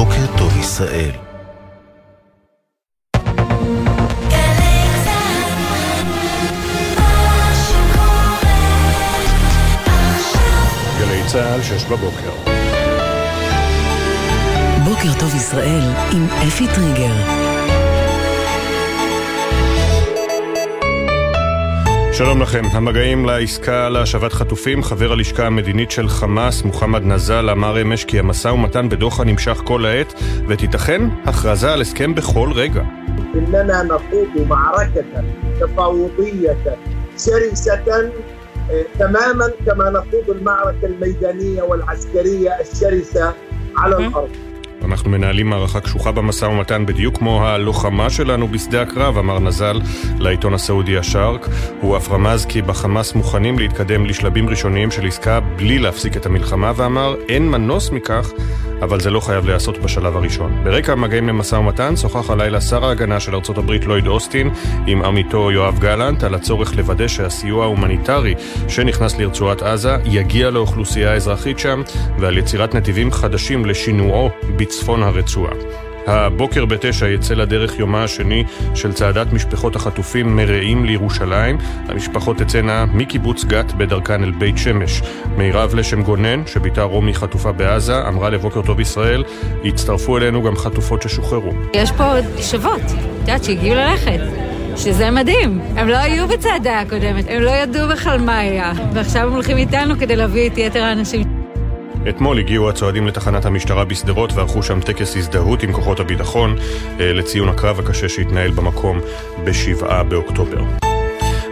בוקר טוב ישראל. גלי צהל 6 בבוקר. בוקר טוב ישראל עם אפי טריגר. שלום לכם. המגעים לעסקה להשבת חטופים, חבר הלשכה המדינית של חמאס, מוחמד נזל, אמר אמש כי המשא ומתן בדוחה נמשך כל העת, ותיתכן הכרזה על הסכם בכל רגע. איננה נקוד מערכה תפאוודית שריסה תמאמה כמה נקוד המערכה המידנית והעסקרית השריסה על الارض. אנחנו מנהלים מערכה קשוחה במשא ומתן בדיוק כמו הלוחמה שלנו בשדה הקרב, אמר נזל לעיתון הסעודי השארק. הוא אף רמז כי בחמאס מוכנים להתקדם לשלבים ראשוניים של עסקה בלי להפסיק את המלחמה, ואמר אין מנוס מכך, אבל זה לא חייב להיעשות בשלב הראשון. ברקע המגעים למשא ומתן שוחח הלילה שר ההגנה של ארצות הברית לויד אוסטין עם עמיתו יואב גלנט על הצורך לוודא שהסיוע ההומניטרי שנכנס לרצועת עזה יגיע לאוכלוסייה האזרחית שם, ועל יצירת נתיבים חדשים לשינועו צפון הרצועה. הבוקר ב9 יצא לדרך יומה השני של צעדת משפחות החטופים מרעים לירושלים. המשפחות תצאנה מקיבוץ גת בדרכן אל בית שמש. מירב לשם גונן, שביתה רומי חטופה בעזה, אמרה לבוקר טוב ישראל, הצטרפו אלינו גם חטופות ששוחררו. יש פה שוות, תדעת שהגיעו ללכת, שזה מדהים. הם לא היו בצעדה הקודמת, הם לא ידעו בכלל מה היה, ועכשיו הם הולכים איתנו כדי להביא את יתר האנשים. אתמול הגיעו הצועדים לתחנת המשטרה בסדרות וערכו שם טקס הזדהות עם כוחות הביטחון לציון הקרב הקשה שהתנהל במקום ב7 באוקטובר.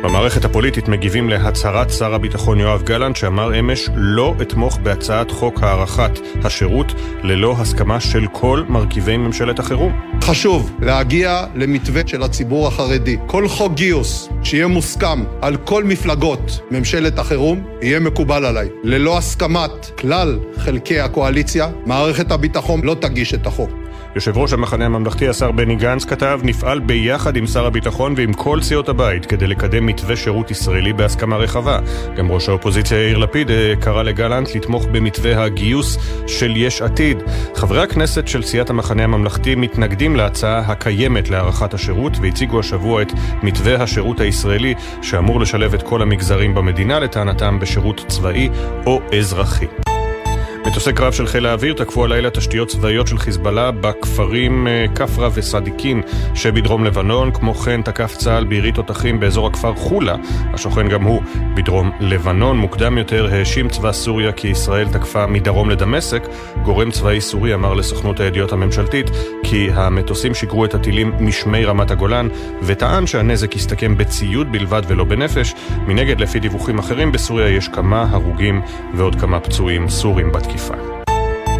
במערכת הפוליטית מגיבים להצהרת שר הביטחון יואב גלנט, שאמר אמש לא אתמוך בהצעת חוק הארכת השירות ללא הסכמה של כל מרכיבי ממשלת החירום. חשוב להגיע למתווה של הציבור החרדי. כל חוק גיוס שיהיה מוסכם על כל מפלגות ממשלת החירום יהיה מקובל עליי. ללא הסכמת כלל חלקי הקואליציה, מערכת הביטחון לא תגיש את החוק. יושב ראש המחנה הממלכתי, השר בני גנץ, כתב, נפעל ביחד עם שר הביטחון ועם כל סיעות הבית כדי לקדם מתווה שירות ישראלי בהסכמה רחבה. גם ראש האופוזיציה יאיר לפיד קרא לגלנט לתמוך במתווה הגיוס של יש עתיד. חברי הכנסת של סיעת המחנה הממלכתי מתנגדים להצעה הקיימת להארכת השירות, והציגו השבוע את מתווה השירות הישראלי שאמור לשלב את כל המגזרים במדינה, לטענתם בשירות צבאי או אזרחי. מטוסי קרב של חיל האוויר תקפו הלילה תשתיות צבאיות של חיזבאללה בכפרים כפרה וסדיקין שבדרום לבנון. כמו כן תקף צה"ל בירי תותחים באזור הכפר חולה, השוכן גם הוא בדרום לבנון. מוקדם יותר האשים צבא סוריה כי ישראל תקפה מדרום לדמשק. גורם צבאי סורי אמר לסוכנות הידיעות הממשלתית כי המטוסים שיגרו את הטילים משמי רמת הגולן, וטען שהנזק הסתכם בציוד בלבד ולא בנפש. מנגד, לפי דיווחים אחרים בסוריה יש כמה הרוגים ועוד כמה פצועים סורים בתקיפה.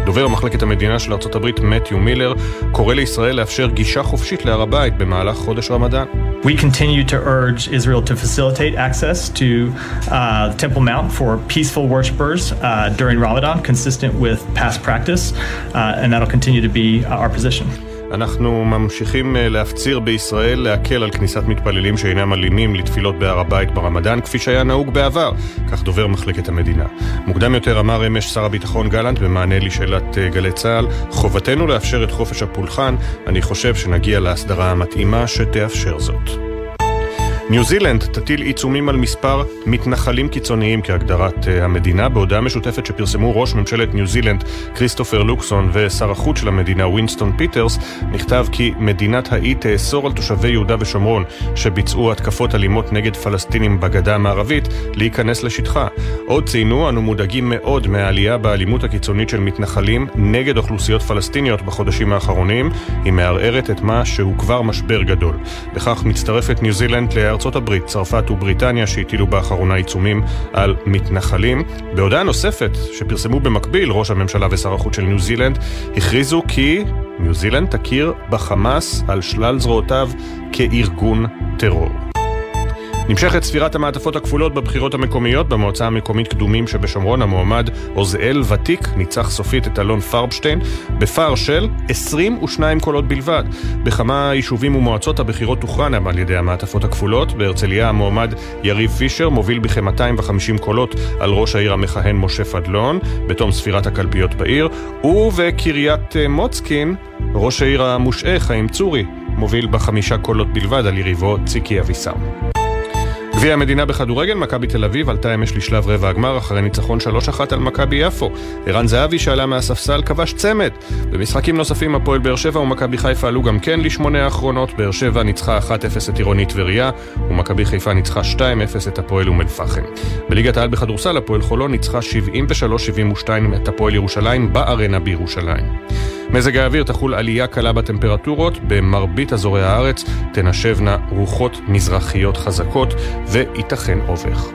דובר מחלקת המדינה של ארצות הברית מתיו מילר קורא לישראל לאפשר גישה חופשית להר הבית במהלך חודש רמדאן. We continue to urge Israel to facilitate access to the Temple Mount for peaceful worshipers during Ramadan, consistent with past practice, and that'll continue to be our position. אנחנו ממשיכים להפציר בישראל להקל על כניסת מתפללים שאינם אלימים לתפילות בהר הבית ברמדאן, כפי שהיה נהוג בעבר, כך דובר מחלקת המדינה. מוקדם יותר אמר אמש שר הביטחון גלנט במענה לשאלת גלי צה"ל, חובתנו לאפשר את חופש הפולחן, אני חושב שנגיע להסדרה המתאימה שתאפשר זאת. ניו זילנד תטיל עיצומים על מספר מתנחלים קיצוניים כהגדרת המדינה. בהודעה משותפת שפרסמו ראש ממשלת ניו זילנד כריסטופר לוקסון ושר החוץ של המדינה ווינסטון פיטרס, נכתב כי מדינת האי תאסור על תושבי יהודה ושומרון שביצעו התקפות אלימות נגד פלסטינים בגדה המערבית להיכנס לשטחה. עוד ציינו, אנו מודאגים מאוד מהעלייה באלימות הקיצונית של מתנחלים נגד אוכלוסיות פלסטיניות בחודשים האחרונים. היא מערערת את מה שהוא כבר משבר גדול. בכך מצטרפת ניו זילנד ארצות הברית, צרפת ובריטניה שהטילו באחרונה עיצומים על מתנחלים. בהודעה נוספת שפרסמו במקביל, ראש הממשלה ושר החוץ של ניו זילנד הכריזו כי ניו זילנד תכיר בחמאס על שלל זרועותיו כארגון טרור. נמשכת ספירת המעטפות הכפולות בבחירות המקומיות. במועצה המקומית קדומים שבשומרון המועמד עוזאל ותיק ניצח סופית את אלון פרבשטיין בפער של 22 קולות בלבד. בכמה יישובים ומועצות הבחירות תוכרן על ידי המעטפות הכפולות. בהרצליה המועמד יריב פישר מוביל בכ-250 קולות על ראש העיר המכהן משה פדלון בתום ספירת הקלפיות בעיר, ובקריית מוצקין ראש העיר המושעה חיים צורי מוביל ב5 קולות בלבד על יריבו ציקי אביסר. גביע המדינה בכדורגל, מכבי תל אביב עלתה אמש לשלב רבע הגמר אחרי ניצחון 3-1 על מכבי יפו. ערן זהבי שעלה מהספסל כבש צמד. במשחקים נוספים הפועל באר שבע ומכבי חיפה עלו גם כן לשמונה האחרונות. באר שבע ניצחה 1-0 את עירוני טבריה ומכבי חיפה ניצחה 2-0 את הפועל אום אל-פחם. בליגת העל בכדורסל הפועל חולון ניצחה 73-72 את הפועל ירושלים בארנה בירושלים. מזג האוויר, תחול עלייה קלה בטמפרטורות, במרבית אזורי הארץ תנשבנה רוחות מזרחיות חזקות וייתכן אובך.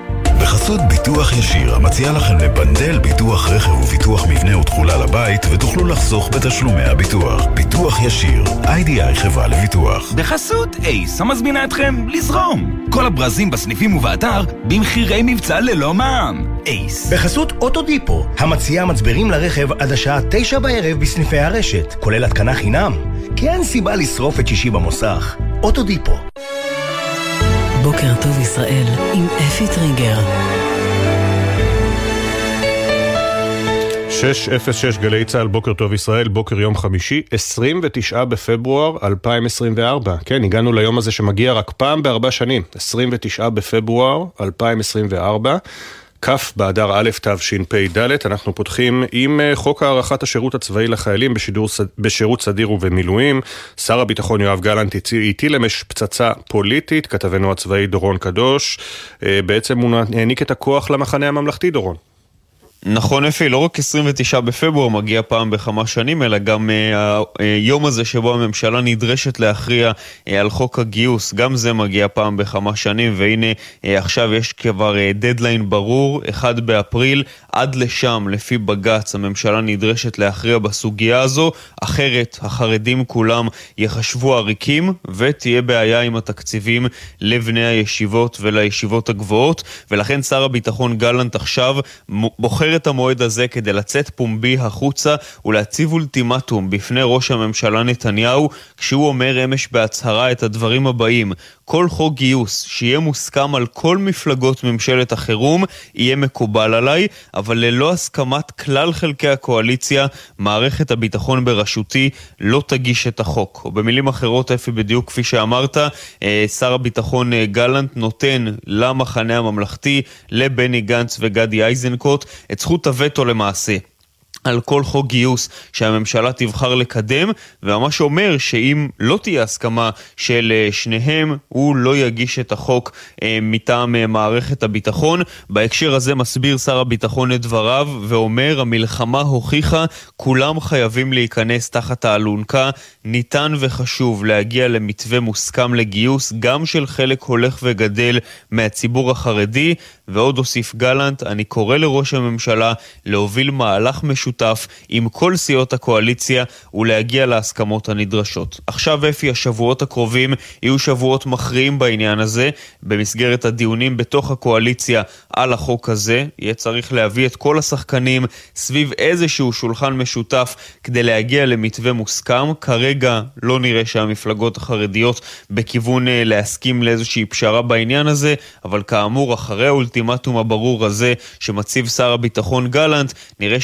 בחסות ביטוח ישיר, המציע לכם לבנדל ביטוח רכב וביטוח מבנה ותכולה לבית, ותוכלו לחסוך בתשלומי הביטוח. ביטוח ישיר, IDI חברה לביטוח. בחסות אייס, המזמינה אתכם לזרום. כל הברזים בסניפים ובאתר, במחירי מבצע ללא מע"מ. אייס. בחסות אוטודיפו, המציעה מצברים לרכב עד השעה 9 בערב בסניפי הרשת, כולל התקנה חינם, כי אין סיבה לשרוף את שישי במוסך. אוטודיפו. בוקר טוב ישראל עם אפי טריגר. 606 גלי צהל, בוקר טוב ישראל, בוקר יום חמישי, 29 בפברואר 2024. כן, הגענו ליום הזה שמגיע רק פעם בארבע שנים, 29 בפברואר 2024. כף באדר א' תשפ"ד ד'. אנחנו פותחים עם חוק הערכת השירות הצבאי לחיילים בשירות סדיר ובמילואים. שר הביטחון יואב גלנט הטיל אמש פצצה פוליטית, כתבנו הצבאי דורון קדוש. בעצם הוא העניק את הכוח למחנה הממלכתי, דורון. נכון אפי, לא רק 29 בפברואר מגיע פעם בכמה שנים, אלא גם היום הזה שבו הממשלה נדרשת להכריע על חוק הגיוס, גם זה מגיע פעם בכמה שנים, והנה עכשיו יש כבר דדליין ברור, 1 באפריל, עד לשם, לפי בגץ, הממשלה נדרשת להכריע בסוגיה הזו, אחרת החרדים כולם יחשבו עריקים, ותהיה בעיה עם התקציבים לבני הישיבות ולישיבות הגבוהות, ולכן שר הביטחון גלנט עכשיו בוחר את המועד הזה כדי לצאת פומבי החוצה ולהציב אולטימטום בפני ראש הממשלה נתניהו, כשהוא אומר אמש בהצהרה את הדברים הבאים: כל חוק גיוס שיהיה מוסכם על כל מפלגות ממשלת החירום יהיה מקובל עליי, אבל ללא הסכמת כלל חלקי הקואליציה מערכת הביטחון בראשותי לא תגיש את החוק. או במילים אחרות אפי, בדיוק כפי שאמרת, שר הביטחון גלנט נותן למחנה הממלכתי, לבני גנץ וגדי איזנקוט, את זכות הווטו למעשה על כל חוק גיוס שהממשלה תבחר לקדם, וממש אומר שאם לא תהיה הסכמה של שניהם, הוא לא יגיש את החוק מטעם מערכת הביטחון. בהקשר הזה מסביר שר הביטחון את דבריו, ואומר, המלחמה הוכיחה, כולם חייבים להיכנס תחת האלונקה, ניתן וחשוב להגיע למתווה מוסכם לגיוס, גם של חלק הולך וגדל מהציבור החרדי, ועוד הוסיף גלנט, אני קורא לראש הממשלה להוביל מהלך משותף עם כל סיעות הקואליציה ולהגיע להסכמות הנדרשות. עכשיו אפי, השבועות הקרובים יהיו שבועות מכריעים בעניין הזה. במסגרת הדיונים בתוך הקואליציה על החוק הזה יהיה צריך להביא את כל השחקנים סביב איזשהו שולחן משותף כדי להגיע למתווה מוסכם. כרגע לא נראה שהמפלגות החרדיות בכיוון להסכים לאיזושהי פשרה בעניין הזה, אבל כאמור אחרי האולטימטום הברור הזה שמציב שר הביטחון גלנט, נראה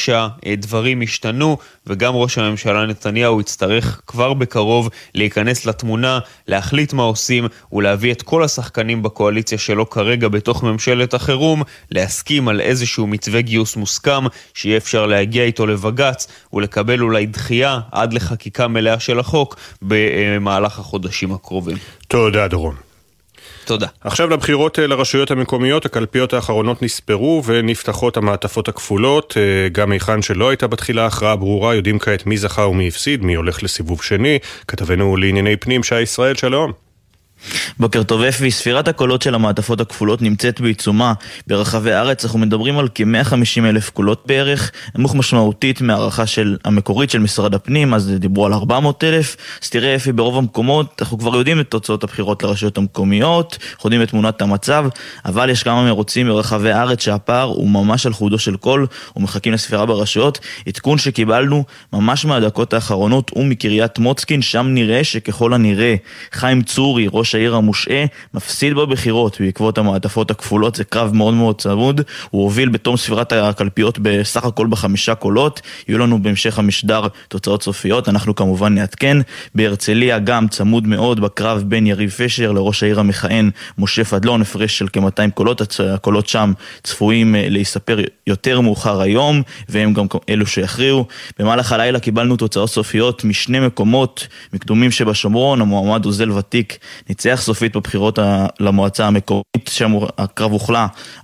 דברים השתנו, וגם ראש הממשלה נתניהו יצטרך כבר בקרוב להיכנס לתמונה, להחליט מה עושים, ולהביא את כל השחקנים בקואליציה שלו כרגע בתוך ממשלת החירום, להסכים על איזשהו מתווה גיוס מוסכם, שיהיה אפשר להגיע איתו לבגץ, ולקבל אולי דחייה עד לחקיקה מלאה של החוק במהלך החודשים הקרובים. תודה דורון. תודה. עכשיו לבחירות לרשויות המקומיות, הקלפיות האחרונות נספרו ונפתחות המעטפות הכפולות, גם היכן שלא הייתה בתחילה הכרעה ברורה, יודעים כעת מי זכה ומי הפסיד, מי הולך לסיבוב שני. כתבנו לענייני פנים שי ישראל, שלום. בוקר טוב אפי, ספירת הקולות של המעטפות הכפולות נמצאת בעיצומה. ברחבי הארץ אנחנו מדברים על כ-150,000 קולות בערך, נמוך משמעותית מהערכה המקורית של משרד הפנים, אז דיברו על 400,000. אז תראה אפי, ברוב המקומות אנחנו כבר יודעים את תוצאות הבחירות לרשויות המקומיות, יודעים את תמונת המצב, אבל יש כמה מרוצים ברחבי הארץ שהפער הוא ממש על חודו של קול, ומחכים לספירה ברשויות. עדכון שקיבלנו ממש מהדקות האחרונות ומקריית מוצקין, שם נראה שככל הנראה חיים צורי, ראש העיר המושעה, מפסיד בבחירות בעקבות המעטפות הכפולות. זה קרב מאוד מאוד צמוד, הוא הוביל בתום ספירת הקלפיות בסך הכל ב5 קולות, יהיו לנו בהמשך המשדר תוצאות סופיות, אנחנו כמובן נעדכן. בהרצליה גם צמוד מאוד בקרב בין יריב פשר לראש העיר המכהן משה פדלון, הפרש של כ-200 קולות, הקולות שם צפויים להיספר יותר מאוחר היום, והם גם אלו שיכריעו. במהלך הלילה קיבלנו תוצאות סופיות משני מקומות, מקדומים שבשומרון, המועמד עוזל ותיק ניצח סופית בבחירות למועצה המקומית, שם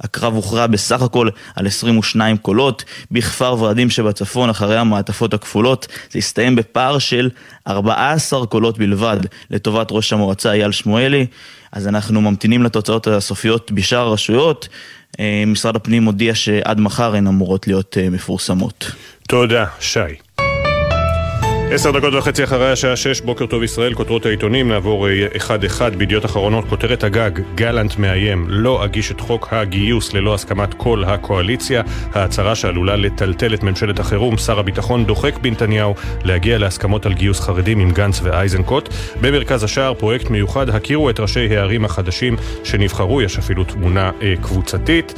הקרב הוכרע בסך הכל על 22 קולות, בכפר ורדים שבצפון, אחרי המעטפות הכפולות, זה הסתיים בפער של 14 קולות בלבד, לטובת ראש המועצה אייל שמואלי. אז אנחנו ממתינים לתוצאות הסופיות בשאר הרשויות, משרד הפנים הודיע שעד מחר הן אמורות להיות מפורסמות. תודה, שי. 10:30 אחרי השעה 6, בוקר טוב ישראל, כותרות העיתונים, נעבור 1-1, בידיעות אחרונות, כותרת הגג, גלנט מאיים, לא אגיש את חוק הגיוס ללא הסכמת כל הקואליציה, ההצהרה שעלולה לטלטל את ממשלת החירום, שר הביטחון דוחק בנתניהו להגיע להסכמות על גיוס חרדים עם גנץ ואיזנקוט, במרכז השער פרויקט מיוחד, הכירו את ראשי הערים החדשים שנבחרו, יש אפילו תמונה קבוצתית,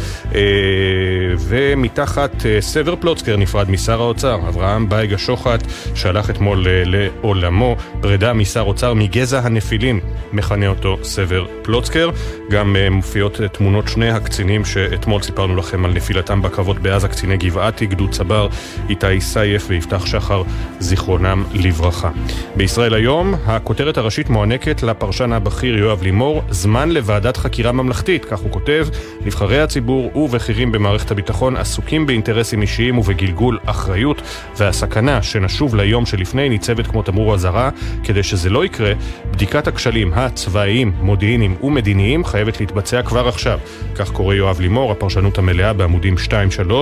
ומתחת סבר פלוצקר נפרד משר האוצר, אברהם בייגה שוחט, שהלך אתמול לעולמו, פרידה משר אוצר מגזע הנפילים, מכנה אותו סבר פלוצקר. גם מופיעות תמונות שני הקצינים שאתמול סיפרנו לכם על נפילתם בקרבות בעזה, קציני גבעתי, גדוד צבר, איתי סייף ויפתח שחר, זיכרונם לברכה. בישראל היום, הכותרת הראשית מוענקת לפרשן הבכיר יואב לימור, זמן לוועדת חקירה ממלכתית, כך הוא כותב, נבחרי הציבור ובכירים במערכת הביטחון עסוקים באינטרסים אישיים ובגלגול אחריות, והסכנה שנשוב ליום שלפני ניצבת כמו תמרור אזהרה. כדי שזה לא יקרה, בדיקת הכשלים הצבאיים, מודיעיניים ומדיניים חייבת להתבצע כבר עכשיו, כך קורא יואב לימור, הפרשנות המלאה בעמודים 2-3.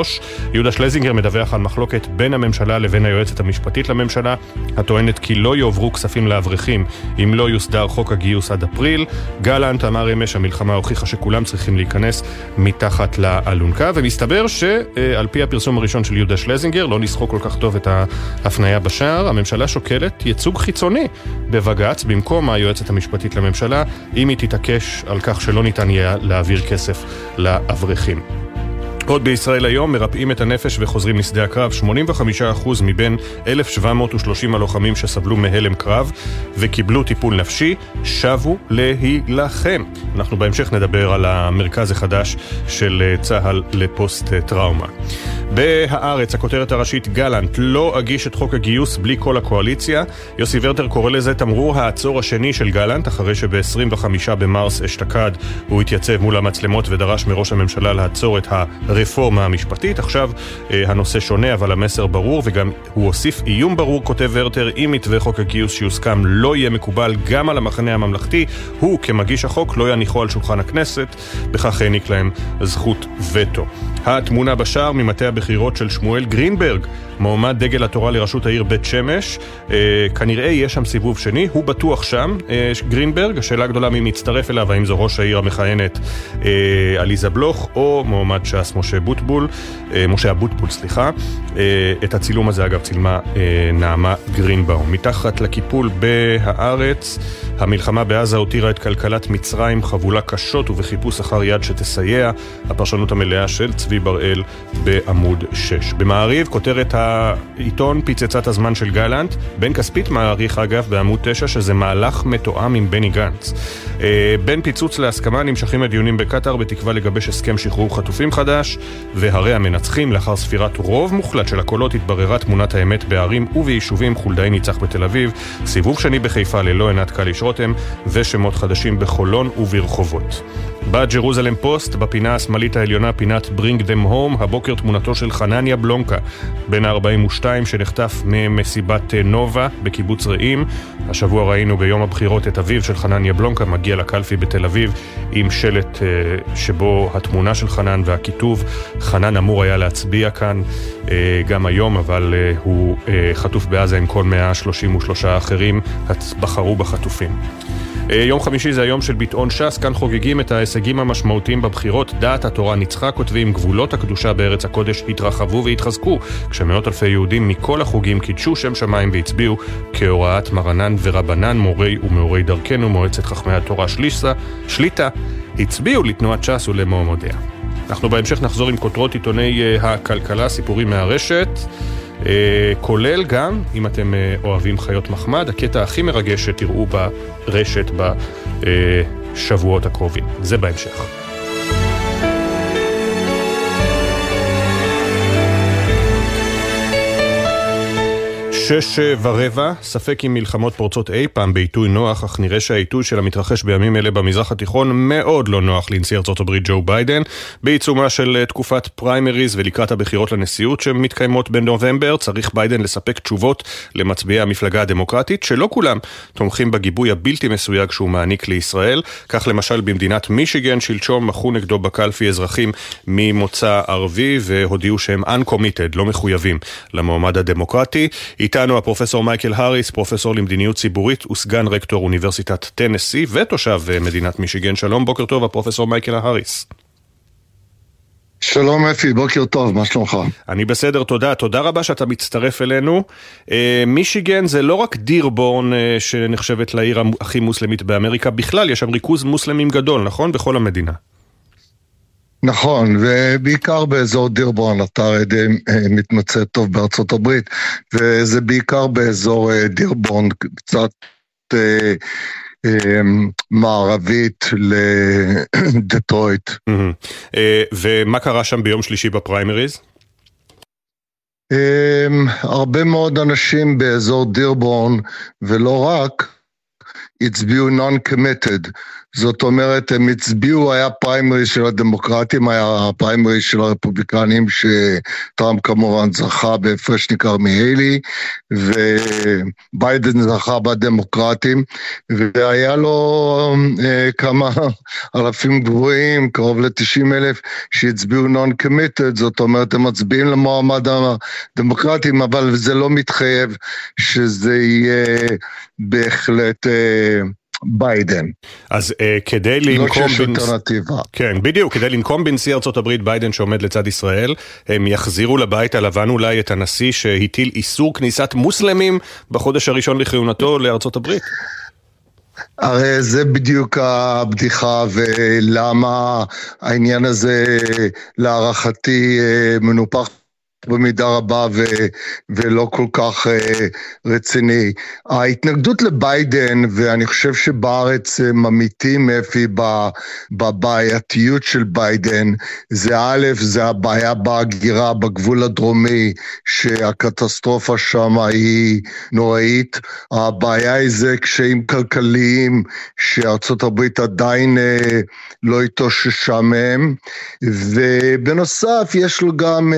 יהודה שלזינגר מדווח על מחלוקת בין הממשלה לבין היועצת המשפטית לממשלה, הטוענת כי לא יעברו כספים לאברכים אם לא יוסדר חוק הגיוס עד אפריל. גלנט אמר אמש, המלחמה הוכיחה שכולם צריכים להיכנס מתחת לאלונקה, ומסתבר שעל פי הפרסום הראשון של יהודה שלזינגר לא נסחו כל כך טוב את ההפניה בשער. הממשלה שוקלת ייצוג חיצוני בבגץ במקום היועצת המשפטית לממשלה, אם היא תתעקש על כך שלא ניתן יהיה להעביר כסף לאברכים. עוד בישראל היום, מרפאים את הנפש וחוזרים לשדה הקרב, 85% מבין 1,730 הלוחמים שסבלו מהלם קרב וקיבלו טיפול נפשי, שבו להילחם. אנחנו בהמשך נדבר על המרכז החדש של צהל לפוסט טראומה. בהארץ, הכותרת הראשית, גלנט לא אגיש את חוק הגיוס בלי כל הקואליציה. יוסי ורטר קורא לזה תמרור העצור השני של גלנט, אחרי שב-25 במרס אשתקד הוא התייצב מול המצלמות ודרש מראש הממשלה לעצור את הרפורמה המשפטית. עכשיו הנושא שונה, אבל המסר ברור, וגם הוא הוסיף איום ברור, כותב ורטר, אם מתווה חוק הגיוס שיוסכם לא יהיה מקובל גם על המחנה הממלכתי, הוא כמגיש החוק לא יניחו על שולחן הכנסת, בכך העניק להם זכות וטו. התמונה בשער ממטה הבחירות של שמואל גרינברג, מועמד דגל התורה לראשות העיר בית שמש, כנראה יש שם סיבוב שני, הוא בטוח שם, גרינברג, השאלה גדולה מי מצטרף אליו, האם זו ראש העיר המכהנת עליזה בלוך, או מועמד ש"ס משה אבוטבול. את הצילום הזה אגב צילמה נעמה גרינבאום. מתחת לקיפול בהארץ, המלחמה בעזה הותירה את כלכלת מצרים חבולה קשות ובחיפוש אחר יד שתסייע, הפרשנות המלאה של צבי בראל בעמוד 6. במעריב, כותרת העיתון, פיצצת הזמן של גלנט, בן כספית מעריך אגב בעמוד 9 שזה מהלך מתואם עם בני גנץ. בין פיצוץ להסכמה, נמשכים הדיונים בקטר בתקווה לגבש הסכם שחרור חטופים חדש, והרי המנצחים, לאחר ספירת רוב מוחלט של הקולות התבררה תמונת האמת בערים וביישובים, חולדאי ניצח בתל אביב, סיבוב שני בחיפה ללא עינת קליש רותם, ושמות חדשים בחולון וברחובות. בג'רוזלם פוסט, בפינה השמאלית העליונה, פינת Bring Them Home, הבוקר תמונתו של חנניה בלונקה, בן ה-42 שנחטף ממסיבת נובה בקיבוץ רעים. השבוע ראינו ביום הבחירות את אביו של חנניה בלונקה מגיע לקלפי בתל אביב עם שלט שבו התמונה של חנן והכיתוב, חנן אמור היה להצביע כאן גם היום, אבל הוא חטוף בעזה עם כל 133 האחרים, בחרו בחטופים. יום חמישי זה היום של ביטאון שס, כאן חוגגים את ההישגים המשמעותיים בבחירות. דעת התורה ניצחה, כותבים, גבולות הקדושה בארץ הקודש התרחבו והתחזקו, כשמאות אלפי יהודים מכל החוגים קידשו שם שמיים והצביעו כהוראת מרנן ורבנן, מורי ומאורי דרכנו, מועצת חכמי התורה שליטה, הצביעו לתנועת שס ולמועמודיה. אנחנו בהמשך נחזור עם כותרות עיתוני הכלכלה, סיפורים מהרשת, כולל גם, אם אתם אוהבים חיות מחמד, הקטע הכי מרגש שתראו ברשת בשבועות הקרובים. זה בהמשך. שש ורבע, ספק אם מלחמות פורצות אי פעם בעיתוי נוח, אך נראה שהעיתוי שלה מתרחש בימים אלה במזרח התיכון מאוד לא נוח לנשיא ארצות הברית ג'ו ביידן, בעיצומה של תקופת פריימריז ולקראת הבחירות לנשיאות שמתקיימות בנובמבר. צריך ביידן לספק תשובות למצביעי המפלגה הדמוקרטית, שלא כולם תומכים בגיבוי הבלתי מסויג שהוא מעניק לישראל. כך למשל במדינת מישיגן שלשום מחו נגדו בקלפי אזרחים ממוצא ערבי והודיעו שהם uncommitted, לא מחויבים למועמד הדמוקרטי. איתנו הפרופסור מייקל הריס, פרופסור למדיניות ציבורית וסגן רקטור אוניברסיטת טנסי ותושב מדינת מישיגן. שלום, בוקר טוב, הפרופסור מייקל הריס. שלום אפי, בוקר טוב, מה שלומך? אני בסדר, תודה. תודה רבה שאתה מצטרף אלינו. מישיגן זה לא רק דירבורן שנחשבת לעיר הכי מוסלמית באמריקה, בכלל יש שם ריכוז מוסלמים גדול, נכון? בכל המדינה. נכון, ובעיקר באזור דירבורן, אתה מתמצא טוב בארצות הברית, וזה בעיקר באזור דירבורן, קצת מערבית לדטרויט. ומה קרה שם ביום שלישי בפריימריז? הרבה מאוד אנשים באזור דירבורן, ולא רק, הצביעו non-committed, זאת אומרת, הם הצביעו, היה פריימרי של הדמוקרטים, היה פריימרי של הרפובליקנים, שטראמפ כמובן זכה בהפרש ניכר מהילי, וביידן זכה בדמוקרטים, והיה לו כמה אלפים גבוהים, קרוב ל-90,000, שהצביעו non-committed, זאת אומרת, הם מצביעים למועמד הדמוקרטים, אבל זה לא מתחייב שזה יהיה בהחלט ביידן. אז כדי לנקום בנשיא ארצות הברית ביידן שעומד לצד ישראל, הם יחזירו לבית הלבן אולי את הנשיא שהטיל איסור כניסת מוסלמים בחודש הראשון לכהונתו לארצות הברית. הרי זה בדיוק הבדיחה, ולמה העניין הזה להערכתי מנופח במידה רבה ולא כל כך רציני. ההתנגדות לביידן, ואני חושב שבארץ ממיתים אפי בבעייתיות של ביידן, זה א', זה הבעיה בהגירה בגבול הדרומי, שהקטסטרופה שם היא נוראית. הבעיה היא זה קשיים כלכליים שארצות הברית עדיין לא התאוששה מהם, ובנוסף יש לו גם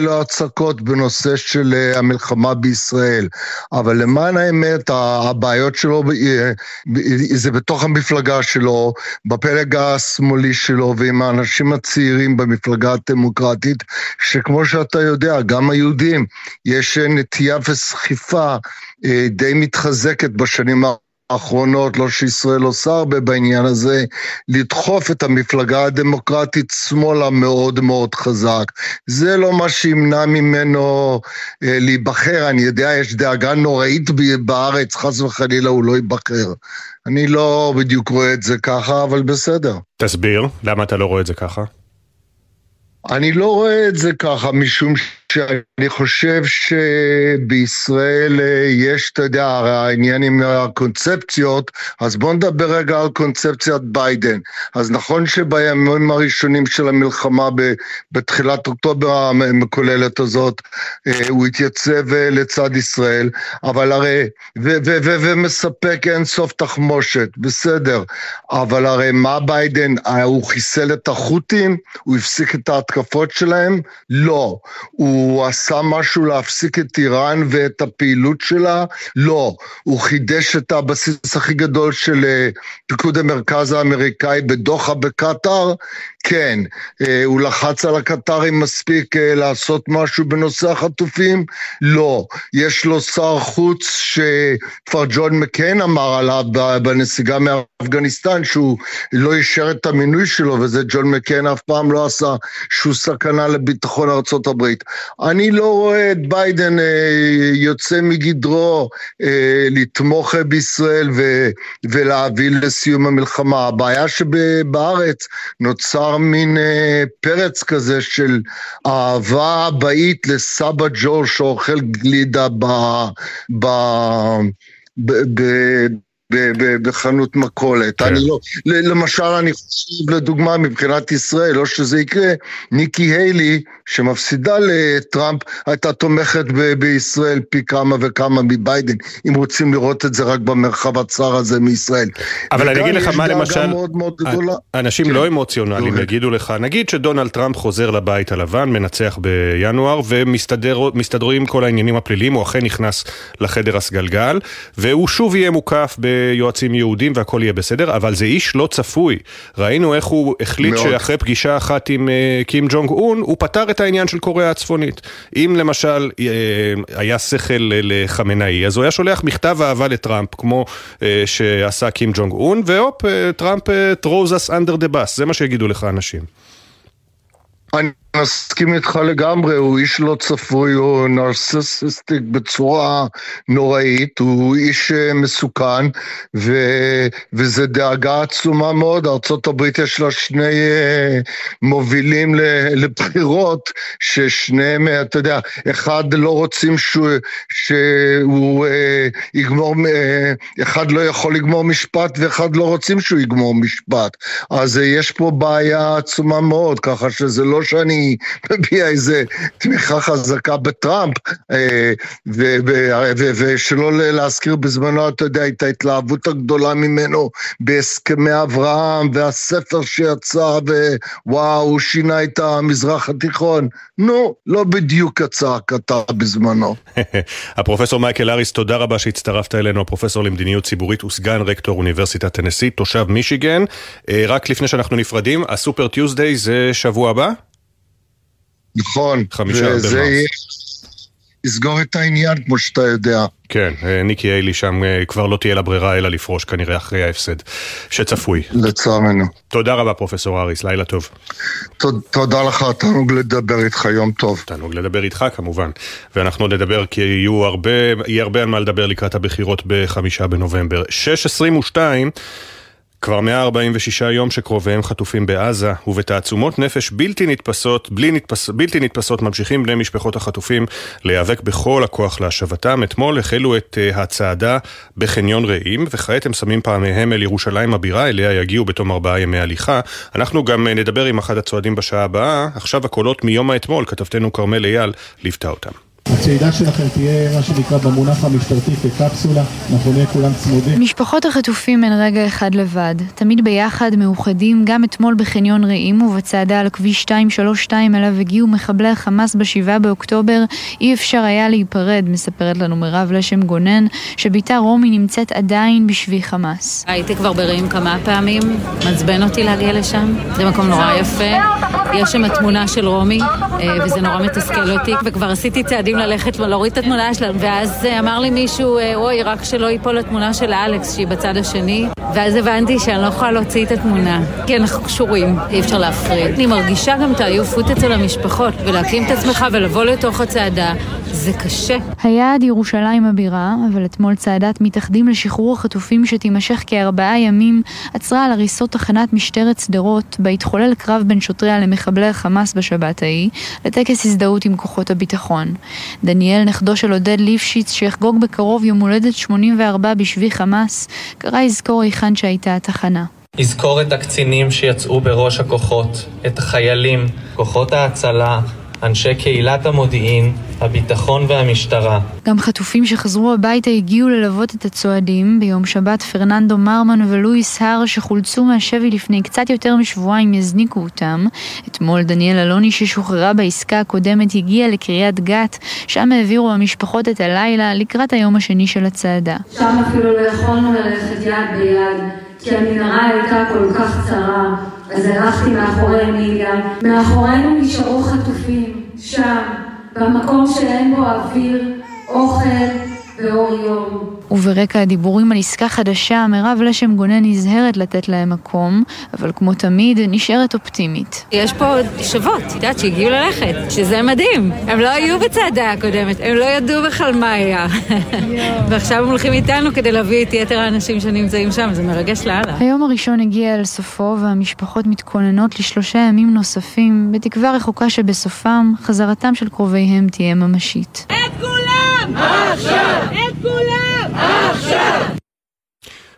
לא הצקות בנושא של המלחמה בישראל, אבל למען האמת הבעיות שלו זה בתוך המפלגה שלו, בפלג השמאלי שלו ועם האנשים הצעירים במפלגה הדמוקרטית, שכמו שאתה יודע גם היהודים יש נטייה וסחיפה די מתחזקת בשנים האחרונות, לא שישראל עושה הרבה בעניין הזה, לדחוף את המפלגה הדמוקרטית שמאלה מאוד מאוד חזק. זה לא מה שימנע ממנו להיבחר, אני יודע, יש דאגה נוראית בארץ, חס וחלילה הוא לא ייבחר. אני לא בדיוק רואה את זה ככה, אבל בסדר. תסביר, למה אתה לא רואה את זה ככה? אני לא רואה את זה ככה, משום שאני חושב שבישראל יש, אתה יודע, העניין עם הקונספציות, אז בואו נדבר רגע על קונספציית ביידן. אז נכון שבימים הראשונים של המלחמה בתחילת אוקטובר המקוללת הזאת, הוא התייצב לצד ישראל, אבל הרי, ומספק אין סוף תחמושת, בסדר, אבל הרי מה ביידן, הוא חיסל את החות'ים, הוא הפסיק את ההתקפות שלהם? לא. הוא עשה משהו להפסיק את איראן ואת הפעילות שלה? לא. הוא חידש את הבסיס הכי גדול של פיקוד המרכז האמריקאי בדוחה בקטר? כן. הוא לחץ על הקטרים מספיק לעשות משהו בנושא החטופים? לא. יש לו שר חוץ שכבר ג'ון מקיין אמר עליו בנסיגה מאפגניסטן שהוא לא אישר את המינוי שלו, וזה ג'ון מקיין אף פעם לא עשה שהוא סכנה לביטחון ארצות הברית. אני לא רואה את ביידן יוצא מגדרו לתמוך בישראל ולהביא לסיום המלחמה. הבעיה שבארץ נוצר מין פרץ כזה של אהבה הבאית לסבא ג'ורג' שאוכל גלידה בחנות מכולת. אני לא, למשל אני חושב לדוגמה מבחינת ישראל, לא שזה יקרה, ניקי היילי שמפסידה לטראמפ הייתה תומכת בישראל פי כמה וכמה מביידן, אם רוצים לראות את זה רק במרחב הצר הזה מישראל. אבל אני אגיד לך מה למשל, אנשים לא אמוציונליים יגידו לך, נגיד שדונלד טראמפ חוזר לבית הלבן, מנצח בינואר ומסתדרו עם כל העניינים הפליליים, הוא אכן נכנס לחדר הסגלגל, והוא שוב יהיה מוקף ב יועצים יהודים והכל יהיה בסדר, אבל זה איש לא צפוי. ראינו איך הוא החליט מאוד. שאחרי פגישה אחת עם קים ג'ונג און, הוא פתר את העניין של קוריאה הצפונית. אם למשל היה שכל לחמנאי, אז הוא היה שולח מכתב אהבה לטראמפ, כמו שעשה קים ג'ונג און, והופ, טראמפ throws us under the bus. זה מה שיגידו לך אנשים. אני מסכים איתך לגמרי, הוא איש לא צפוי, הוא נרסיסיסטיק בצורה נוראית, הוא איש מסוכן, וזה דאגה עצומה מאוד. ארצות הברית יש לה שני מובילים לבחירות, ששניהם, אתה יודע, אחד לא רוצים שהוא יגמור, אחד לא יכול לגמור משפט, ואחד לא רוצים שהוא יגמור משפט. אז יש פה בעיה עצומה מאוד, ככה שזה לא שאני מביע איזה תמיכה חזקה בטראמפ, ושלא להזכיר בזמנו, אתה יודע, את ההתלהבות הגדולה ממנו בהסכמי אברהם, והספר שיצא, ווואו, הוא שינה את המזרח התיכון. נו, לא בדיוק יצא הכתב בזמנו. הפרופסור מייקל אריס, תודה רבה שהצטרפת אלינו, הפרופסור למדיניות ציבורית וסגן רקטור אוניברסיטת טנסי, תושב מישיגן. רק לפני שאנחנו נפרדים, הסופר טיוזדיי זה שבוע הבא? נכון, וזה יסגור את העניין כמו שאתה יודע. כן, ניקי היילי שם כבר לא תהיה לה ברירה אלא לפרוש כנראה אחרי ההפסד שצפוי. לצערנו. תודה רבה פרופסור אריס, לילה טוב. תודה לך, תענוג לדבר איתך, יום טוב. תענוג לדבר איתך כמובן, ואנחנו נדבר כי יהיה הרבה על מה לדבר לקראת הבחירות ב5 בנובמבר. 6:22 כבר 146 יום שקרוביהם חטופים בעזה, ובתעצומות נפש בלתי נתפסות ממשיכים בני משפחות החטופים להיאבק בכל הכוח להשבתם. אתמול החלו את הצעדה בחניון רעים, וכעת הם שמים פעמיהם אל ירושלים הבירה, אליה יגיעו בתום 4 ימי הליכה. אנחנו גם נדבר עם אחד הצועדים בשעה הבאה. עכשיו הקולות מיום האתמול, כתבתנו כרמל אייל ליוותה אותם. הצעידה שלכם תהיה מה שנקרא במונח המשטרתי כקפסולה, אנחנו נהיה כולם צמודים. משפחות החטופים הן רגע אחד לבד, תמיד ביחד, מאוחדים, גם אתמול בחניון רעים ובצעדה על כביש 232 אליו הגיעו מחבלי החמאס ב7 באוקטובר, אי אפשר היה להיפרד, מספרת לנו מירב לשם גונן, שביתה רומי נמצאת עדיין בשבי חמאס. הייתי כבר ברעים כמה פעמים, מצבן אותי להגיע לשם, זה מקום נורא יפה, יש שם התמונה של רומי, וזה נורא מתסכל אותי, וכבר עשיתי צעדים ללכת ולהוריד את התמונה שלנו, ואז אמר לי מישהו, אוי, רק שלא ייפול התמונה של אלכס שהיא בצד השני, ואז הבנתי שאני לא יכולה להוציא את התמונה, כי אנחנו קשורים, אי אפשר להפריד. אני מרגישה גם את העייפות אצל המשפחות, ולהקים את עצמך ולבוא לתוך הצעדה, זה קשה. היעד ירושלים הבירה, אבל אתמול צעדת מתאחדים לשחרור החטופים שתימשך כ4 ימים, עצרה על הריסות תחנת משטרת סדרות, בה התחולל קרב בין שוטריה למחבלי החמאס בשבת ההיא, לטקס הזדהות עם כוחות הביטחון. דניאל, נכדו של עודד ליפשיץ, שיחגוג בקרוב יום הולדת 84 בשבי חמאס, קרא יזכור איכן שהייתה התחנה. יזכור את הקצינים שיצאו בראש הכוחות, את החיילים, כוחות ההצלה, אנשי קהילת המודיעין, הביטחון והמשטרה. גם חטופים שחזרו הביתה הגיעו ללוות את הצועדים. ביום שבת פרננדו מרמן ולואיס הר שחולצו מהשבי לפני קצת יותר משבועיים יזניקו אותם. אתמול דניאל אלוני ששוחררה בעסקה הקודמת הגיע לקריית גת, שם העבירו המשפחות את הלילה לקראת היום השני של הצעדה. שם אפילו לא יכולנו ללכת יד ביד, כי המנהרה הייתה כל כך צרה. אז הלכתי מאחורי מילה, מאחורינו נשארו חטופים, שם, במקום שאין בו אוויר, אוכל ואור יום. וברקע הדיבורים על עסקה חדשה, מירב לשם גונן נזהרת לתת להם מקום, אבל כמו תמיד נשארת אופטימית. יש פה שוות, יודעת, שהגיעו ללכת, שזה מדהים. הם לא היו בצעדה הקודמת, הם לא ידעו בכלל מה היה. ועכשיו הם הולכים איתנו כדי להביא את יתר האנשים שנמצאים שם, זה מרגש לאללה. היום הראשון הגיע אל סופו, והמשפחות מתכוננות ל3 ימים נוספים, בתקווה רחוקה שבסופם חזרתם של קרוביהם תהיה ממשית. את כולם! עכשיו! את כולם!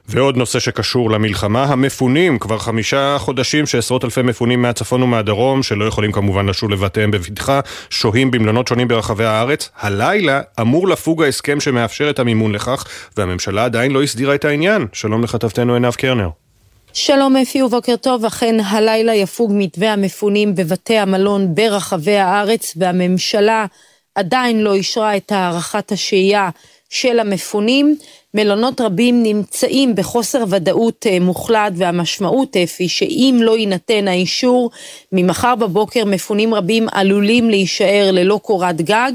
ועוד נושא שקשור למלחמה, המפונים. כבר 5 חודשים שעשרות אלפי מפונים מהצפון ומהדרום, שלא יכולים כמובן לשוב לבתיהם בבטחה, שוהים במלונות שונים ברחבי הארץ. הלילה אמור לפוג ההסכם שמאפשר את המימון לכך, והממשלה עדיין לא הסדירה את העניין. שלום לכתבתנו עינב קרנר. שלום אפי ובוקר טוב, אכן הלילה יפוג מתווה המפונים בבתי המלון ברחבי הארץ, והממשלה עדיין לא אישרה את הארכת השהייה של המפונים. מלונות רבים נמצאים בחוסר ודאות מוחלט, והמשמעות היא שאם לא יינתן האישור, ממחר בבוקר מפונים רבים עלולים להישאר ללא קורת גג.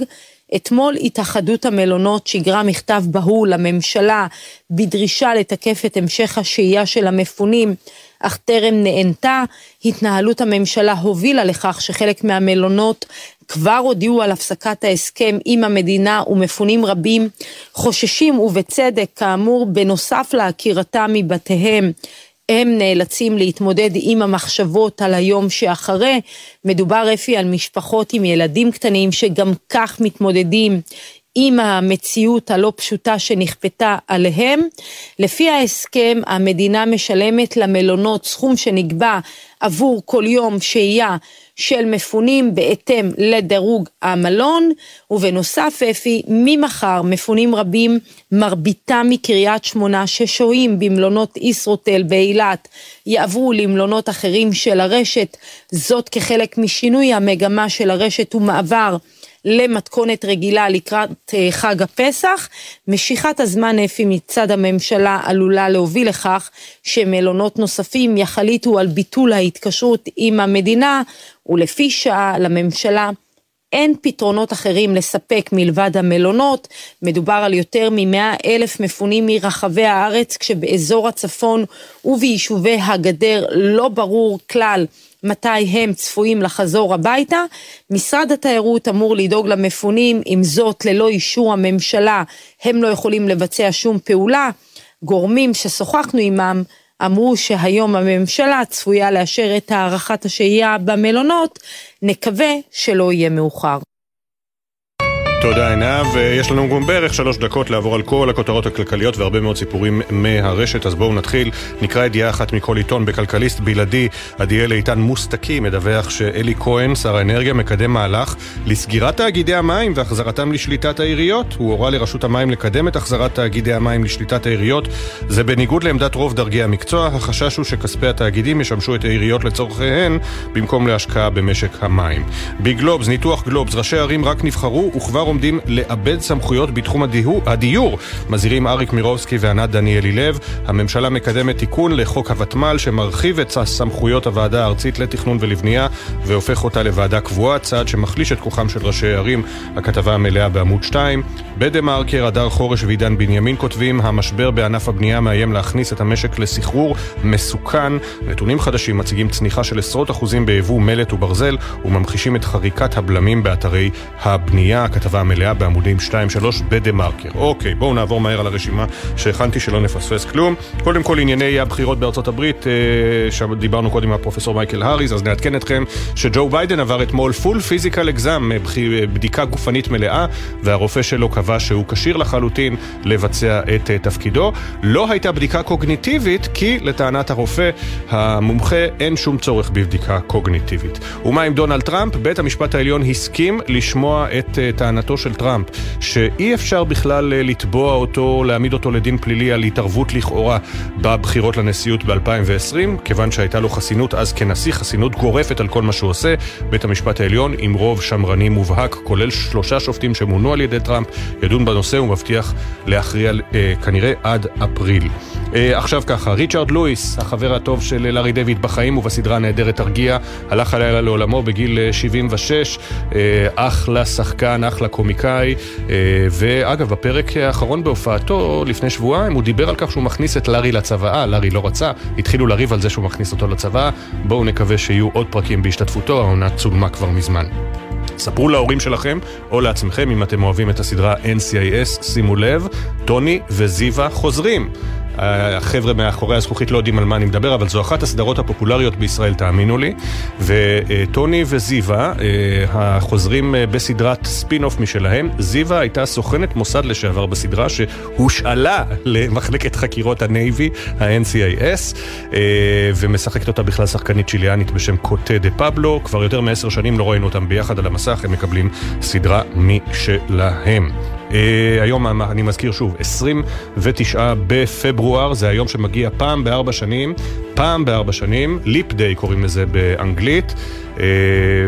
אתמול התאחדות המלונות שיגרה מכתב בהול לממשלה בדרישה לתקף את המשך השהייה של המפונים, אך טרם נענתה. התנהלות הממשלה הובילה לכך שחלק מהמלונות כבר הודיעו על הפסקת ההסכם עם המדינה, ומפונים רבים חוששים ובצדק כאמור, בנוסף להכירתה מבתיהם. הם נאלצים להתמודד עם המחשבות על היום שאחרי. מדובר אפי על משפחות עם ילדים קטנים שגם כך מתמודדים עם המציאות הלא פשוטה שנכפתה עליהם. לפי ההסכם, המדינה משלמת למלונות סכום שנקבע עבור כל יום שהייה של מפונים בהתאם לדרוג המלון, ובנוסף אפי, ממחר מפונים רבים, מרביתם מקריית שמונה ששוהים במלונות ישרוטל באילת, יעברו למלונות אחרים של הרשת, זאת כחלק משינוי המגמה של הרשת ומעבר למתכונת רגילה לקראת חג הפסח. משיכת הזמן אפי מצד הממשלה עלולה להוביל לכך שמלונות נוספים יחליטו על ביטול ההתקשרות עם המדינה, ולפי שעה לממשלה אין פתרונות אחרים לספק מלבד המלונות. מדובר על יותר מ100,000 מפונים מרחבי הארץ, כשבאזור הצפון וביישובי הגדר לא ברור כלל מתי הם צפויים לחזור הביתה. משרד התיירות אמור לדאוג למפונים, עם זאת ללא אישור הממשלה הם לא יכולים לבצע שום פעולה. גורמים ששוחחנו עימם אמרו שהיום הממשלה צפויה לאשר את הארכת השהייה במלונות, נקווה שלא יהיה מאוחר. תודה עינב, ויש לנו גם בערך 3 דקות לעבור על כל הכותרות הכלכליות והרבה מאוד סיפורים מהרשת, אז בואו נתחיל. נקרא ידיעה אחת מכל עיתון בכלכליסט בלעדי. הדיאל איתן מוסתקי מדווח שאלי כהן, שר האנרגיה, מקדם מהלך לסגירת תאגידי המים והחזרתם לשליטת העיריות. הוא הורה לרשות המים לקדם את החזרת תאגידי המים לשליטת העיריות. זה בניגוד לעמדת רוב דרגי המקצוע. החשש הוא שכספי התאגידים ישמשו את העיריות לצורכיהן במקום להשקעה במשק המים. בגלובס, ניתוח גלובס, ראשי ערים רק נבחרו וכבר עומדים לאבד סמכויות בתחום הדיור, מזהירים אריק מירובסקי וענת דניאלי לב. הממשלה מקדמת תיקון לחוק הוותמ"ל שמרחיב את סמכויות הוועדה הארצית לתכנון ולבנייה והופך אותה לוועדה קבועה, צעד שמחליש את כוחם של ראשי הערים. הכתבה המלאה בעמוד 2. בדמרקר, הדר חורש ועידן בנימין כותבים, המשבר בענף הבנייה מאיים להכניס את המשק לסחרור מסוכן. נתונים חדשים מציגים צניחה של 10% ביבוא מלט וברזל וממחישים את חריקת הבלמים באתרי הבנייה. הכתבה הכתבה המלאה בעמודים 2-3 בדמרקר. אוקיי, בואו נעבור מהר על הרשימה שהכנתי שלא נפספס כלום. קודם כל ענייני הבחירות בארצות הברית, שדיברנו קודם עם הפרופסור מייקל הריס, אז נעדכן אתכם שג'ו ביידן עבר אתמול פול פיזיקל אקזאם, בדיקה גופנית מלאה, והרופא שלו קבע שהוא כשיר לחלוטין לבצע את תפקידו. לא הייתה בדיקה קוגניטיבית, כי לטענת הרופא המומחה אין שום צורך בבדיקה קוגניטיבית. ומה עם דונלד טראמפ? בית המשפט העליון הסכים לשמוע את טענתו של טראמפ, שאי אפשר בכלל לתבוע אותו, להעמיד אותו לדין פלילי על התערבות לכאורה בבחירות לנשיאות ב-2020, כיוון שהייתה לו חסינות אז כנשיא, חסינות גורפת על כל מה שהוא עושה. בית המשפט העליון, עם רוב שמרני מובהק, כולל 3 שופטים שמונו על ידי טראמפ, ידון בנושא ומבטיח להכריע כנראה עד אפריל. עכשיו ככה, ריצ'רד לואיס, החבר הטוב של לארי דיוויד בחיים ובסדרה הנהדרת הרגיע, הלך הלילה לעולמו בגיל 76, אחלה שחקן, אחלה קומיקאי, ואגב, בפרק האחרון בהופעתו, לפני שבועיים, הוא דיבר על כך שהוא מכניס את לארי לצבא, לארי לא רצה, התחילו לריב על זה שהוא מכניס אותו לצבא, בואו נקווה שיהיו עוד פרקים בהשתתפותו, העונה צולמה כבר מזמן. ספרו להורים שלכם או לעצמכם אם אתם אוהבים את הסדרה NCIS, שימו לב, טוני וזיווה חוזרים. החבר'ה מאחורי הזכוכית לא יודעים על מה אני מדבר, אבל זו אחת הסדרות הפופולריות בישראל, תאמינו לי. וטוני וזיווה החוזרים בסדרת ספין-אוף משלהם. זיווה הייתה סוכנת מוסד לשעבר בסדרה, שהושאלה למחלקת חקירות הנייבי, ה-NCIS, ומשחקת אותה בכלל שחקנית צ'יליאנית בשם קוטה דה פבלו. כבר יותר מ10 שנים לא ראינו אותם ביחד על המסך, הם מקבלים סדרה משלהם. היום אני מזכיר שוב, 29 בפברואר, זה היום שמגיע פעם בארבע שנים, ליפ דיי קוראים לזה באנגלית,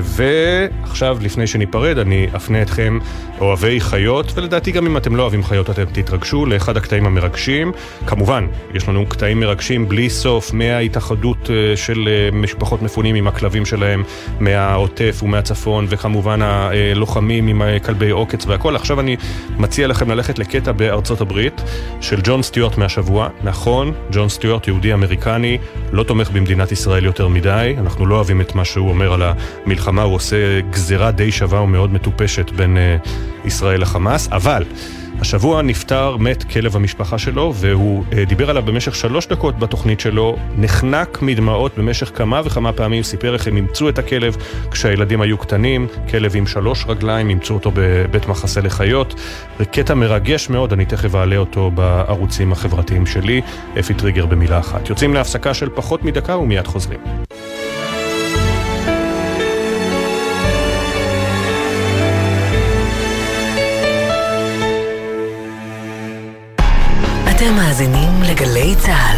ועכשיו לפני שניפרד אני אפנה אתכם אוהבי חיות, ולדעתי גם אם אתם לא אוהבים חיות אתם תתרגשו לאחד הקטעים המרגשים. כמובן יש לנו קטעים מרגשים בלי סוף מההתאחדות של משפחות מפונים עם הכלבים שלהם מהעוטף ומהצפון, וכמובן הלוחמים עם כלבי עוקץ והכל. עכשיו אני מציע לכם ללכת לקטע בארצות הברית של ג'ון סטיוארט מהשבוע. נכון, ג'ון סטיוארט יהודי אמריקני, לא תומך במדינת ישראל יותר מדי, אנחנו לא אוהבים את מה שהוא אומר על המלחמה, הוא עושה גזירה די שווה ומאוד מטופשת בין ישראל לחמאס, אבל השבוע נפטר, מת כלב המשפחה שלו, והוא דיבר עליו במשך 3 דקות בתוכנית שלו, נחנק מדמעות במשך כמה וכמה פעמים, סיפר איך הם ימצאו את הכלב כשהילדים היו קטנים, כלב עם 3 רגליים, ימצאו אותו בבית מחסה לחיות, וקטע מרגש מאוד, אני תכף אעלה אותו בערוצים החברתיים שלי, אפי טריגר במילה אחת. יוצאים להפסקה של פחות מדקה ומיד חוזרים. אתם מאזינים לגלי צהל.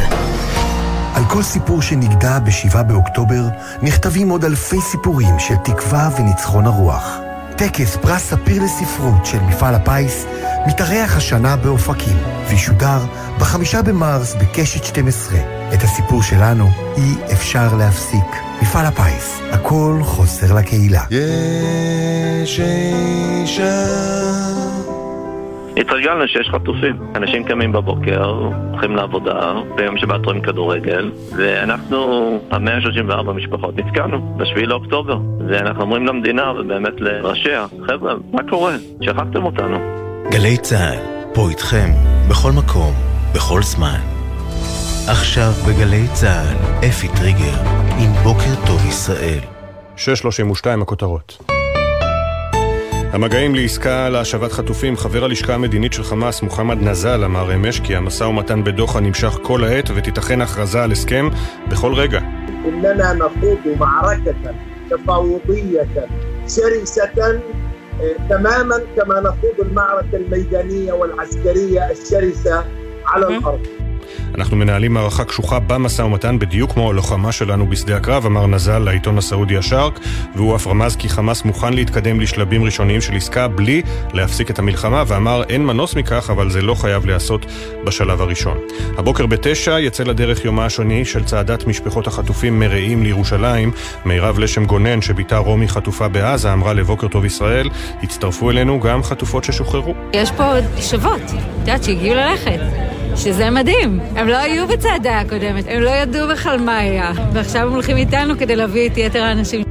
על כל סיפור שנגדע ב7 באוקטובר נכתבים עוד אלפי סיפורים של תקווה וניצחון הרוח. טקס פרס ספיר לספרות של מפעל הפיס מתארח השנה באופקים וישודר ב5 במרס בקשת 12. את הסיפור שלנו אי אפשר להפסיק. מפעל הפיס, הכל חוזר לקהילה. יש אישה, התרגלנו שיש חטופים. אנשים קמים בבוקר, הולכים לעבודה, ביום שבת רואים כדורגל, ואנחנו, 134 משפחות, נתקענו ב7 לאוקטובר. ואנחנו אומרים למדינה ובאמת לראשיה, חבר'ה, מה קורה? שכחתם אותנו. גלי צהל, פה איתכם, בכל מקום, בכל זמן. עכשיו בגלי צהל, אפי טריגר, עם בוקר טוב ישראל. 6:32 הכותרות. המגעים לעסקה להשבת חטופים, חבר הלשכה המדינית של חמאס מוחמד נזל אמר אמש כי המשא ומתן בדוחה נמשך כל העת ותיתכן הכרזה על הסכם בכל רגע. איננה נפוט מערכה תפאוודיה שריסה תماما كما نخوض المعركه الميدانيه والعسكريه الشرسه على الارض. אנחנו מנהלים מערכה קשוחה במשא ומתן בדיוק כמו הלוחמה שלנו בשדה הקרב, אמר נזל לעיתון הסעודי השארק, והוא אף רמז כי חמאס מוכן להתקדם לשלבים ראשוניים של עסקה בלי להפסיק את המלחמה, ואמר אין מנוס מכך אבל זה לא חייב לעשות בשלב הראשון. הבוקר ב9 יצא לדרך יומה השני של צעדת משפחות החטופים מרעים לירושלים. מירב לשם גונן שביתה רומי חטופה בעזה אמרה לבוקר טוב ישראל, הצטרפו אלינו גם חטופות ששוחררו. יש פה שבות, יודעת שהגיעו ללכת, שזה מדהים. הם לא היו בצעדה הקודמת, הם לא ידעו בכלל מה היה, ועכשיו הם הולכים איתנו כדי להביא את יתר האנשים.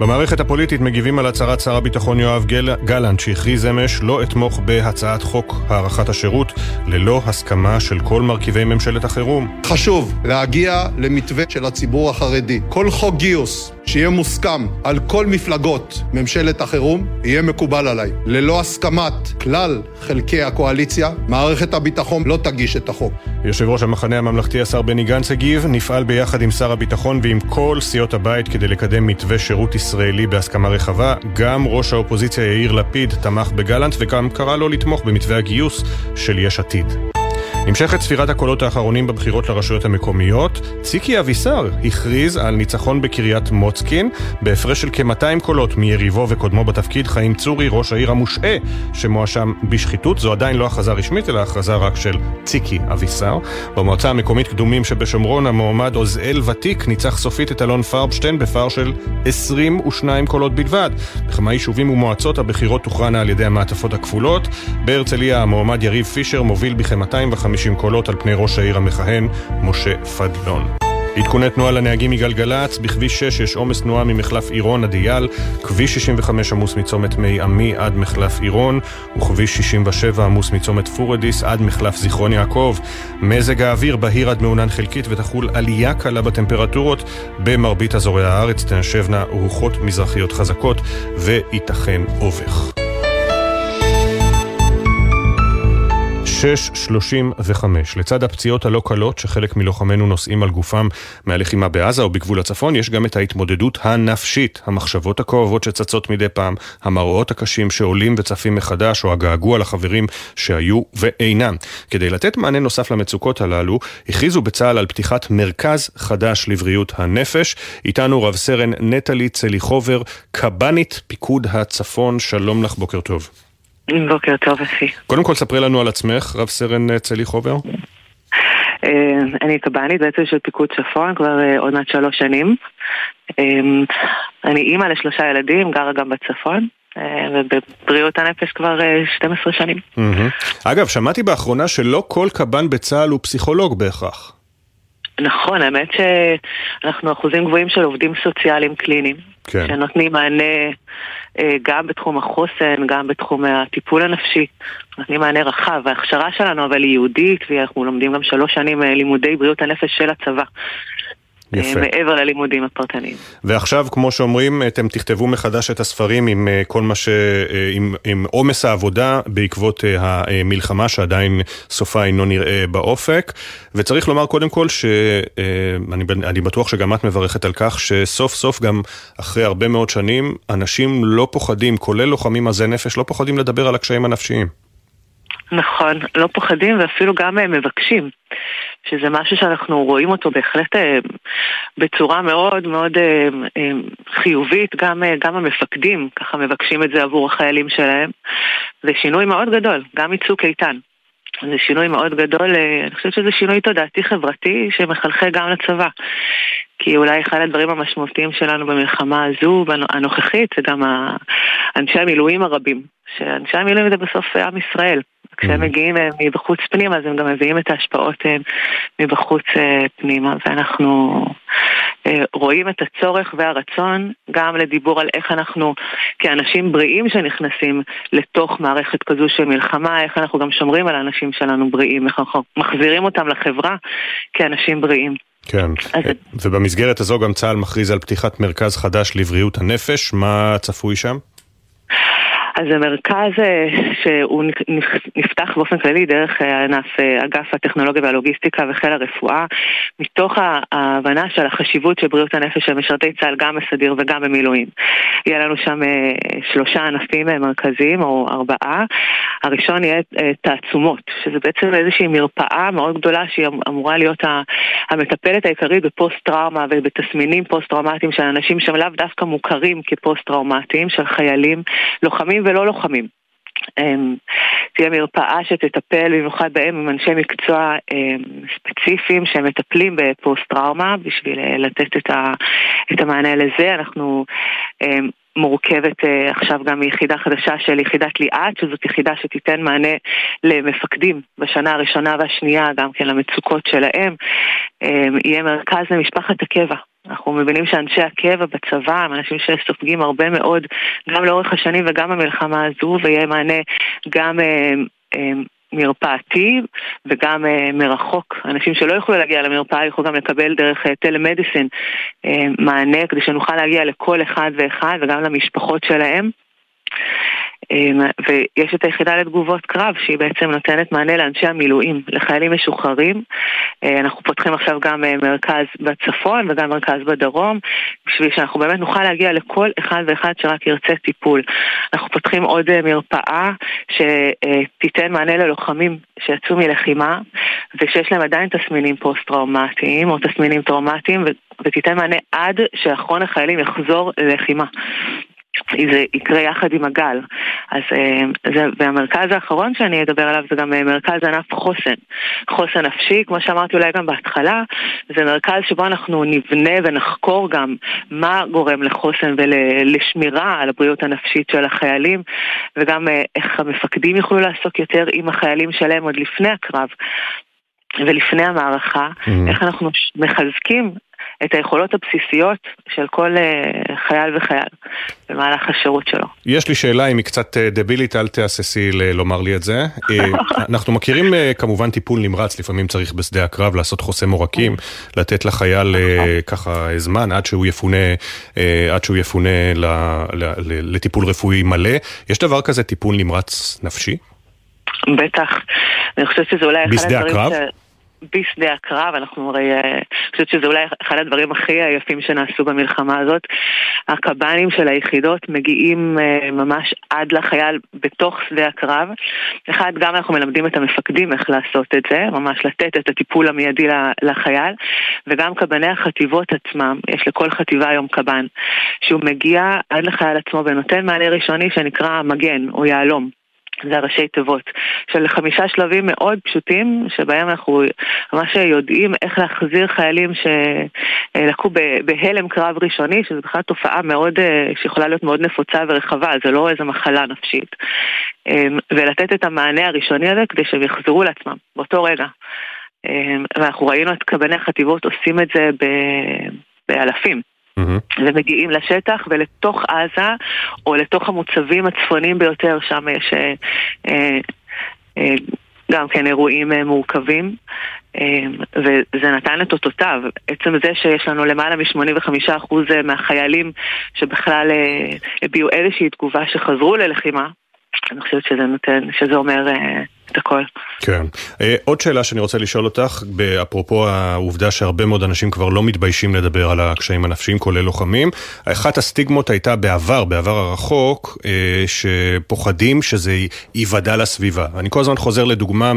במערכת הפוליטית מגיבים על הצהרת שר הביטחון יואב גלנט שהכריז אמש לא אתמוך בהצעת חוק הארכת השירות ללא הסכמה של כל מרכיבי ממשלת החירום. חשוב להגיע למתווה של הציבור החרדי. כל חוק גיוס שיהיה מוסכם על כל מפלגות ממשלת החירום יהיה מקובל עליי. ללא הסכמת כלל חלקי הקואליציה, מערכת הביטחון לא תגיש את החוק. יושב ראש המחנה הממלכתי השר בני גנץ הגיב, נפעל ביחד עם שר הביטחון ועם כל סיעות הבית כדי לקדם מתווה שירות ישראלי בהסכמה רחבה. גם ראש האופוזיציה יאיר לפיד תמך בגלנט וגם קרא לו לתמוך במתווה הגיוס של יש עתיד. נמשכת ספירת הקולות האחרונים בבחירות לרשויות המקומיות. ציקי אביסר הכריז על ניצחון בקריית מוצקין בהפרש של כ-200 קולות מיריבו וקודמו בתפקיד חיים צורי, ראש העיר המושעה שמואשם בשחיתות. זו עדיין לא הכרזה רשמית אלא הכרזה רק של ציקי אביסר. במועצה המקומית קדומים שבשומרון המועמד עוזאל ותיק ניצח סופית את אלון פרבשטיין בפער של 22 קולות בלבד. בכמה יישובים ומועצות הבחירות תוכרנה על ידי המעטפות הכפולות. בהרצליה המועמד יריב פישר מוביל ב-250 קולות על פני ראש העיר המכהן משה פדלון. עדכוני תנועה לנהגים מגלגלץ, בכביש 6 יש עומס תנועה ממחלף עירון עד אייל, כביש 65 עמוס מצומת מי עמי עד מחלף עירון, וכביש 67 עמוס מצומת פורדיס עד מחלף זיכרון יעקב. מזג האוויר בהיר עד מעונן חלקית ותחול עלייה קלה בטמפרטורות במרבית אזורי הארץ, תנשבנה רוחות מזרחיות חזקות וייתכן אובך. 6:35. לצד הפציעות הלא קלות שחלק מלוחמנו נושאים על גופם מהלחימה בעזה או בגבול הצפון, יש גם את ההתמודדות הנפשית, המחשבות הכואבות שצצות מדי פעם, המראות הקשים שעולים וצפים מחדש, או הגעגוע לחברים שהיו ואינם. כדי לתת מענה נוסף למצוקות הללו, הכריזו בצה"ל על פתיחת מרכז חדש לבריאות הנפש. איתנו רב סרן נטלי צליחובר, קב"נית פיקוד הצפון. שלום לך, בוקר טוב. בוקר טוב, אפי. קודם כל, ספרי לנו על עצמך, רב סרן צליחובר. אני קב"נית בעצם של פיקוד צפון כבר עוד מעט 3 שנים. אני אימא ל3 ילדים, גרה גם בצפון, ובבריאות הנפש כבר 12 שנים. אגב, שמעתי באחרונה שלא כל קב"ן בצה"ל הוא פסיכולוג בהכרח. נכון, האמת שאנחנו אחוזים גבוהים של עובדים סוציאליים קליניים, שנותנים מענה גם בתחום החוסן, גם בתחום הטיפול הנפשי, נותנים מענה רחב. ההכשרה שלנו אבל היא יהודית, ואנחנו לומדים גם 3 שנים לימודי בריאות הנפש של הצבא. יפה. מעבר ללימודים הפרטניים. ועכשיו, כמו שאומרים, אתם תכתבו מחדש את הספרים עם כל מה עם עומס העבודה בעקבות המלחמה שעדיין סופה אינו נראה באופק. וצריך לומר קודם כל שאני בטוח שגם את מברכת על כך שסוף סוף, גם אחרי הרבה מאוד שנים, אנשים לא פוחדים, כולל לוחמים עזי נפש, לא פוחדים לדבר על הקשיים הנפשיים. נכון, לא פוחדים ואפילו גם מבקשים. שזה משהו שאנחנו רואים אותו בהחלט בצורה מאוד מאוד חיובית, גם המפקדים ככה מבקשים את זה עבור החיילים שלהם. זה שינוי מאוד גדול, גם מצוק איתן. זה שינוי מאוד גדול, אני חושבת שזה שינוי תודעתי חברתי שמחלחל גם לצבא. כי אולי אחד הדברים המשמעותיים שלנו במלחמה הזו, הנוכחית, זה גם אנשי המילואים הרבים. שאנשי המילואים זה בסוף עם ישראל. כשהם מגיעים מבחוץ פנימה, אז הם גם מביאים את ההשפעות מבחוץ פנימה, ואנחנו רואים את הצורך והרצון גם לדיבור על איך אנחנו, כאנשים בריאים שנכנסים לתוך מערכת כזו של מלחמה, איך אנחנו גם שומרים על האנשים שלנו בריאים, איך אנחנו מחזירים אותם לחברה כאנשים בריאים. כן, ובמסגרת הזו גם צה"ל מכריז על פתיחת מרכז חדש לבריאות הנפש. מה צפוי שם? אז המרכז שהוא נפתח באופן כללי דרך אגף הטכנולוגיה והלוגיסטיקה וחיל הרפואה, מתוך ההבנה של החשיבות של בריאות הנפש של משרתי צה"ל גם בסדיר וגם במילואים. יהיה לנו שם 3 ענפים מרכזיים או 4. הראשון יהיה תעצומות, שזה בעצם איזושהי מרפאה מאוד גדולה שהיא אמורה להיות המטפלת העיקרית בפוסט-טראומה ובתסמינים פוסט-טראומטיים של אנשים שהם לאו דווקא מוכרים כפוסט-טראומטיים, של חיילים, לוחמים ולא לוחמים. תהיה מרפאה שתטפל במיוחד בהם עם אנשי מקצוע ספציפיים שמטפלים בפוסט-טראומה בשביל לתת את המענה לזה. אנחנו מורכבת עכשיו גם מיחידה חדשה של יחידת ליאת, שזאת יחידה שתיתן מענה למפקדים בשנה הראשונה והשנייה, גם כן למצוקות שלהם. יהיה מרכז למשפחת הקבע. אנחנו מבינים שאנשי הקבע בצבא הם אנשים שסופגים הרבה מאוד גם לאורך השנים וגם המלחמה הזו, ויהיה מענה גם מרפאתי וגם מרחוק. אנשים שלא יכולו להגיע למרפאה יכולו גם לקבל דרך טלמדיסין מענה, כדי שנוכל להגיע לכל אחד ואחד וגם למשפחות שלהם. ויש את היחידה לתגובות קרב, שהיא בעצם נותנת מענה לאנשי המילואים, לחיילים משוחררים. אנחנו פותחים עכשיו גם מרכז בצפון וגם מרכז בדרום, בשביל שאנחנו באמת נוכל להגיע לכל אחד ואחד שרק ירצה טיפול. אנחנו פותחים עוד מרפאה שתיתן מענה ללוחמים שיצאו מלחימה ושיש להם עדיין תסמינים פוסט-טראומטיים או תסמינים טראומטיים, ותיתן מענה עד שאחרון החיילים יחזור ללחימה. זה יקרה יחד עם הגל. אז והמרכז האחרון שאני אדבר עליו זה גם מרכז ענף חוסן. חוסן נפשי, כמו שאמרתי אולי גם בהתחלה, זה מרכז שבו אנחנו נבנה ונחקור גם מה גורם לחוסן ולשמירה על הבריאות הנפשית של החיילים, וגם איך המפקדים יוכלו לעסוק יותר עם החיילים שלהם עוד לפני הקרב ולפני המערכה, איך אנחנו מחזקים את היכולות הבסיסיות של כל חייל וחייל במהלך השירות שלו. יש לי שאלה, אם היא קצת דבילית, אל תעססי לומר לי את זה. אנחנו מכירים כמובן טיפול נמרץ, לפעמים צריך בשדה הקרב לעשות חוסם עורקים, לתת לחייל ככה זמן עד שהוא יפונה לטיפול רפואי מלא. יש דבר כזה טיפול נמרץ נפשי? בטח. אני חושבת שזה אולי בשדה הקרב? בשדה הקרב, אני חושבת שזה אולי אחד הדברים הכי יפים שנעשו במלחמה הזאת. הקב"נים של היחידות מגיעים ממש עד לחייל בתוך שדה הקרב. אחד, גם אנחנו מלמדים את המפקדים איך לעשות את זה, ממש לתת את הטיפול המיידי לחייל, וגם קב"ני החטיבות עצמם, יש לכל חטיבה היום קב"ן, שהוא מגיע עד לחייל עצמו ונותן מענה ראשוני שנקרא מגן או יעלום. זה ראשי תיבות של 5 שלבים מאוד פשוטים, שבהם אנחנו ממש יודעים איך להחזיר חיילים שלקו בהלם קרב ראשוני, שזו בכלל תופעה מאוד, שיכולה להיות מאוד נפוצה ורחבה, זה לא איזו מחלה נפשית. ולתת את המענה הראשוני הזה כדי שהם יחזרו לעצמם באותו רגע. ואנחנו ראינו את קבני החטיבות עושים את זה באלפים. ומגיעים לשטח ולתוך עזה או לתוך המוצבים הצפוניים ביותר, שם יש גם כן אירועים מורכבים, וזה נתן את אותותיו. עצם זה שיש לנו למעלה מ-85% מהחיילים שבכלל הביאו איזושהי תגובה שחזרו ללחימה, אני חושבת שזה אומר את הכל. כן. עוד שאלה שאני רוצה לשאול אותך, אפרופו העובדה שהרבה מאוד אנשים כבר לא מתביישים לדבר על הקשיים הנפשיים, כולל לוחמים. אחת הסטיגמות הייתה בעבר הרחוק, שפוחדים שזה ייוודע לסביבה. אני כל הזמן חוזר לדוגמה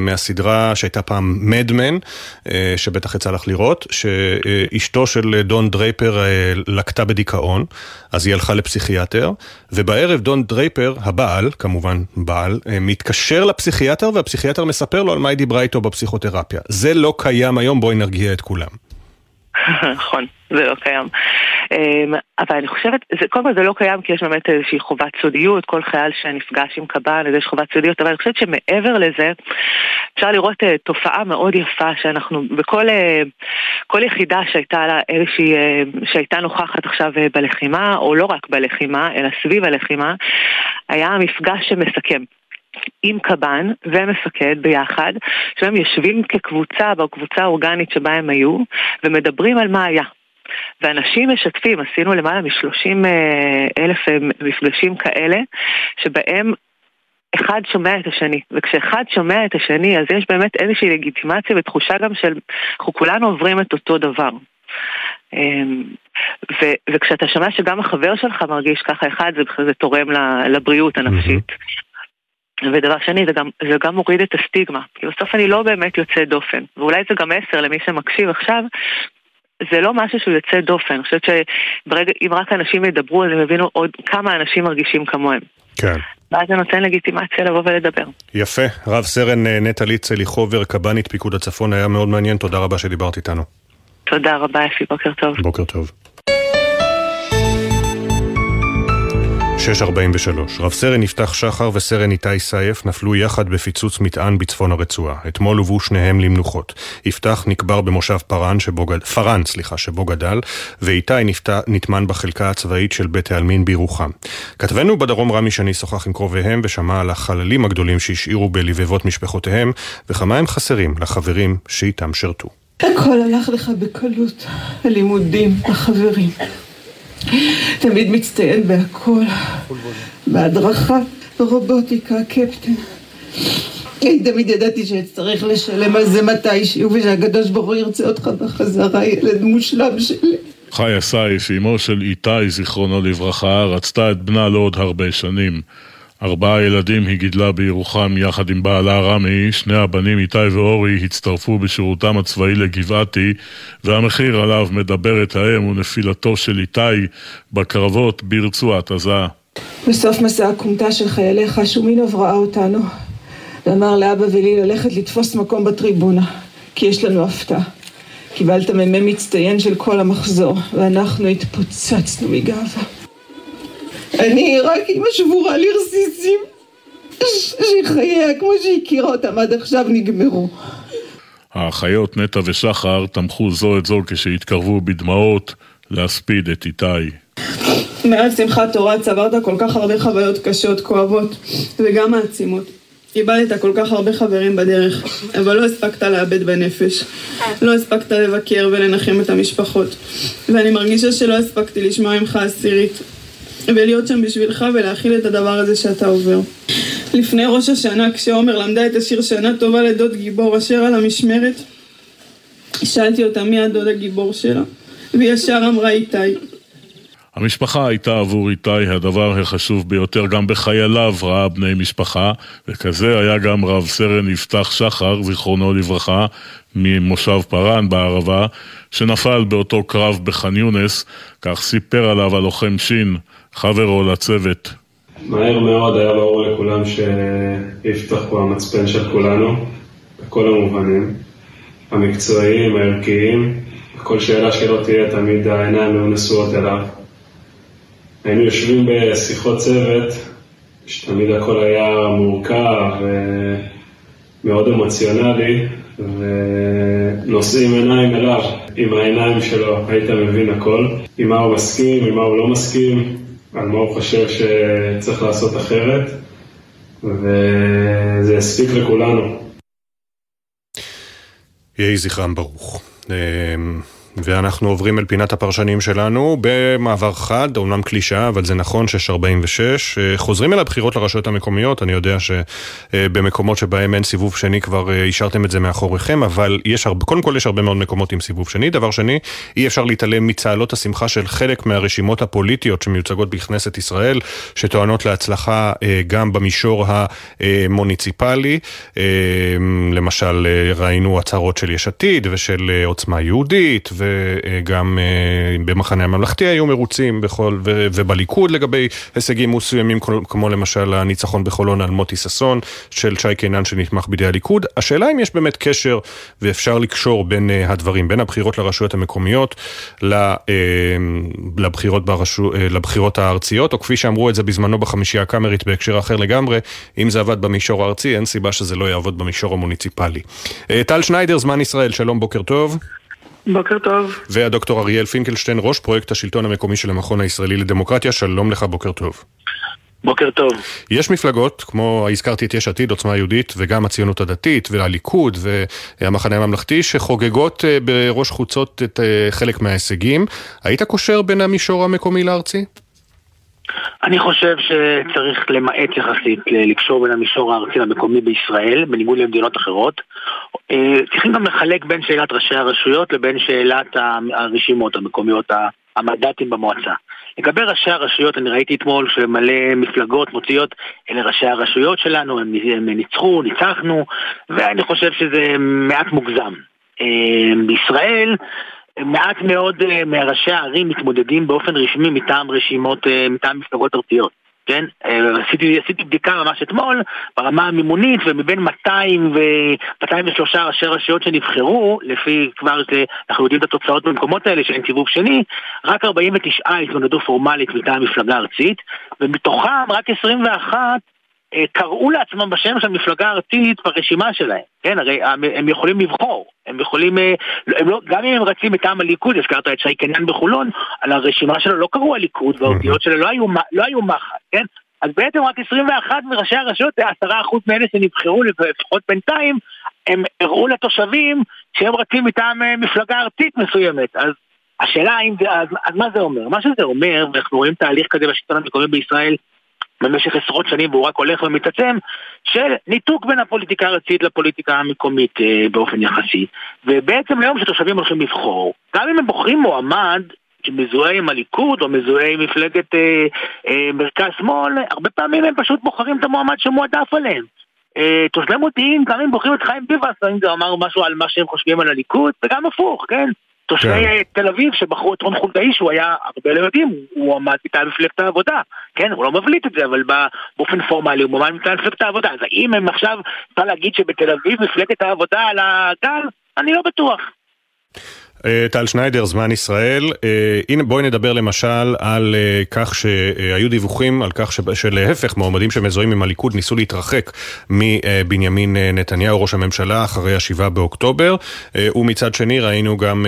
מהסדרה שהייתה פעם מדמן, שבטח יצא לך לראות, שאשתו של דון דרייפר לקטה בדיכאון, אז היא הלכה לפסיכיאטר, ובערב דון דרייפר, הבעל, כמובן בעל, מתקשר לפסיכיאטר, והפסיכיאטר מספר לו על מה היא דיברה איתו בפסיכותרפיה. זה לא קיים היום, בואי נרגיע את כולם. נכון, זה לא קיים. אבל אני חושבת, קודם כל זה לא קיים, כי יש באמת איזושהי חובת סודיות, כל חייל שנפגש עם קב"ן, אז יש חובת סודיות, אבל אני חושבת שמעבר לזה, אפשר לראות תופעה מאוד יפה, שאנחנו בכל יחידה שהייתה לה איזושהי, שהייתה נוכחת עכשיו בלחימה, או לא רק בלחימה, אלא סביב הלחימה, היה המפגש שמסכם. עם קב"ן ומפקד ביחד, שהם יושבים כקבוצה, בקבוצה האורגנית שבה הם היו, ומדברים על מה היה. ואנשים משתפים, עשינו למעלה מ-30,000 מפגשים כאלה, שבהם אחד שומע את השני, וכשאחד שומע את השני, אז יש באמת איזושהי לגיטימציה ותחושה גם של, אנחנו כולנו עוברים את אותו דבר. וכשאתה שומע שגם החבר שלך מרגיש ככה אחד, זה תורם לבריאות הנפשית. ודבר שני, זה גם מוריד את הסטיגמה, כי בסוף אני לא באמת יוצא דופן, ואולי זה גם מסר למי שמקשיב עכשיו, זה לא משהו שהוא יוצא דופן. אני חושבת שאם רק אנשים ידברו, אז הם יבינו עוד כמה אנשים מרגישים כמוהם. כן. ואז זה נותן לגיטימציה לבוא ולדבר. יפה. רב סרן נטלי צליחובר, קב"נית פיקוד הצפון, היה מאוד מעניין. תודה רבה שדיברת איתנו. תודה רבה, אפי. בוקר טוב. 6 6:43. רב סרן יפתח שחר וסרן איתי סייף נפלו יחד בפיצוץ מטען בצפון הרצועה. אתמול הובאו שניהם למנוחות. יפתח נקבר במושב פארן שבו גדל, ואיתי נטמן בחלקה הצבאית של בית העלמין בירוחם. כתבנו בדרום רמי שני שוחח עם קרוביהם ושמע על החללים הגדולים שהשאירו בלבבות משפחותיהם, וכמה הם חסרים לחברים שאיתם שרתו. הכל הלך לך בקלות, הלימודים, החברים. תמיד מצטיין בהכל, בהדרכה, ברובוטיקה, קפטן. תמיד ידעתי שצריך לשלם על זה מתישהו, ושהקדוש ברוך הוא ירצה אותך בחזרה, ילד מושלם שלי. חיה סייף, אמו של איתי, זיכרונו לברכה, רצתה את בנה לעוד הרבה שנים. 4 ילדים היא גידלה בירוחם יחד עם בעלה רמי, 2 הבנים איתי ואורי הצטרפו בשירותם הצבאי לגבעתי, והמחיר עליו מדברת האם ונפילתו של איתי בקרבות ברצועת עזה. בסוף מסע הקומטה של חיילי חשומינוב ראה אותנו, ואמר לאבא ולי ללכת לתפוס מקום בטריבונה, כי יש לנו הפתעה. קיבלת מ"מ מצטיין של כל המחזור, ואנחנו התפוצצנו מגאווה. אני רק עם השבורה לרסיסים שחייה כמו שהכירה אותם עד עכשיו נגמרו. האחיות נטע ושחר תמכו זו את זו כשהתקרבו בדמעות להספיד את איתי. מעל שמחת תורה צברת כל כך הרבה חוויות קשות, כואבות וגם מעצימות. איבדת כל כך הרבה חברים בדרך, אבל לא הספקת לאבד בנפש, לא הספקת לבקר ולנחם את המשפחות, ואני מרגישה שלא הספקתי לשמוע ממך עשירית ולהיות שם בשבילך ולהכיל את הדבר הזה שאתה עובר. לפני ראש השנה, כשעומר למדה את השיר שנה טובה לדוד גיבור אשר על המשמרת, שאלתי אותה מי הדוד הגיבור שלה, וישר אמרה איתי. המשפחה הייתה עבור איתי הדבר החשוב ביותר, גם בחייליו ראה בני משפחה, וכזה היה גם רב סרן יפתח שחר, זיכרונו לברכה, ממושב פארן בערבה, שנפל באותו קרב בח'אן יונס, כך סיפר עליו הלוחם שין, חברו לצוות. מהר מאוד היה ברור לכולם שיפתח פה המצפן של כולנו, בכל המובנים, המקצועיים, הערכיים, בכל שאלה שלא תהיה תמיד העיניים לא נשואות אליו. היינו יושבים בשיחות צוות, שתמיד הכל היה מורכב ומאוד אמוציונלי, ונושאים עיניים אליו, עם העיניים שלו, היית מבין הכל, עם מה הוא מסכים, עם מה הוא לא מסכים, על מה הוא חושב שצריך לעשות אחרת, וזה הספיק לכולנו. יהי זכרם ברוך. ואנחנו עוברים אל פינת הפרשנים שלנו במעבר חד, אומנם קלישה, אבל זה נכון, 6:46. חוזרים אל הבחירות לרשויות המקומיות. אני יודע שבמקומות שבהם אין סיבוב שני כבר אישרתם את זה מאחוריכם, אבל קודם כל יש הרבה מאוד מקומות עם סיבוב שני. דבר שני, אי אפשר להתעלם מצהלות השמחה של חלק מהרשימות הפוליטיות שמיוצגות בכנסת ישראל, שטוענות להצלחה גם במישור המוניציפלי. למשל, ראינו הצהרות של יש עתיד ושל עוצמה יהודית, וגם במחנה הממלכתי היו מרוצים ובליכוד לגבי הישגים מסוימים, כמו למשל הניצחון בחולון על מוטי ססון של שי קינן שנתמך בידי הליכוד. השאלה אם יש באמת קשר ואפשר לקשור בין הדברים, בין הבחירות לרשויות המקומיות לבחירות הארציות, או כפי שאמרו את זה בזמנו בחמישייה הקאמרית בהקשר אחר לגמרי, אם זה עבד במישור הארצי אין סיבה שזה לא יעבוד במישור המוניציפלי. טל שניידר, זמן ישראל, שלום, בוקר טוב. בוקר טוב. והדוקטור אריאל פינקלשטיין, ראש פרויקט השלטון המקומי של המכון הישראלי לדמוקרטיה, שלום לך, בוקר טוב. בוקר טוב. יש מפלגות, כמו הזכרתי את יש עתיד, עוצמה יהודית, וגם הציונות הדתית, והליכוד, והמחנה הממלכתי, שחוגגות בראש חוצות את חלק מההישגים. היית קושר בין המישור המקומי לארצי? אני חושב שצריך למעט יחסית לקשור בין המישור הארצי למקומי בישראל, בניגוד למדינות אחרות. צריכים גם לחלק בין שאלת ראשי הרשויות לבין שאלת הרשימות המקומיות, המנדטים במועצה. לגבי ראשי הרשויות, אני ראיתי אתמול שמלא מפלגות מוציאות, אלה ראשי הרשויות שלנו, הם ניצחו, ניצחנו, ואני חושב שזה מעט מוגזם. בישראל מעט מאוד מראשי הערים מתמודדים באופן רשמי מטעם מפלגות ארציות. כן, עשיתי בדיקה ממש אתמול ברמה המימונית, ומבין 203 ראשי רשויות שנבחרו, לפי כבר אנחנו יודעים את התוצאות במקומות האלה שאין סיבוב שני, רק 49 התמודדו פורמלית מטעם מפלגה ארצית, ומתוכם רק 21 קראו לעצמם בשם של מפלגה ארצית ברשימה שלהם. כן, הרי הם יכולים לבחור, הם יכולים, גם אם הם רצים מטעם הליכוד, הזכרת את שי קניין בחולון, על הרשימה שלו לא קראו הליכוד, והאותיות שלו לא היו מחד, כן? אז בעצם רק 21 מראשי הרשויות, 10% מאלה שנבחרו לפחות בינתיים, הם הראו לתושבים שהם רצים מטעם מפלגה ארצית מסוימת. אז השאלה, אז מה זה אומר? מה שזה אומר, ואנחנו רואים תהליך כזה בשלטון המקומי בישראל, במשך עשרות שנים, והוא רק הולך ומתעצם, של ניתוק בין הפוליטיקה הארצית לפוליטיקה המקומית באופן יחסי. ובעצם ליום שתושבים הולכים לבחור, גם אם הם בוחרים מועמד שמזוהה עם הליכוד או מזוהה עם מפלגת מרכז שמאל, הרבה פעמים הם פשוט בוחרים את המועמד שמועדף עליהם. תושבי מודיעין, גם אם בוחרים את חיים ביבס, אם זה אמר משהו על מה שהם חושבים על הליכוד, וגם הפוך, כן? תושבי תל אביב שבחרו את רון חולדאי, שהוא היה הרבה לבדים, הוא עמד מטעם מפלגת העבודה, כן, הוא לא מבליט את זה, אבל באופן פורמלי הוא עמד מטעם מפלגת העבודה. אז האם הם עכשיו צריך להגיד שבתל אביב מפלגת העבודה על הגל? אני לא בטוח. טל שניידר, זמן ישראל, הנה בואי נדבר למשל על כך שהיו דיווחים על כך שלהפך מועמדים שמזוהים עם הליכוד ניסו להתרחק מבנימין נתניהו ראש הממשלה אחרי השבעה באוקטובר, ומצד שני ראינו גם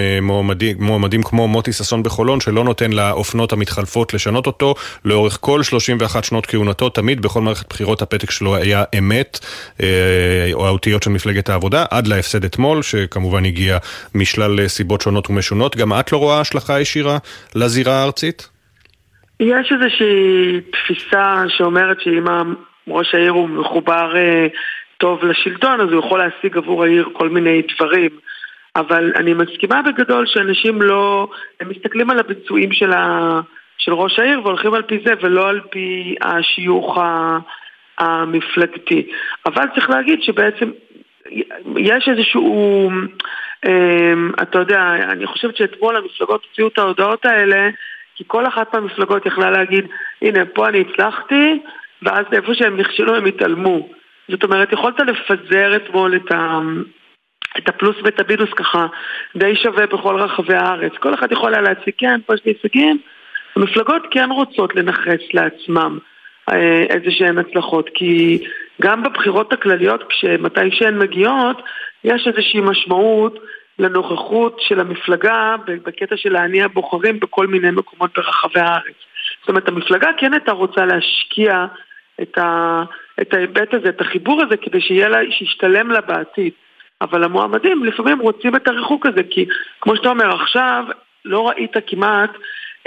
מועמדים כמו מוטי ססון בחולון שלא נותן לאופנות המתחלפות לשנות אותו לאורך כל 31 שנות כהונתו, תמיד בכל מערכת בחירות הפתק שלו היה אמת או האותיות של מפלגת העבודה, עד להפסד אתמול שכמובן הגיע משלל סיבות שונות ומשונות. גם את לא רואה השלכה ישירה לזירה הארצית? יש איזושהי תפיסה שאומרת שאם ראש העיר הוא מחובר טוב לשלטון, אז הוא יכול להשיג עבור העיר כל מיני דברים, אבל אני מסכימה בגדול שאנשים לא, הם מסתכלים על הביצועים של ראש העיר והולכים על פי זה ולא על פי השיוך המפלגתי. אבל צריך להגיד שבעצם יש איזשהו, אתה יודע, אני חושבת שאתמול המפלגות הוציאו את ההודעות האלה, כי כל אחת מהמפלגות יכלה להגיד, הנה פה אני הצלחתי, ואז איפה שהם נכשלו הם התעלמו. זאת אומרת, יכולת לפזר אתמול את הפלוס ואת הבינוס ככה, די שווה בכל רחבי הארץ. כל אחד יכול היה להציג, כן, פה יש לי הישגים. המפלגות כן רוצות לנחש לעצמם איזשהן הצלחות, כי גם בבחירות הכלליות, כשמתי שהן מגיעות, יש איזושהי משמעות לנוכחות של המפלגה, בקטע של להניע בוחרים בכל מיני מקומות ברחבי הארץ. זאת אומרת, המפלגה כן הייתה רוצה להשקיע את ההיבט הזה, את החיבור הזה, כדי שישתלם לה בעתיד. אבל המועמדים לפעמים רוצים את הריחוק הזה, כי כמו שאתה אומר, עכשיו לא ראית כמעט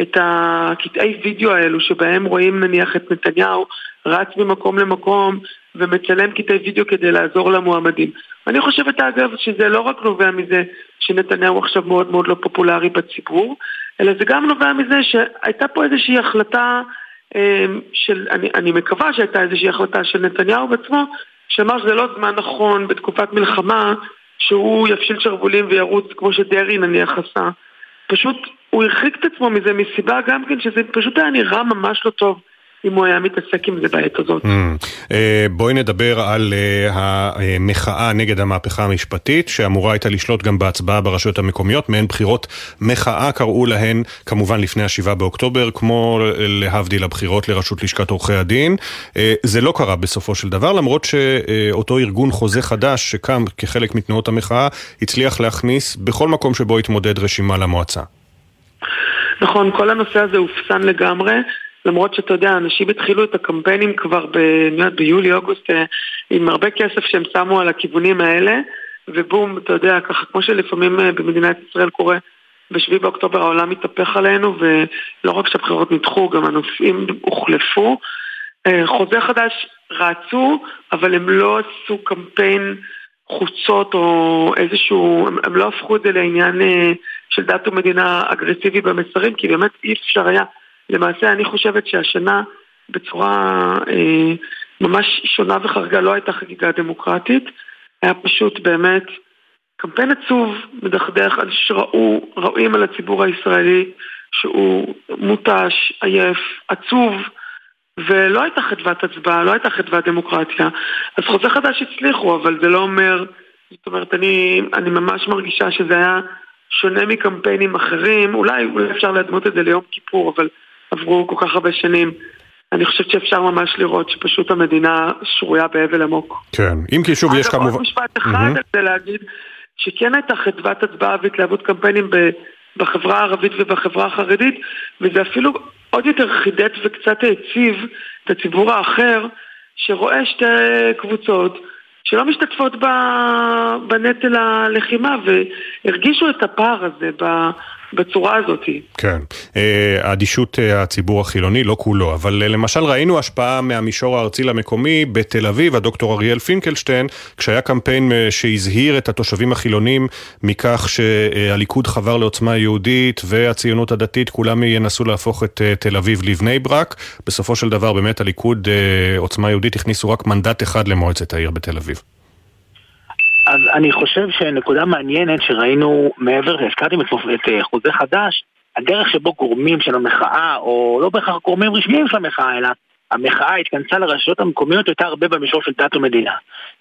את הקטעי וידאו האלו, שבהם רואים נניח את נתניהו רץ ממקום למקום, ומצלם קטעי וידאו כדי לעזור למועמדים. אני חושבת אגב שזה לא רק נובע מזה שנתניהו עכשיו מאוד מאוד לא פופולרי בציבור, אלא זה גם נובע מזה שהייתה פה איזושהי החלטה, אני מקווה שהייתה איזושהי החלטה של נתניהו בעצמו, שאמר שזה לא זמן נכון בתקופת מלחמה, שהוא יפשיל שרבולים וירוץ כמו שדרעי נניח עשה. פשוט הוא הרחיק את עצמו מזה מסיבה גם כן שזה פשוט היה נראה ממש לא טוב אם הוא היה מתעסק עם זה בעת הזאת. בואי נדבר על המחאה נגד המהפכה המשפטית, שאמורה הייתה לשלוט גם בהצבעה ברשויות המקומיות, מעין בחירות מחאה קראו להן, כמובן לפני השבעה באוקטובר, כמו להבדיל הבחירות לרשות לשכת עורכי הדין. זה לא קרה בסופו של דבר, למרות שאותו ארגון חוזה חדש, שקם כחלק מתנועות המחאה, הצליח להכניס בכל מקום שבו התמודד רשימה למועצה. נכון, כל הנושא הזה הופסן לגמרי, למרות שאתה יודע, אנשים התחילו את הקמפיינים כבר ביולי-אוגוסט עם הרבה כסף שהם שמו על הכיוונים האלה, ובום, אתה יודע, ככה כמו שלפעמים במדינת ישראל קורה, בשביעי באוקטובר העולם התהפך עלינו, ולא רק שהבחירות נדחו, גם הנושאים הוחלפו. חוזה חדש רצו, אבל הם לא עשו קמפיין חוצות או איזשהו, הם לא הפכו את זה לעניין של דת ומדינה אגרסיבי במסרים, כי באמת אי אפשר היה. למעשה אני חושבת שהשנה בצורה ממש שונה וחרגה לא הייתה חגיגה דמוקרטית, היה פשוט באמת קמפיין עצוב מדחדך על רואים על הציבור הישראלי שהוא מוטש, עייף, עצוב, ולא הייתה חדוות הצבעה, לא הייתה חדוות דמוקרטיה, אז חוזה חדש הצליחו, אבל זה לא אומר, זאת אומרת, אני ממש מרגישה שזה היה שונה מקמפיינים אחרים, אולי אפשר להדמות את זה ליום כיפור, אבל עברו כל כך הרבה שנים, אני חושבת שאפשר ממש לראות שפשוט המדינה שרויה באבל עמוק. כן, אם כי שוב יש כמובן... עוד משפט אחד על זה להגיד, שכן הייתה חדוות הצבעה והתלהבות קמפיינים בחברה הערבית ובחברה החרדית, וזה אפילו עוד יותר חידד וקצת הציב את הציבור האחר, שרואה שתי קבוצות שלא משתתפות בנטל הלחימה, והרגישו את הפער הזה בצורה הזאת. כן, אדישות הציבור החילוני לא כולו, אבל למשל ראינו השפעה מהמישור הארצי למקומי בתל אביב, הדוקטור אריאל פינקלשטיין, כשהיה קמפיין שהזהיר את התושבים החילונים מכך שהליכוד חבר לעוצמה יהודית והציונות הדתית, כולם ינסו להפוך את תל אביב לבני ברק, בסופו של דבר באמת הליכוד עוצמה יהודית הכניסו רק מנדט אחד למועצת העיר בתל אביב. אז אני חושב שנקודה מעניינת שראינו מעבר, הזכרתי את חוזה חדש, הדרך שבו גורמים של המחאה, או לא בהכרח גורמים רשמיים של המחאה, אלא המחאה התכנסה לרשויות המקומיות יותר הרבה במישור של דת ומדינה.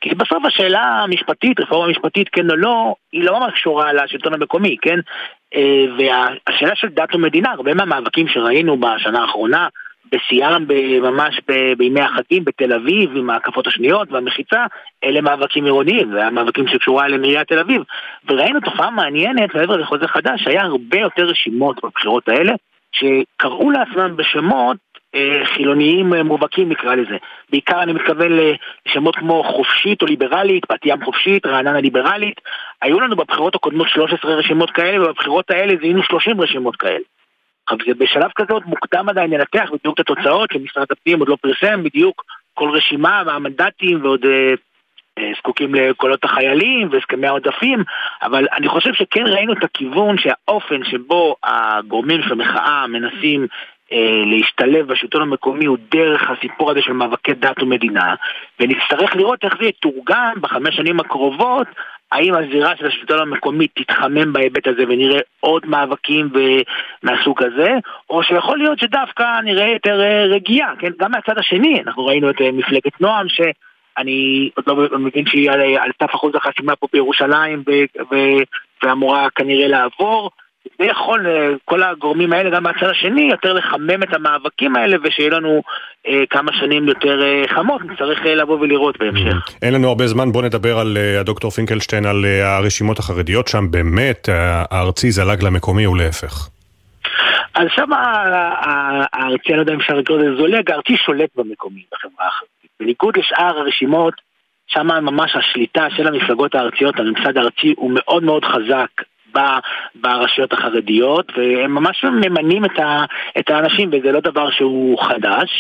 כי בסוף השאלה המשפטית, רפורמה המשפטית, כן או לא, היא לא ממש קשורה לשלטון המקומי, כן? והשאלה של דת ומדינה, הרבה מהמאבקים שראינו בשנה האחרונה, בסיאם, ממש בימי החגים, בתל אביב, עם ההקפות השניות והמחיצה, אלה מאבקים עירוניים, והמאבקים שקשורה למעיריית תל אביב. וראינו תופעה מעניינת, מעבר לחוזה חדש, שהיה הרבה יותר רשימות בבחירות האלה, שקראו לעצמם בשמות חילוניים מובהקים, נקרא לזה. בעיקר אני מתכוון לשמות כמו חופשית או ליברלית, בת ים חופשית, רעננה ליברלית. היו לנו בבחירות הקודמות 13 רשימות כאלה, ובבחירות האלה זיהינו 30 רשימות כאלה. בשלב כזה עוד מוקדם עדיין לנתח בדיוק את התוצאות שמשרד הפנים עוד לא פרסם בדיוק כל רשימה והמנדטים ועוד זקוקים לקולות החיילים והסכמי העודפים, אבל אני חושב שכן ראינו את הכיוון שהאופן שבו הגורמים של המחאה מנסים להשתלב בשלטון המקומי הוא דרך הסיפור הזה של מאבקי דת ומדינה, ונצטרך לראות איך זה יתורגם בחמש שנים הקרובות, האם הזירה של השלטון המקומי תתחמם בהיבט הזה ונראה עוד מאבקים מהסוג הזה, או שיכול להיות שדווקא נראה יותר רגיעה, כן? גם מהצד השני, אנחנו ראינו את מפלגת נועם, שאני עוד לא מבין שהיא על סף אחוז החסימה פה בירושלים, ואמורה כנראה לעבור, זה יכול, כל הגורמים האלה, גם מהצד השני, יותר לחמם את המאבקים האלה, ושיהיה לנו כמה שנים יותר חמות, נצטרך לבוא ולראות בהמשך. אין לנו הרבה זמן, בוא נדבר על הדוקטור פינקלשטיין, על הרשימות החרדיות שם, באמת הארצי זלג למקומי ולהפך. אז שם הארצי, אני לא יודע אם אפשר לקרוא את זה, זולג, הארצי שולט במקומי בחברה החרדית. בניגוד לשאר הרשימות, שם ממש השליטה של המפלגות הארציות, הממסד הארצי הוא מאוד מאוד חזק, ברשויות החרדיות, והם ממש ממנים את האנשים, וזה לא דבר שהוא חדש,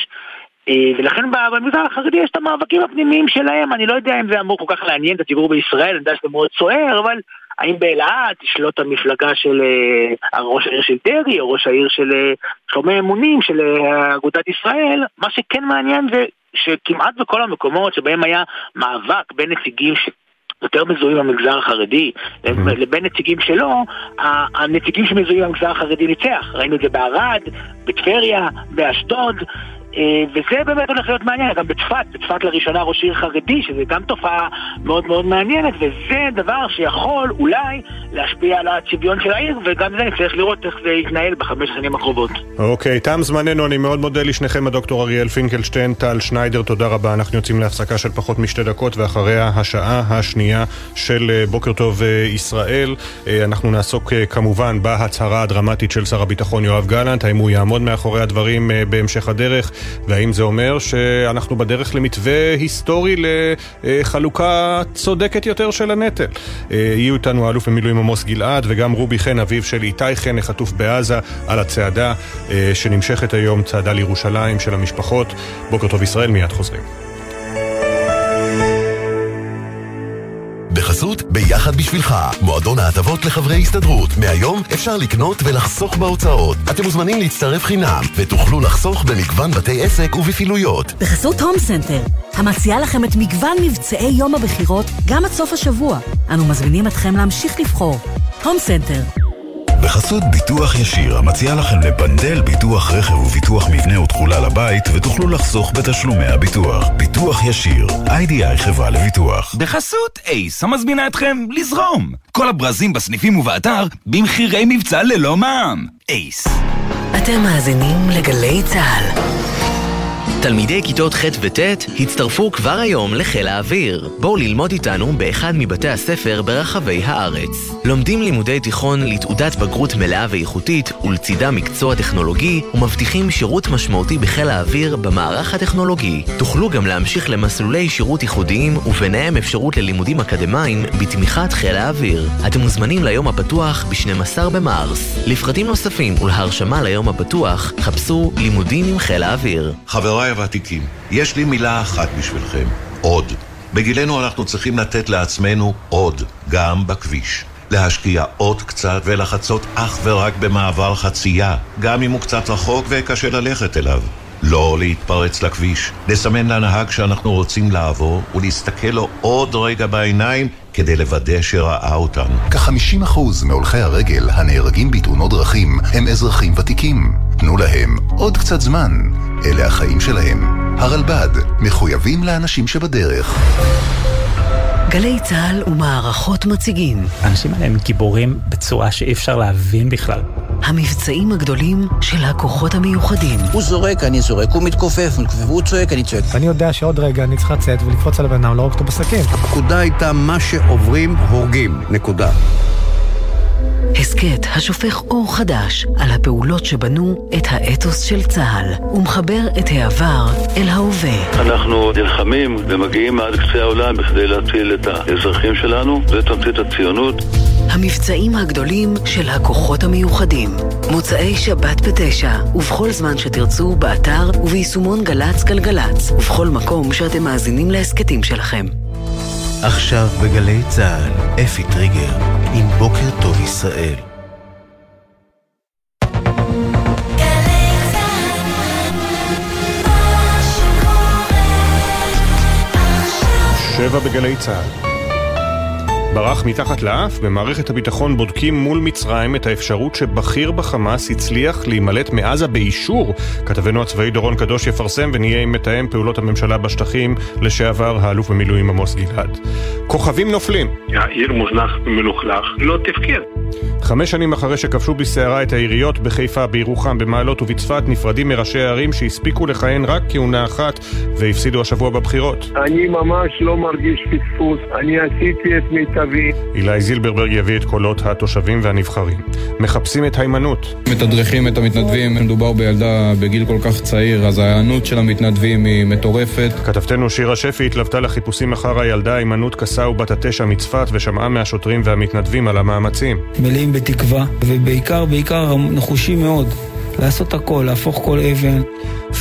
ולכן במגזר החרדי יש את המאבקים הפנימיים שלהם, אני לא יודע אם זה אמור כל כך לעניין את הציבור בישראל, אני יודע שזה מאוד סוער, אבל האם באלעד תשלוט המפלגה של ראש העיר של דרי, או ראש העיר של שלומי אמונים, של אגודת ישראל, מה שכן מעניין זה שכמעט בכל המקומות שבהם היה מאבק בין נציגים של יותר מזוהים במגזר החרדי, לבין נציגים שלו, הנציגים שמזוהים במגזר החרדי ניצח. ראינו את זה בערד, בטבריה, באשדוד, וזה באמת הולך להיות מעניין, גם בצפת לראשונה ראש עיר חרדי, שזה גם תופעה מאוד מאוד מעניינת, וזה דבר שיכול אולי להשפיע על הצביון של העיר, וגם זה נצטרך לראות איך זה יתנהל בחמש שנים הקרובות. אוקיי, תם זמננו, אני מאוד מודה לשניכם, הדוקטור אריאל פינקלשטיין, טל שניידר, תודה רבה, אנחנו יוצאים להפסקה של פחות משתי דקות, ואחריה השעה השנייה של בוקר טוב ישראל, אנחנו נעסוק כמובן בהצהרה הדרמטית של שר הביטחון יואב גלנט, האם הוא יעמוד מאחורי הדברים בהמשך הדרך, והאם זה אומר שאנחנו בדרך למתווה היסטורי לחלוקה צודקת יותר של הנטל. יהיו איתנו האלוף במילואים עמוס גלעד וגם רובי חן, אביו של איתי חן, החטוף בעזה, על הצעדה שנמשכת היום, צעדה לירושלים של המשפחות. בוקר טוב ישראל, מיד חוזרים. בחסות ביחד בשבילך, מועדון ההטבות לחברי הסתדרות. מהיום אפשר לקנות ולחסוך בהוצאות. אתם מוזמנים להצטרף חינם ותוכלו לחסוך במגוון בתי עסק ובפעילויות. בחסות הום סנטר, המציעה לכם את מגוון מבצעי יום הבחירות גם עד סוף השבוע. אנו מזמינים אתכם להמשיך לבחור. הום סנטר. בחסות ביטוח ישיר, המציע לכם לפנדל ביטוח רכב וביטוח מבנה ותכולה לבית, ותוכלו לחסוך בתשלומי הביטוח. ביטוח ישיר, IDI חברה לביטוח. בחסות אייס, המזמינה אתכם לזרום. כל הברזים בסניפים ובאתר במחירי מבצע ללא מע"מ. אייס. אתם מאזינים לגלי צהל. תלמידי כיתות ח' וט' הצטרפו כבר היום לחיל האוויר. בואו ללמוד איתנו באחד מבתי הספר ברחבי הארץ. לומדים לימודי תיכון לתעודת בגרות מלאה ואיכותית ולצידה מקצוע טכנולוגי, ומבטיחים שירות משמעותי בחיל האוויר במערך הטכנולוגי. תוכלו גם להמשיך למסלולי שירות ייחודיים וביניהם אפשרות ללימודים אקדמיים בתמיכת חיל האוויר. אתם מוזמנים ליום הפתוח ב-12 במרס. לפרטים נוספים ולהרשמה ליום הפתוח חפשו לימודים עם חיל האוויר. חבריי הוותיקים, יש לי מילה אחת בשבילכם, עוד. בגילנו אנחנו צריכים לתת לעצמנו עוד, גם בכביש. להשקיע עוד קצת ולחצות אך ורק במעבר חצייה, גם אם הוא קצת רחוק וקשה ללכת אליו. לא להתפרץ לכביש, לסמן לנהג שאנחנו רוצים לעבור ולהסתכל לו עוד רגע בעיניים כדי לוודא שראה אותנו. כ-50% מהולכי הרגל הנהרגים בתאונות דרכים הם אזרחים ותיקים. תנו להם עוד קצת זמן. אלה החיים שלהם. הרלב"ד, מחויבים לאנשים שבדרך. גלי צהל ומערכות מציגים. האנשים האלה הם גיבורים בצורה שאי אפשר להבין בכלל. המבצעים הגדולים של הכוחות המיוחדים. הוא זורק, אני זורק, הוא מתכופף, הוא צועק, אני צועק. אני יודע שעוד רגע אני צריך לצאת ולקפוץ על הבנם, לא רק אותו בסכן. הפקודה הייתה מה שעוברים הורגים, נקודה. הסקט השופך אור חדש על הפעולות שבנו את האתוס של צה"ל ומחבר את העבר אל ההווה. אנחנו נלחמים ומגיעים עד קצה העולם בכדי להציל את האזרחים שלנו, זה תמצית הציונות. המבצעים הגדולים של הכוחות המיוחדים. מוצאי שבת ב9 ובכל זמן שתרצו באתר וביישומון גלץ גלגלץ ובכל מקום שאתם מאזינים להסקטים שלכם. עכשיו בגלי צה"ל, אפי טריגר, עם בוקר טוב ישראל. שבע בגלי צה"ל. ברח מתחת לאף, במערכת הביטחון בודקים מול מצרים את האפשרות שבכיר בחמאס הצליח להימלט מעזה באישור. כתבנו הצבאי דורון קדוש יפרסם ונהיה עם מתאם פעולות הממשלה בשטחים לשעבר האלוף במילואים עמוס גלעד. כוכבים נופלים. העיר מוזנח ומלוכלך, לא תפקיר. 5 שנים אחרי שכבשו בסערה את העיריות בחיפה, בירוחם, במעלות ובצפת, נפרדים מראשי הערים שהספיקו לכהן רק כהונה אחת והפסידו השבוע בבחירות. אני ממש לא מרגיש פספוס, אני עשיתי את מיטבי. אילי זילברברג יביא את קולות התושבים והנבחרים. מחפשים את הימנות. מתדרכים את המתנדבים, מדובר בילדה בגיל כל כך צעיר, אז ההיענות של המתנדבים היא מטורפת. כתבתנו שירה שפי התלוותה לחיפושים אחר הילדה הימנות קסאו בת 9 מצפת ושמעה מהשוטרים והמתנדבים על המאמצים. מלאים בתקווה, ובעיקר נחושים מאוד לעשות הכל, להפוך כל אבן.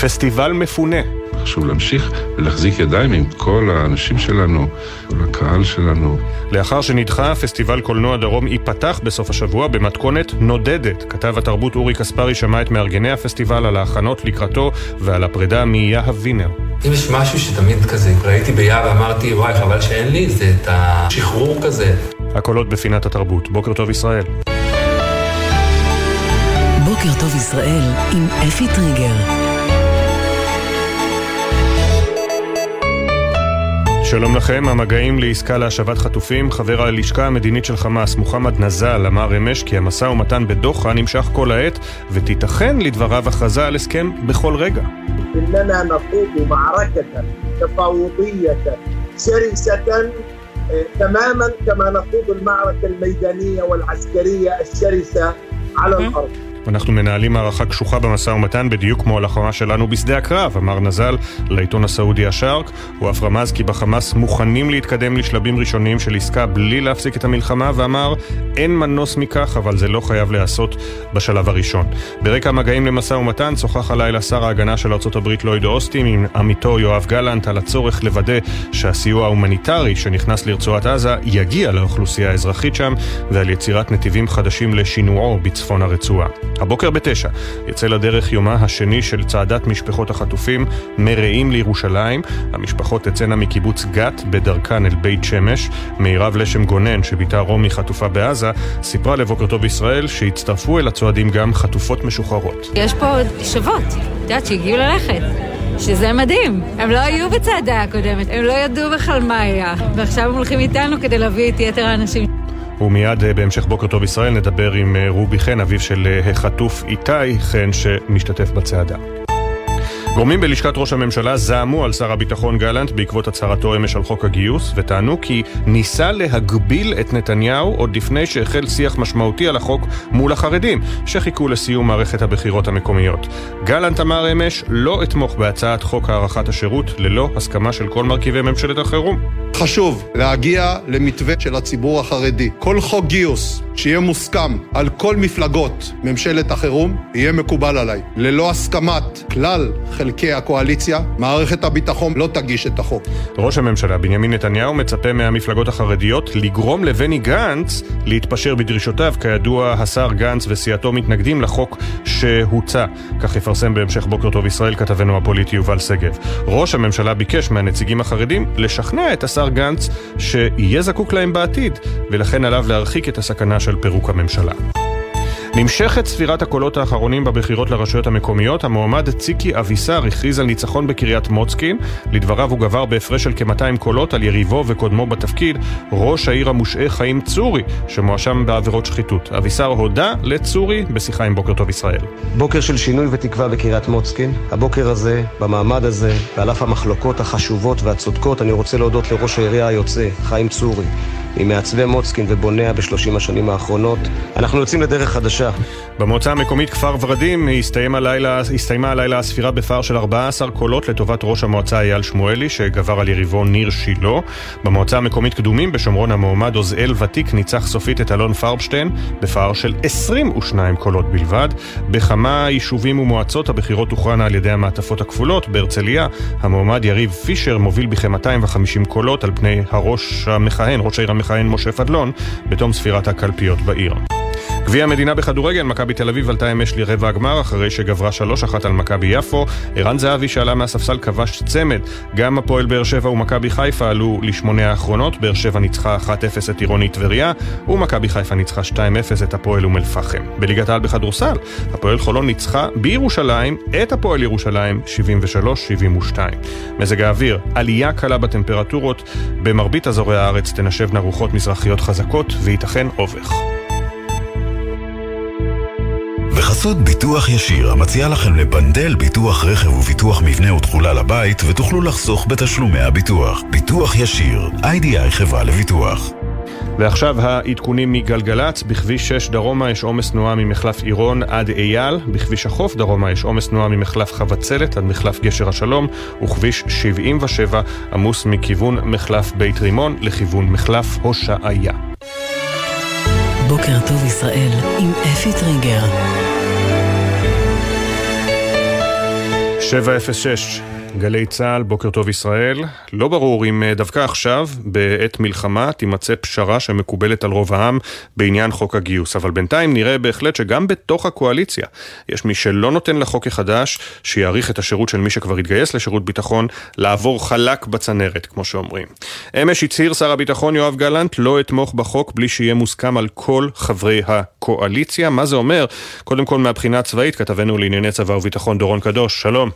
פסטיבל מפונה. חשוב להמשיך ולהחזיק ידיים עם כל האנשים שלנו, כל הקהל שלנו. לאחר שנדחה, פסטיבל קולנוע דרום ייפתח בסוף השבוע במתכונת נודדת. כתב התרבות אורי קספרי שמע את מארגני הפסטיבל על ההכנות לקראתו ועל הפרידה מיהב וינר. אם יש משהו שתמיד כזה, ראיתי ביהב ואמרתי, וואי, חבל שאין לי, זה את השחרור כזה. הקולות בפינת התרבות. בוקר טוב ישראל. בוקר טוב ישראל עם אפי טריגר. שלום לכם, המגעים לעסקה להשבת חטופים. חבר הלשכה המדינית של חמאס, מוחמד נזל, אמר אמש כי המסע ומתן בדוחה נמשך כל העת, ותיתכן לדבריו הכרזה על הסכם בכל רגע. איננה נפוג מערקה, תפאודיה, שריסה, תמאמה, כמה נפוג המערקה המידניה והעסקריה השריסה על הארץ. אנחנו מנהלים מערכה קשוחה במשא ומתן בדיוק כמו הלחמה שלנו בשדה הקרב, אמר נזל לעיתון הסעודי השארק. הוא אף רמז כי בחמאס מוכנים להתקדם לשלבים ראשוניים של עסקה בלי להפסיק את המלחמה, ואמר אין מנוס מכך, אבל זה לא חייב להיעשות בשלב הראשון. ברקע המגעים למשא ומתן שוחח הלילה שר ההגנה של ארצות הברית לויד אוסטין עם עמיתו יואב גלנט על הצורך לוודא שהסיוע ההומניטרי שנכנס לרצועת עזה יגיע לאוכלוסייה האזרחית שם, ועל יצירת נתיבים חדשים לשינועו בצפון הרצועה. הבוקר ב9 יצא לדרך יומה השני של צעדת משפחות החטופים מרעים לירושלים. המשפחות תצאנה מקיבוץ גת בדרכן אל בית שמש. מירב לשם גונן, שביתה רומי חטופה בעזה, סיפרה לבוקר טוב ישראל שהצטרפו אל הצועדים גם חטופות משוחררות. יש פה שוות, יודעת, שהגיעו ללכת, שזה מדהים. הם לא היו בצעדה הקודמת, הם לא ידעו בכלל מה היה, ועכשיו הם הולכים איתנו כדי להביא את יתר האנשים. ומיד בהמשך בוקר טוב ישראל נדבר עם רובי חן, אביו של החטוף איתי חן, שמשתתף בצעדה. גורמים בלשכת ראש הממשלה זעמו על שר הביטחון גלנט בעקבות הצהרתו אמש על חוק הגיוס, וטענו כי ניסה להגביל את נתניהו עוד לפני שהחל שיח משמעותי על החוק מול החרדים, שחיכו לסיום מערכת הבחירות המקומיות. גלנט אמר אמש, לא אתמוך בהצעת חוק הארכת השירות ללא הסכמה של כל מרכיבי ממשלת החירום. חשוב להגיע למתווה של הציבור החרדי. כל חוק גיוס שיהיה מוסכם על כל מפלגות ממשלת החירום יהיה מקובל עליי. ללא הסכמת כלל חלקי הקואליציה, מערכת הביטחון לא תגיש את החוק. ראש הממשלה בנימין נתניהו מצפה מהמפלגות החרדיות לגרום לבני גנץ להתפשר בדרישותיו. כידוע, השר גנץ וסיעתו מתנגדים לחוק שהוצא. כך יפרסם בהמשך בוקר טוב ישראל כתבנו הפוליטי יובל סגב. ראש הממשלה ביקש מהנציגים החרדים לשכנע את השר גנץ שיהיה זקוק להם בעתיד, ולכן עליו להרחיק את הסכנה של פירוק הממשלה. נמשכת ספירת הקולות האחרונים בבחירות לרשויות המקומיות. המועמד ציקי אביסר הכריז על ניצחון בקריית מוצקין. לדבריו הוא גבר בהפרש של כ-200 קולות על יריבו וקודמו בתפקיד, ראש העיר המושעה חיים צורי, שמואשם בעבירות שחיתות. אביסר הודה לצורי בשיחה עם בוקר טוב ישראל. בוקר של שינוי ותקווה בקריית מוצקין. הבוקר הזה, במעמד הזה, על אף המחלוקות החשובות והצודקות, אני רוצה להודות לראש העירייה היוצא, חיים צורי, ממעצבי מוצקין ובוניה ב-30 השנים האחרונות. אנחנו יוצאים לדרך חדשה. במועצה המקומית כפר ורדים הסתיימה הלילה הספירה בפער של 14 קולות לטובת ראש המועצה אייל שמואלי, שגבר על יריבו ניר שילה. במועצה המקומית קדומים בשומרון המועמד עוזאל ותיק ניצח סופית את אלון פרבשטיין בפער של 22 קולות בלבד. בכמה יישובים ומועצות הבחירות הוכרענה על ידי המעטפות הכפולות. בהרצליה המועמד יריב פישר מוביל בכ-250 קולות על פני הראש המכהן, ראש העיר מכהן משה פדלון, בתום ספירת הקלפיות בעיר. גביע המדינה בכדורגל, מכבי תל אביב עלתה אמש לרבע הגמר אחרי שגברה 3-1 על מכבי יפו. ערן זהבי שעלה מהספסל כבש צמד. גם הפועל באר שבע ומכבי חיפה עלו ל8 האחרונות. באר שבע ניצחה 1-0 את עירוני טבריה, ומכבי חיפה ניצחה 2-0 את הפועל אום אל-פחם. בליגת העל בכדורסל, הפועל חולון ניצחה בירושלים את הפועל ירושלים 73-72. מזג האוויר, עלייה קלה בטמפרטורות, במרבית אזורי הארץ תנשבנה רוחות מזרחיות חזקות וייתכן אובך. בחסות ביטוח ישיר, המציע לכם לבנדל ביטוח רכב וביטוח מבנה ותכולה לבית, ותוכלו לחסוך בתשלומי הביטוח. ביטוח ישיר, IDI חברה לביטוח. ועכשיו העדכונים מגלגלץ. בכביש 6 דרומה יש עומס תנועה ממחלף עירון עד אייל. בכביש החוף דרומה יש עומס תנועה ממחלף חבצלת עד מחלף גשר השלום, וכביש 77 עמוס מכיוון מחלף בית רימון לכיוון מחלף הושעיה. בוקר טוב ישראל עם אפי טריגר. 706 גלי צהל, בוקר טוב ישראל. לא ברור אם דווקא עכשיו, בעת מלחמה, תימצא פשרה שמקובלת על רוב העם בעניין חוק הגיוס. אבל בינתיים נראה בהחלט שגם בתוך הקואליציה יש מי שלא נותן לחוק החדש, שיעריך את השירות של מי שכבר התגייס לשירות ביטחון, לעבור חלק בצנרת, כמו שאומרים. אמש הצהיר שר הביטחון יואב גלנט, לא אתמוך בחוק בלי שיהיה מוסכם על כל חברי הקואליציה. מה זה אומר? קודם כל מהבחינה הצבאית, כתבנו לענייני צבא וביטחון דורון קדוש, שלום.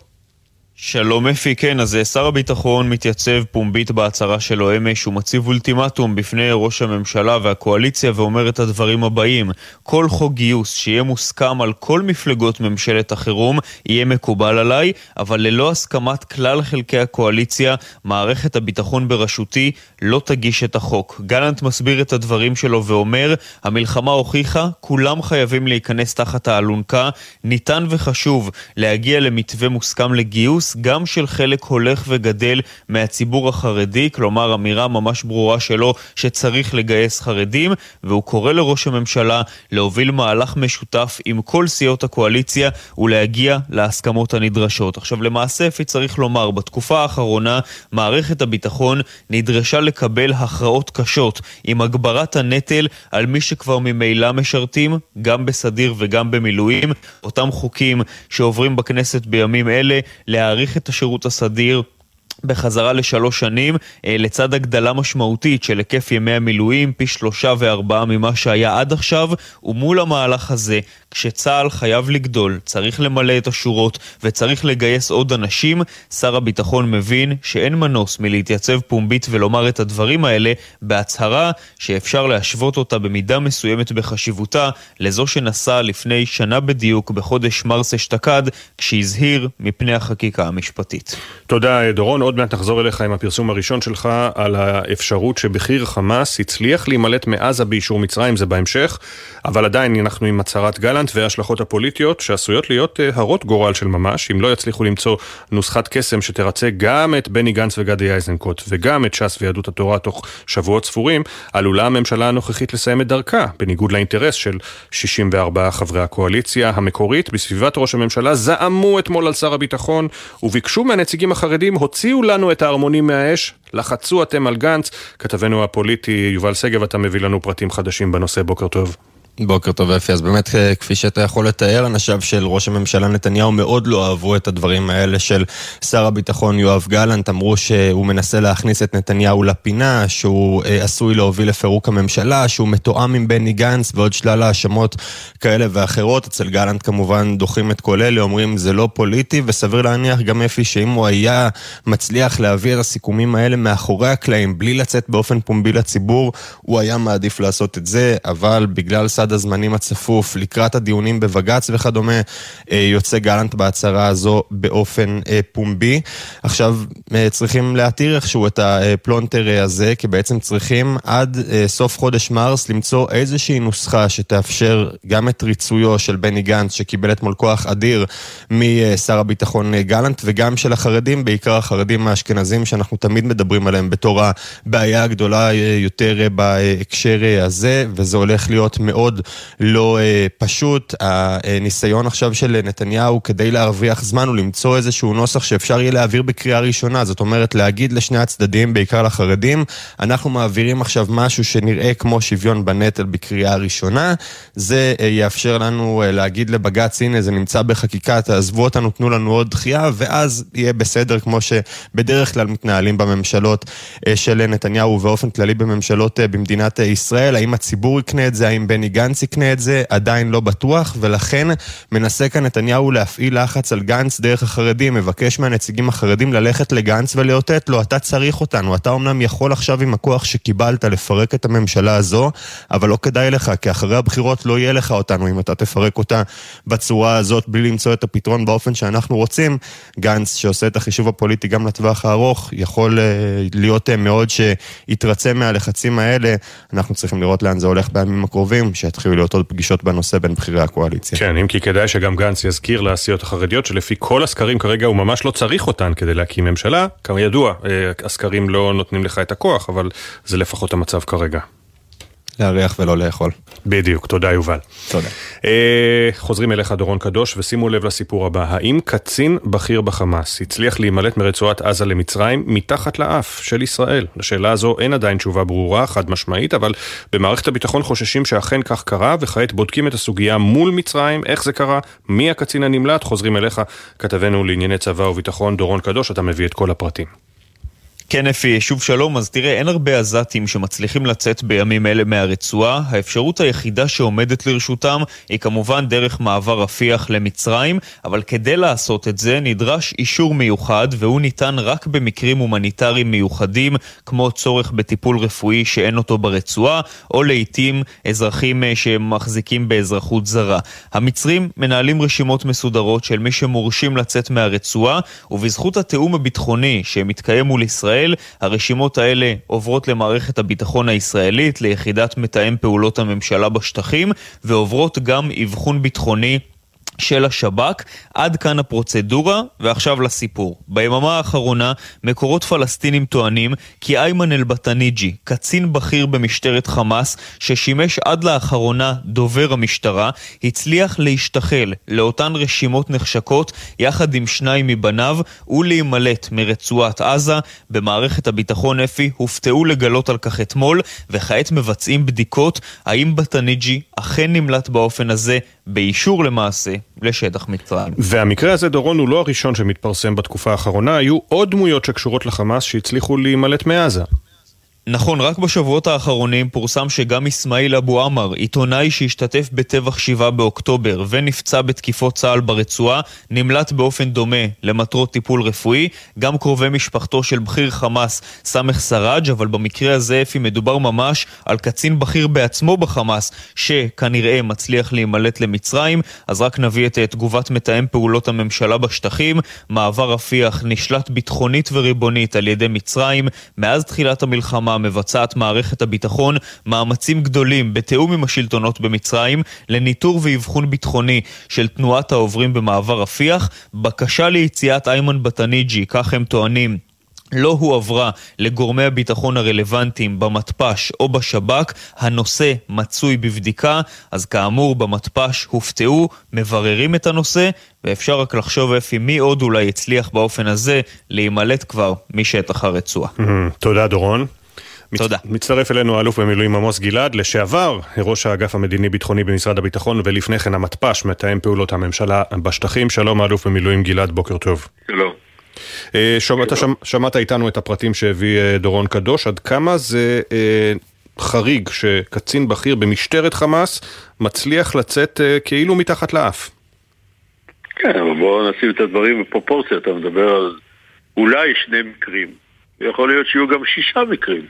שלום אפי, כן, אז שר הביטחון מתייצב פומבית בהצהרה שלו אמש. הוא מציב אולטימטום בפני ראש הממשלה והקואליציה ואומר את הדברים הבאים: כל חוק גיוס שיהיה מוסכם על כל מפלגות ממשלת החירום יהיה מקובל עליי, אבל ללא הסכמת כלל חלקי הקואליציה, מערכת הביטחון בראשותי לא תגיש את החוק. גלנט מסביר את הדברים שלו ואומר, המלחמה הוכיחה, כולם חייבים להיכנס תחת האלונקה, ניתן וחשוב להגיע למתווה מוסכם לגיוס, ביחס גם של חלק הולך וגדל מהציבור החרדי, כלומר אמירה ממש ברורה שלו שצריך לגייס חרדים, והוא קורא לראש הממשלה להוביל מהלך משותף עם כל סיעות הקואליציה ולהגיע להסכמות הנדרשות. עכשיו למעשה, אפי צריך לומר, בתקופה האחרונה מערכת הביטחון נדרשה לקבל הכרעות קשות עם הגברת הנטל על מי שכבר ממילא משרתים, גם בסדיר וגם במילואים. אותם חוקים שעוברים בכנסת בימים אלה, להאריך את השירות הסדיר בחזרה ל3 שנים, לצד הגדלה משמעותית של היקף ימי המילואים, פי 3 ו4 ממה שהיה עד עכשיו, ומול המהלך הזה, כשצהל חייב לגדול, צריך למלא את השורות וצריך לגייס עוד אנשים, שר הביטחון מבין שאין מנוס מלהתייצב פומבית ולומר את הדברים האלה בהצהרה שאפשר להשוות אותה במידה מסוימת בחשיבותה לזו שנסע לפני שנה בדיוק בחודש מרס אשתקד, כשהזהיר מפני החקיקה המשפטית. תודה דורון, עוד מעט נחזור אליך עם הפרסום הראשון שלך על האפשרות שבכיר חמאס הצליח להימלט מעזה באישור מצרים, זה בהמשך, אבל עדיין אנחנו עם הצהרת גלנט וההשלכות הפוליטיות שעשויות להיות הרות גורל של ממש, אם לא יצליחו למצוא נוסחת קסם שתרצה גם את בני גנץ וגדי איזנקוט וגם את ש"ס ויהדות התורה תוך שבועות ספורים, עלולה הממשלה הנוכחית לסיים את דרכה, בניגוד לאינטרס של 64 חברי הקואליציה המקורית. בסביבת ראש הממשלה זעמו אתמול על שר הביטחון וביקשו מהנציגים החרדים, הוציאו לנו את ההרמונים מהאש, לחצו אתם על גנץ. כתבנו הפוליטי יובל סגב, אתה מביא לנו פרטים חדשים בנושא. בוקר טוב. בוקר טוב אפי, אז באמת כפי שאתה יכול לתאר, אנשיו של ראש הממשלה נתניהו מאוד לא אהבו את הדברים האלה של שר הביטחון יואב גלנט, אמרו שהוא מנסה להכניס את נתניהו לפינה, שהוא עשוי להוביל לפירוק הממשלה, שהוא מתואם עם בני גנץ ועוד שלל האשמות כאלה ואחרות. אצל גלנט כמובן דוחים את כל אלה, אומרים זה לא פוליטי, וסביר להניח גם אפי שאם הוא היה מצליח להביא את הסיכומים האלה מאחורי הקלעים בלי לצאת באופן פומבי לציבור, הוא היה מעדיף לעשות את זה, אבל בגלל הזמנים הצפוף, לקראת הדיונים בבגץ וכדומה, יוצא גלנט בהצהרה הזו באופן פומבי. עכשיו צריכים להתיר איכשהו את הפלונטר הזה, כי בעצם צריכים עד סוף חודש מרס למצוא איזושהי נוסחה שתאפשר גם את ריצויו של בני גנץ, שקיבל אתמול כוח אדיר משר הביטחון גלנט, וגם של החרדים, בעיקר החרדים האשכנזים שאנחנו תמיד מדברים עליהם בתור הבעיה הגדולה יותר בהקשר הזה, וזה הולך להיות מאוד לא פשוט. הניסיון עכשיו של נתניהו כדי להרוויח זמן ולמצוא איזשהו נוסח שאפשר יהיה להעביר בקריאה ראשונה, זאת אומרת להגיד לשני הצדדים, בעיקר לחרדים, אנחנו מעבירים עכשיו משהו שנראה כמו שוויון בנטל בקריאה ראשונה, זה יאפשר לנו להגיד לבגץ, הנה זה נמצא בחקיקה, תעזבו אותנו, תנו לנו עוד דחייה, ואז יהיה בסדר, כמו שבדרך כלל מתנהלים בממשלות של נתניהו ובאופן כללי בממשלות במדינת ישראל. האם הציבור יקנה את זה, האם בני גנץ יקנה את זה, עדיין לא בטוח, ולכן מנסה כאן נתניהו להפעיל לחץ על גנץ דרך החרדים, מבקש מהנציגים החרדים ללכת לגנץ ולהוטט לו, אתה צריך אותנו, אתה אומנם יכול עכשיו עם הכוח שקיבלת לפרק את הממשלה הזו, אבל לא כדאי לך, כי אחרי הבחירות לא יהיה לך אותנו, אם אתה תפרק אותה בצורה הזאת, בלי למצוא את הפתרון באופן שאנחנו רוצים. גנץ שעושה את החישוב הפוליטי גם לטווח הארוך, יכול להיות מאוד שיתרצה מהלחצים האלה, אנחנו צריכים לראות לאן זה הולך בימים הקרובים, שהתחילו להיות עוד פגישות בנושא בין בחירי הקואליציה. כן, אם כי כדאי שגם גנץ יזכיר לעשיות החרדיות, שלפי כל הסקרים כרגע הוא ממש לא צריך אותן כדי להקים ממשלה, כמו ידוע, הסקרים לא נותנים לך את הכוח, אבל זה לפחות המצב כרגע. להריח ולא לאכול. בדיוק, תודה יובל. תודה. חוזרים אליך דורון קדוש, ושימו לב לסיפור הבא. האם קצין בכיר בחמאס הצליח להימלט מרצועת עזה למצרים מתחת לאף של ישראל? לשאלה הזו אין עדיין תשובה ברורה, חד משמעית, אבל במערכת הביטחון חוששים שאכן כך קרה, וכעת בודקים את הסוגיה מול מצרים, איך זה קרה, מי הקצין הנמלט. חוזרים אליך, כתבנו לענייני צבא וביטחון דורון קדוש, אתה מביא את כל הפרטים. כן אפי, שוב שלום. אז תראה, אין הרבה עזתים שמצליחים לצאת בימים אלה מהרצועה, האפשרות היחידה שעומדת לרשותם היא כמובן דרך מעבר רפיח למצרים, אבל כדי לעשות את זה נדרש אישור מיוחד, והוא ניתן רק במקרים הומניטריים מיוחדים, כמו צורך בטיפול רפואי שאין אותו ברצועה, או לעתים אזרחים שמחזיקים באזרחות זרה. המצרים מנהלים רשימות מסודרות של מי שמורשים לצאת מהרצועה, ובזכות התאום הביטחוני שמתקיים מול ישראל, הרשימות האלה עוברות למערכת הביטחון הישראלית, ליחידת מתאם פעולות הממשלה בשטחים, ועוברות גם אבחון ביטחוני של השב"כ. עד כאן הפרוצדורה, ועכשיו לסיפור. ביממה האחרונה, מקורות פלסטינים טוענים כי איימן אל-בטניג'י, קצין בכיר במשטרת חמאס, ששימש עד לאחרונה דובר המשטרה, הצליח להשתחל לאותן רשימות נחשקות יחד עם שניים מבניו, ולהימלט מרצועת עזה. במערכת הביטחון אפי הופתעו לגלות על כך אתמול, וכעת מבצעים בדיקות האם בטניג'י אכן נמלט באופן הזה, באישור למעשה לשטח מצרים. והמקרה הזה, דורון, הוא לא הראשון שמתפרסם בתקופה האחרונה. היו עוד דמויות שקשורות לחמאס שהצליחו להימלט מעזה. נכון, רק בשבועות האחרונים פורסם שגם איסמעיל אבו עמר, עיתונאי שהשתתף בטבח 7 באוקטובר ונפצע בתקיפות צה"ל ברצועה, נמלט באופן דומה למטרות טיפול רפואי. גם קרובי משפחתו של בכיר חמאס, סמך סראג', אבל במקרה הזה אפי מדובר ממש על קצין בכיר בעצמו בחמאס, שכנראה מצליח להימלט למצרים. אז רק נביא את תגובת מתאם פעולות הממשלה בשטחים. מעבר רפיח נשלט ביטחונית וריבונית על ידי מצרים. מאז תחילת המלחמה מבצעת מערכת הביטחון מאמצים גדולים בתיאום עם השלטונות במצרים לניטור ואבחון ביטחוני של תנועת העוברים במעבר רפיח. בקשה ליציאת איימן בטניג'י, כך הם טוענים, לא הועברה לגורמי הביטחון הרלוונטיים במתפ"ש או בשב"כ. הנושא מצוי בבדיקה. אז כאמור, במתפ"ש הופתעו, מבררים את הנושא, ואפשר רק לחשוב איפה מי עוד אולי יצליח באופן הזה להימלט כבר משטח הרצועה. תודה, דורון. מצטרף אלינו האלוף במילואים עמוס גלעד, לשעבר ראש האגף המדיני ביטחוני במשרד הביטחון, ולפני כן המתפ"ש, מתאם פעולות הממשלה בשטחים. שלום האלוף במילואים גלעד, בוקר טוב. שלום. אתה שמעת איתנו את הפרטים שהביא דורון קדוש. עד כמה זה חריג שקצין בכיר במשטרת חמאס מצליח לצאת כאילו מתחת לאף? כן, אבל בואו נשים את הדברים בפרופורציה. אתה מדבר על אולי 2 מקרים, יכול להיות שיהיו גם 6 מקרים,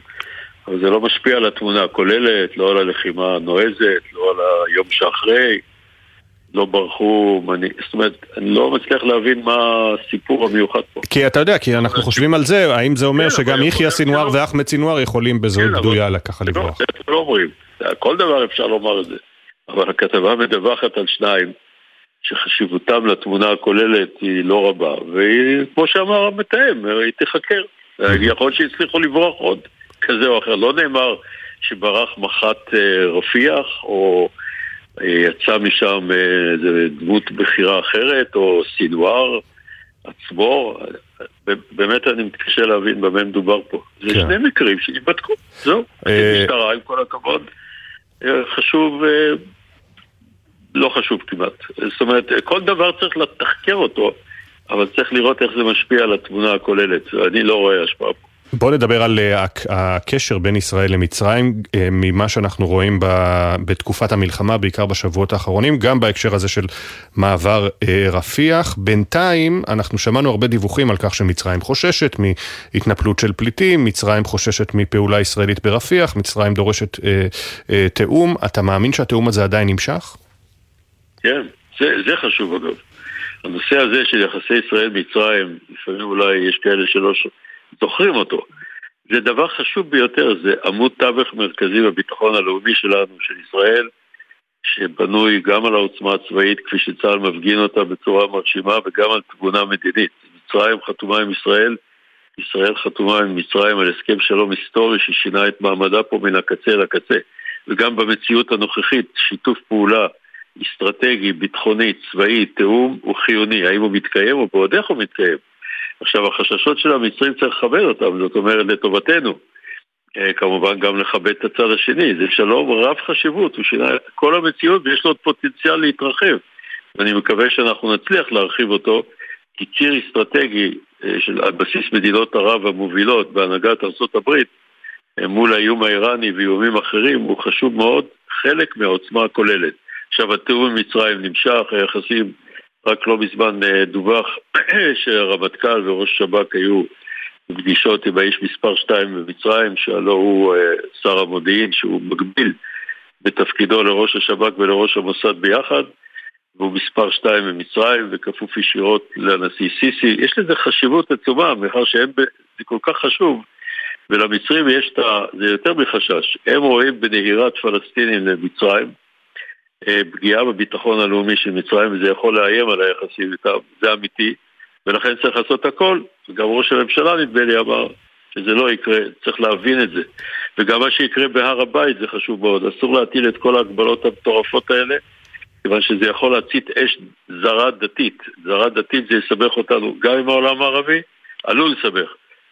אבל זה לא משפיע על התמונה הכוללת, לא על הלחימה הנועזת, לא על היום שאחרי. לא ברחו, זאת אומרת, אני לא מצליח להבין מה הסיפור המיוחד פה. כי אתה יודע, כי אנחנו חושבים על זה, האם זה אומר שגם יחיא סינואר ואחמד סינואר יכולים בזהות בדויה לקחה לברוח? לא אומרים, כל דבר אפשר לומר את זה, אבל הכתבה מדווחת על 2 שחשיבותם לתמונה הכוללת היא לא רבה, והיא, כמו שאמר המתאם, היא תחקר. יכול שהצליחו לברוח עוד כזה או אחר, לא נאמר שברח מח"ט רפיח או יצא משם דמות בחירה אחרת או סינואר עצמו. באמת אני מתקשה להבין במה מדובר פה. זה 2 מקרים שיבדקו, זהו. משטרה, עם כל הכבוד, חשוב, לא חשוב כמעט. זאת אומרת, כל דבר צריך לתחקר אותו, אבל צריך לראות איך זה משפיע על התמונה הכוללת. אני לא רואה השפעה פה. בואו נדבר על הקשר בין ישראל למצרים, ממה שאנחנו רואים בתקופת המלחמה, בעיקר בשבועות האחרונים, גם בהקשר הזה של מעבר רפיח. בינתיים אנחנו שמענו הרבה דיווחים על כך שמצרים חוששת מהתנפלות של פליטים, מצרים חוששת מפעולה ישראלית ברפיח, מצרים דורשת תאום. אתה מאמין שהתאום הזה עדיין נמשך? כן, זה חשוב אגב. הנושא הזה של יחסי ישראל-מצרים, לפעמים אולי יש כאלה שלא זוכרים אותו, זה דבר חשוב ביותר, זה עמוד תווך מרכזי בביטחון הלאומי שלנו, של ישראל, שבנוי גם על העוצמה הצבאית, כפי שצה"ל מפגין אותה בצורה מרשימה, וגם על תבונה מדינית. מצרים חתומה עם ישראל, ישראל חתומה עם מצרים על הסכם שלום היסטורי, ששינה את מעמדה פה מן הקצה לקצה, וגם במציאות הנוכחית, שיתוף פעולה, אסטרטגי, ביטחוני, צבאי, תאום וחיוני. האם הוא מתקיים או בעוד איך הוא מתקיים? עכשיו, החששות של המצרים צריך לכבד אותם, זאת אומרת לטובתנו. כמובן גם לכבד את הצד השני. זה שלום רב חשיבות, הוא שינה את כל המציאות ויש לו פוטנציאל להתרחב. ואני מקווה שאנחנו נצליח להרחיב אותו, כי ציר אסטרטגי על בסיס מדינות ערב המובילות בהנהגת ארצות הברית, מול האיום האיראני ואיומים אחרים, הוא חשוב מאוד, חלק מהעוצמה הכוללת. עכשיו, התיאום מצרים נמשך, היחסים, רק לא מזמן דווח שהרמטכ"ל וראש שב"כ היו פגישות עם האיש מספר 2 במצרים, שהלא הוא שר המודיעין, שהוא מגביל בתפקידו לראש השב"כ ולראש המוסד ביחד, והוא מספר 2 במצרים וכפוף ישירות לנשיא סיסי. יש לזה חשיבות עצומה, מאחר שזה כל כך חשוב, ולמצרים יש זה יותר מחשש. הם רואים בנהירת פלסטינים למצרים, פגיעה בביטחון הלאומי של מצרים, וזה יכול לאיים על היחסים איתם, זה אמיתי, ולכן צריך לעשות הכל. גם ראש הממשלה נדמה לי אמר שזה לא יקרה, צריך להבין את זה. וגם מה שיקרה בהר הבית זה חשוב מאוד, אסור להטיל את כל ההגבלות המטורפות האלה, כיוון שזה יכול להצית אש זרה דתית. זרה דתית זה יסבך אותנו גם עם העולם הערבי, עלול לסבך,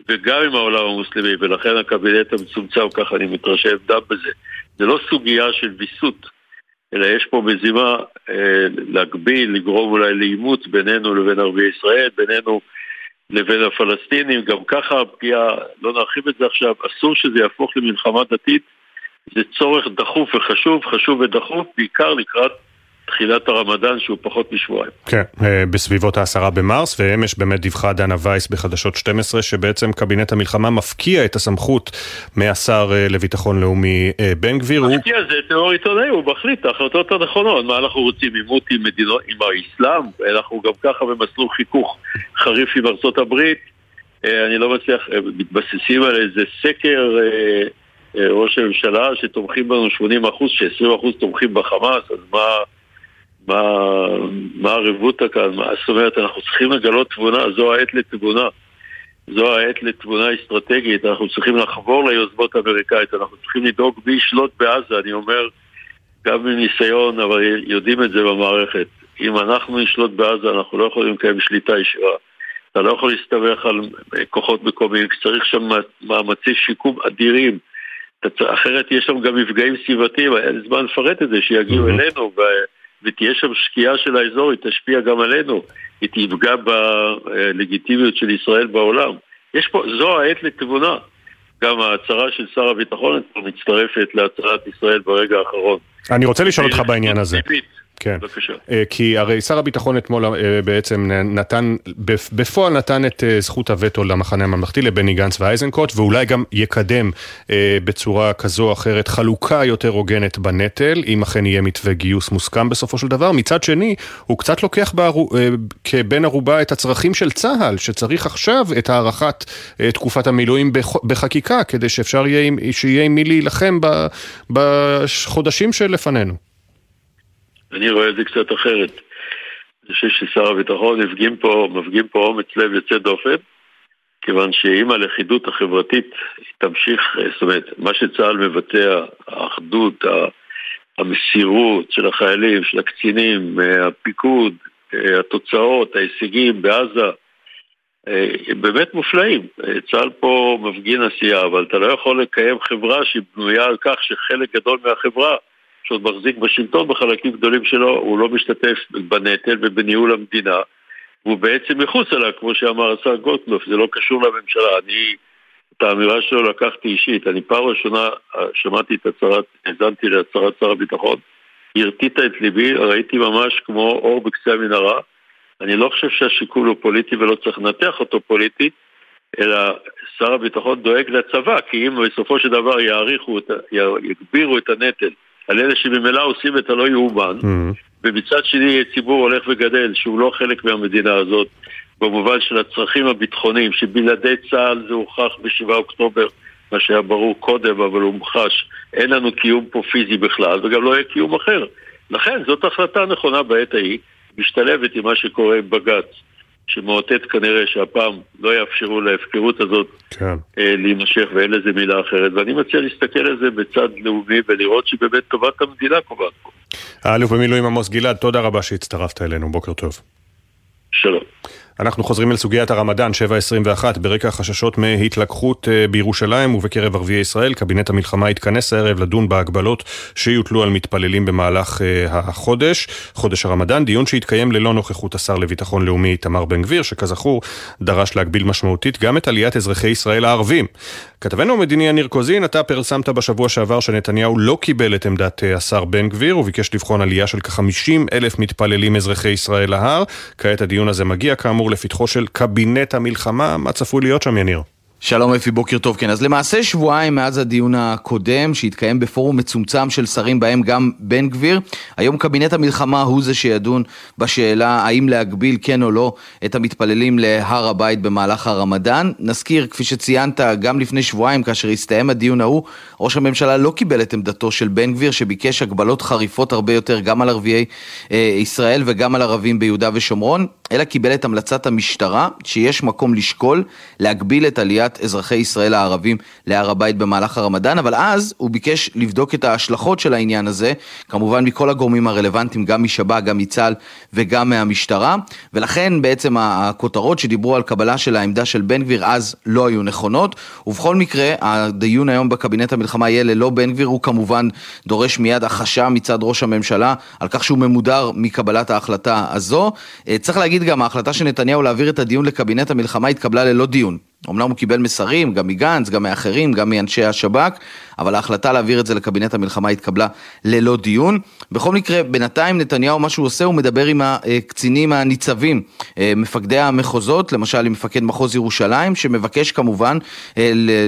וגם עם העולם המוסלמי, ולכן הקבינט המצומצם, ככה אני מתרשם, דם בזה. זה לא סוגיה של ויסות, אלא יש פה מזימה להגביל, לגרום אולי לאימוץ בינינו לבין ערבי ישראל, בינינו לבין הפלסטינים, גם ככה הפגיעה, לא נרחיב את זה עכשיו, אסור שזה יהפוך למלחמה דתית, זה צורך דחוף וחשוב, חשוב ודחוף, בעיקר לקראת תחילת הרמדאן שהוא פחות משבועיים. כן, בסביבות ה10 במרס, ואמש באמת דיווחה דנה וייס בחדשות 12 שבעצם קבינט המלחמה מפקיע את הסמכות מהשר לביטחון לאומי בן גביר. מפקיע זה תיאור עיתונאי, הוא מחליט ההחלטות הנכונות, מה אנחנו רוצים, עימות עם האסלאם, אנחנו גם ככה במסלול חיכוך חריף עם ארצות הברית, אני לא מצליח, מתבססים על איזה סקר ראש הממשלה שתומכים בנו 80%, ש20% תומכים בחמאס, אז מה הרבותה כאן? זאת אומרת, אנחנו צריכים לגלות תבונה, זו העת לתבונה. זו העת לתבונה אסטרטגית, אנחנו צריכים לחבור ליוזמות האמריקאית, אנחנו צריכים לדאוג מי ישלוט בעזה, אני אומר, גם מניסיון, אבל יודעים את זה במערכת. אם אנחנו נשלוט בעזה, אנחנו לא יכולים לקיים שליטה ישירה. אתה לא יכול להסתמך על כוחות מקומיים, צריך שם מאמצי שיקום אדירים. אחרת יש שם גם מפגעים סביבתיים, אין זמן לפרט את זה, שיגיעו אלינו ותהיה שם שקיעה של האזור, היא תשפיע גם עלינו, היא תפגע בלגיטימיות של ישראל בעולם. יש פה, זו העת לתבונה. גם ההצהרה של שר הביטחון מצטרפת להצהרת ישראל ברגע האחרון. אני רוצה לשאול אותך בעניין הזה. כן. כי הרי שר הביטחון אתמול בעצם בפועל נתן את זכות הווטו למחנה הממלכתי, לבני גנץ ואייזנקוט, ואולי גם יקדם בצורה כזו או אחרת חלוקה יותר הוגנת בנטל, אם אכן יהיה מתווה גיוס מוסכם בסופו של דבר. מצד שני, הוא קצת לוקח כבן ערובה את הצרכים של צה"ל, שצריך עכשיו את הערכת תקופת המילואים בחקיקה, כדי שאפשר שיהיה מי להילחם בחודשים שלפנינו. אני רואה את זה קצת אחרת. אני חושב ששר הביטחון מפגים פה אומץ לב יוצא דופן, כיוון שאם הלכידות החברתית תמשיך, זאת אומרת, מה שצה"ל מבצע, האחדות, המסירות של החיילים, של הקצינים, הפיקוד, התוצאות, ההישגים בעזה, הם באמת מופלאים. צה"ל פה מפגין עשייה, אבל אתה לא יכול לקיים חברה שהיא בנויה על כך שחלק גדול מהחברה שעוד מחזיק בשלטון בחלקים גדולים שלו, הוא לא משתתף בנטל ובניהול המדינה, הוא בעצם מחוץ עליו, כמו שאמר השר גולדקנופ, זה לא קשור לממשלה, את האמירה שלו לקחתי אישית, אני פעם ראשונה שמעתי את הצהרת, האזנתי להצהרת שר הביטחון, הרטיטה את ליבי, ראיתי ממש כמו אור בקצה המנהרה, אני לא חושב שהשיקול הוא פוליטי ולא צריך לנתח אותו פוליטי, אלא שר הביטחון דואג לצבא, כי אם בסופו של דבר יגבירו את הנטל, על אלה שבמילא עושים את הלא יאומן, ומצד שני ציבור הולך וגדל, שהוא לא חלק מהמדינה הזאת, במובן של הצרכים הביטחוניים, שבלעדי צה"ל זה הוכח ב7 אוקטובר, מה שהיה ברור קודם, אבל הוא מוחש, אין לנו קיום פה פיזי בכלל, וגם לא יהיה קיום אחר. לכן, זאת החלטה נכונה בעת ההיא, משתלבת עם מה שקורה בג"ץ, שמעוטט כנראה שהפעם לא יאפשרו להפקרות הזאת להימשך, ואין לזה מילה אחרת. ואני מציע להסתכל על זה בצד לאומי ולראות שבאמת טובת המדינה קובעת פה. האלוף במילואים עמוס גלעד, תודה רבה שהצטרפת אלינו, בוקר טוב. שלום. אנחנו חוזרים אל סוגיית הרמדאן 721 ברקע החששות מהתלקחות בירושלים ובקרב ערביי ישראל. קבינט המלחמה התכנס הערב לדון בהגבלות שיוטלו על מתפללים במהלך החודש, חודש הרמדאן, דיון שהתקיים ללא נוכחות השר לביטחון לאומי איתמר בן גביר, שכזכור דרש להגביל משמעותית גם את עליית אזרחי ישראל הערבים. כתבנו המדיני ניר קוזין, אתה פרסמת בשבוע שעבר שנתניהו לא קיבל את עמדת השר בן גביר וביקש לבחון עלייה של כ-50,000 מתפללים אזרחי ישראל להר. כעת הדיון הזה מגיע כאמור לפתחו של קבינט המלחמה, מה צפוי להיות שם יניר? שלום אפי, בוקר טוב. כן, אז למעשה שבועיים מאז הדיון הקודם שהתקיים בפורום מצומצם של שרים בהם גם בן גביר, היום קבינט המלחמה הוא זה שידון בשאלה האם להגביל כן או לא את המתפללים להר הבית במהלך הרמדאן. נזכיר, כפי שציינת, גם לפני שבועיים כאשר הסתיים הדיון ההוא, ראש הממשלה לא קיבל את עמדתו של בן גביר שביקש הגבלות חריפות הרבה יותר גם על ערביי ישראל וגם על ערבים ביהודה ושומרון, אלא קיבל את המלצת המשטרה שיש מקום לשקול להגביל את עליית אזרחי ישראל הערבים להר הבית במהלך הרמדאן, אבל אז הוא ביקש לבדוק את ההשלכות של העניין הזה, כמובן מכל הגורמים הרלוונטיים, גם משב"א, גם מצה"ל וגם מהמשטרה, ולכן בעצם הכותרות שדיברו על קבלה של העמדה של בן גביר אז לא היו נכונות, ובכל מקרה הדיון היום בקבינט המלחמה יהיה ללא בן גביר. הוא כמובן דורש מיד החשה מצד ראש הממשלה על כך שהוא ממודר מקבלת ההחלטה הזו. צריך להגיד גם, ההחלטה של נתניהו להעביר את הדיון לקבינט המלחמה התקבלה ללא דיון. אמנם הוא קיבל מסרים, גם מגנץ, גם מאחרים, גם מאנשי השב"כ, אבל ההחלטה להעביר את זה לקבינט המלחמה התקבלה ללא דיון. בכל מקרה, בינתיים נתניהו, מה שהוא עושה, הוא מדבר עם הקצינים הניצבים, מפקדי המחוזות, למשל עם מפקד מחוז ירושלים, שמבקש כמובן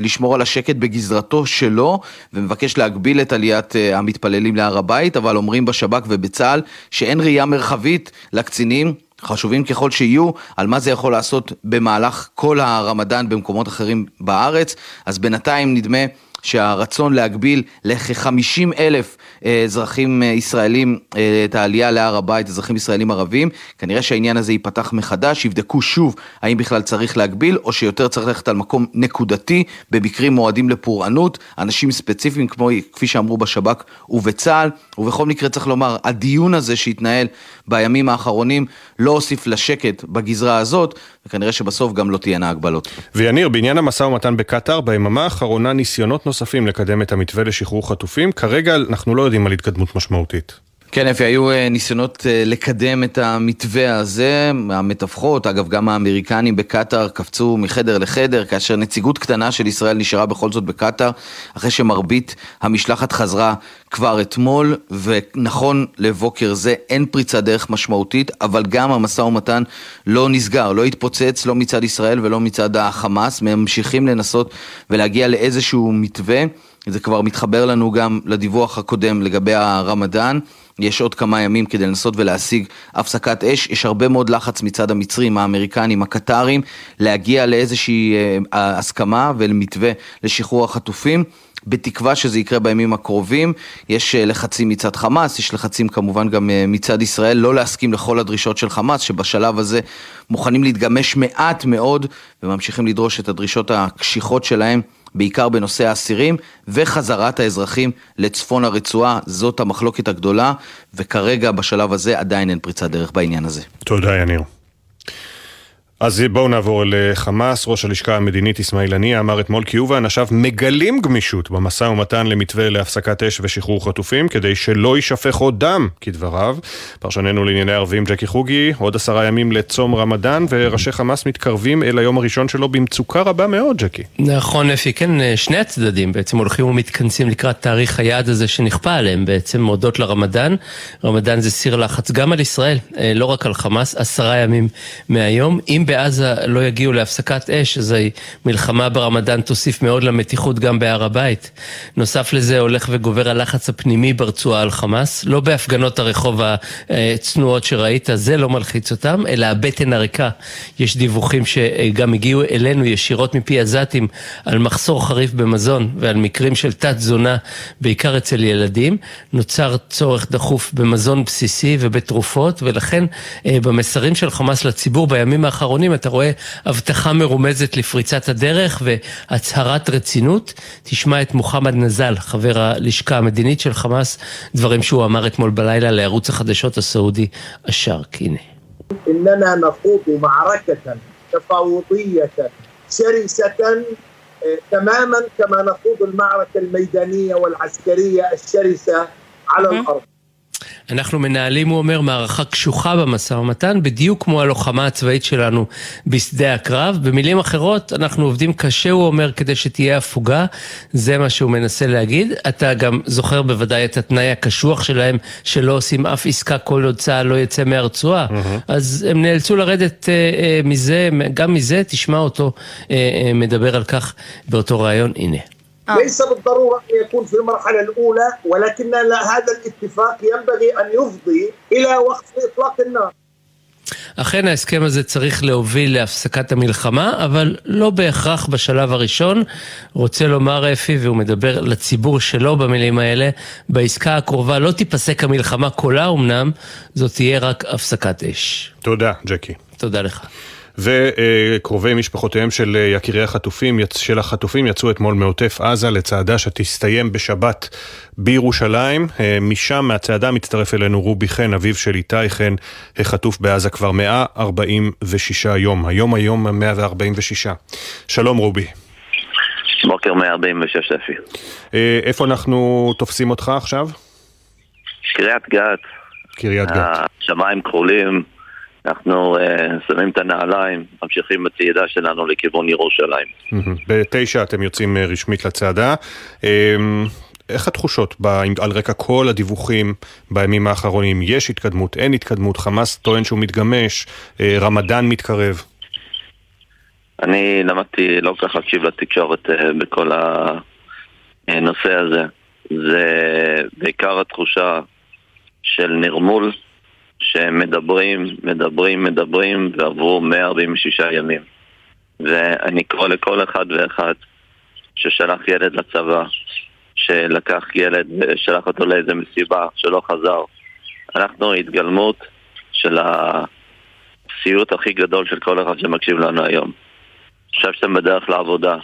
לשמור על השקט בגזרתו שלו, ומבקש להגביל את עליית המתפללים להר הבית, אבל אומרים בשב"כ ובצה"ל שאין ראייה מרחבית לקצינים, חשובים ככל שיהיו, על מה זה יכול לעשות במהלך כל הרמדאן במקומות אחרים בארץ. אז בינתיים נדמה שהרצון להגביל לכ-50,000 אזרחים ישראלים את העלייה להר הבית, אזרחים ישראלים ערבים, כנראה שהעניין הזה ייפתח מחדש, יבדקו שוב האם בכלל צריך להגביל, או שיותר צריך ללכת על מקום נקודתי, במקרים מועדים לפורענות, אנשים ספציפיים כפי שאמרו בשב"כ ובצה"ל. ובכל מקרה צריך לומר, הדיון הזה שהתנהל בימים האחרונים לא הוסיף לשקט בגזרה הזאת, וכנראה שבסוף גם לא תהיינה הגבלות. ויניר, בעניין המשא ומתן בקטר, ביממה האחרונה ניסיונות נוספים לקדם את המתווה לשחרור חטופים, כרגע אנחנו לא יודעים על התקדמות משמעותית. כן, אפי, היו ניסיונות לקדם את המתווה הזה, המתווכות, אגב גם האמריקנים בקטר קפצו מחדר לחדר, כאשר נציגות קטנה של ישראל נשארה בכל זאת בקטר, אחרי שמרבית המשלחת חזרה כבר אתמול, ונכון לבוקר זה אין פריצה דרך משמעותית, אבל גם המשא ומתן לא נסגר, לא התפוצץ, לא מצד ישראל ולא מצד החמאס, ממשיכים לנסות ולהגיע לאיזשהו מתווה. זה כבר מתחבר לנו גם לדיווח הקודם לגבי הרמדאן, יש עוד כמה ימים כדי לנסות ולהשיג הפסקת אש, יש הרבה מאוד לחץ מצד המצרים, האמריקנים, הקטרים, להגיע לאיזושהי הסכמה ולמתווה לשחרור החטופים, בתקווה שזה יקרה בימים הקרובים. יש לחצים מצד חמאס, יש לחצים כמובן גם מצד ישראל, לא להסכים לכל הדרישות של חמאס, שבשלב הזה מוכנים להתגמש מעט מאוד, וממשיכים לדרוש את הדרישות הקשיחות שלהם, בעיקר בנושא האסירים, וחזרת האזרחים לצפון הרצועה, זאת המחלוקת הגדולה, וכרגע בשלב הזה עדיין אין פריצת דרך בעניין הזה. תודה יניר. אז בואו נעבור לחמאס. ראש הלשכה המדינית אסמאעיל הנייה אמר אתמול כי הוא ואנשיו מגלים גמישות במשא ומתן למתווה להפסקת אש ושחרור חטופים, כדי שלא יישפך עוד דם, כדבריו. פרשננו לענייני ערבים ג'קי חוגי, עוד 10 ימים לצום רמדאן, וראשי חמאס מתקרבים אל היום הראשון שלו במצוקה רבה מאוד, ג'קי. נכון, אפי, כן, שני הצדדים בעצם הולכים ומתכנסים לקראת תאריך היעד הזה שנכפה עליהם, בעצם מודות לרמדאן. רמדאן זה סיר לחץ גם על ישראל, לא רק על חמאס, 10 ימים מהיום. בעזה לא יגיעו להפסקת אש, אז המלחמה ברמדאן תוסיף מאוד למתיחות גם בהר הבית. נוסף לזה הולך וגובר הלחץ הפנימי ברצועה על חמאס, לא בהפגנות הרחוב הצנועות שראית, זה לא מלחיץ אותם, אלא הבטן הריקה. יש דיווחים שגם הגיעו אלינו ישירות מפי עזתים על מחסור חריף במזון ועל מקרים של תת זונה, בעיקר אצל ילדים. נוצר צורך דחוף במזון בסיסי ובתרופות, ולכן במסרים של חמאס לציבור בימים האחרונים אתה רואה הבטחה מרומזת לפריצת הדרך והצהרת רצינות. תשמע את מוחמד נזל, חבר הלשכה המדינית של חמאס, דברים שהוא אמר אתמול בלילה לערוץ החדשות הסעודי השרק. הנה. איננה נפוט מערקה תפאוטיה שריסה תماما كما نخوض المعركه الميدانيه والعسكريه الشرسه على الارض. אנחנו מנהלים, הוא אומר, מערכה קשוחה במשא ומתן, בדיוק כמו הלוחמה הצבאית שלנו בשדה הקרב. במילים אחרות, אנחנו עובדים קשה, הוא אומר, כדי שתהיה הפוגה. זה מה שהוא מנסה להגיד. אתה גם זוכר בוודאי את התנאי הקשוח שלהם, שלא עושים אף עסקה כל עוד צהל לא יצא מהרצועה. אז הם נאלצו לרדת מזה, גם מזה, תשמע אותו מדבר על כך באותו רעיון, הנה. ليس بالضرورة أن يكون في المرحلة الأولى ولكن هذا الاتفاق ينبغي أن يفضي إلى وقف إطلاق النار. אכן ההסכם הזה צריך להוביל להפסקת המלחמה, אבל לא בהכרח בשלב הראשון. רוצה לומר אפי, והוא מדבר לציבור שלו במילים האלה, בעסקה הקרובה לא תיפסק המלחמה כולה, אמנם זאת תהיה רק הפסקת אש. תודה ג'קי. תודה לך. וקרובי משפחותיהם של יקירי החטופים, של החטופים יצאו אתמול מעוטף עזה לצעדה שתסתיים בשבת בירושלים. משם מהצעדה מצטרף אלינו רובי חן, אביו של איתי חן, החטוף בעזה כבר 146 יום. היום 146. שלום רובי. בוקר 146 אפי. איפה אנחנו תופסים אותך עכשיו? קריית גת. קריית גת. השמיים כחולים. אנחנו שמים את הנעליים, ממשיכים בצעידה שלנו לכיוון ירושלים. ב-9 אתם יוצאים רשמית לצעדה. איך התחושות על רקע כל הדיווחים בימים האחרונים? יש התקדמות, אין התקדמות, חמאס טוען שהוא מתגמש, רמדאן מתקרב? אני למדתי לא כך להקשיב לתקשורת בכל הנושא הזה. זה בעיקר התחושה של נרמול, שמדברים ועברו 146 ימים. ואני קורא לכל אחד ואחד ששלח ילד לצבא, שלקח ילד ושלח אותו לאיזה מסיבה שלא חזר. אנחנו התגלמות של הסיוט הכי גדול של כל אחד שמקשיב לנו היום. עכשיו שאתם בדרך לעבודה,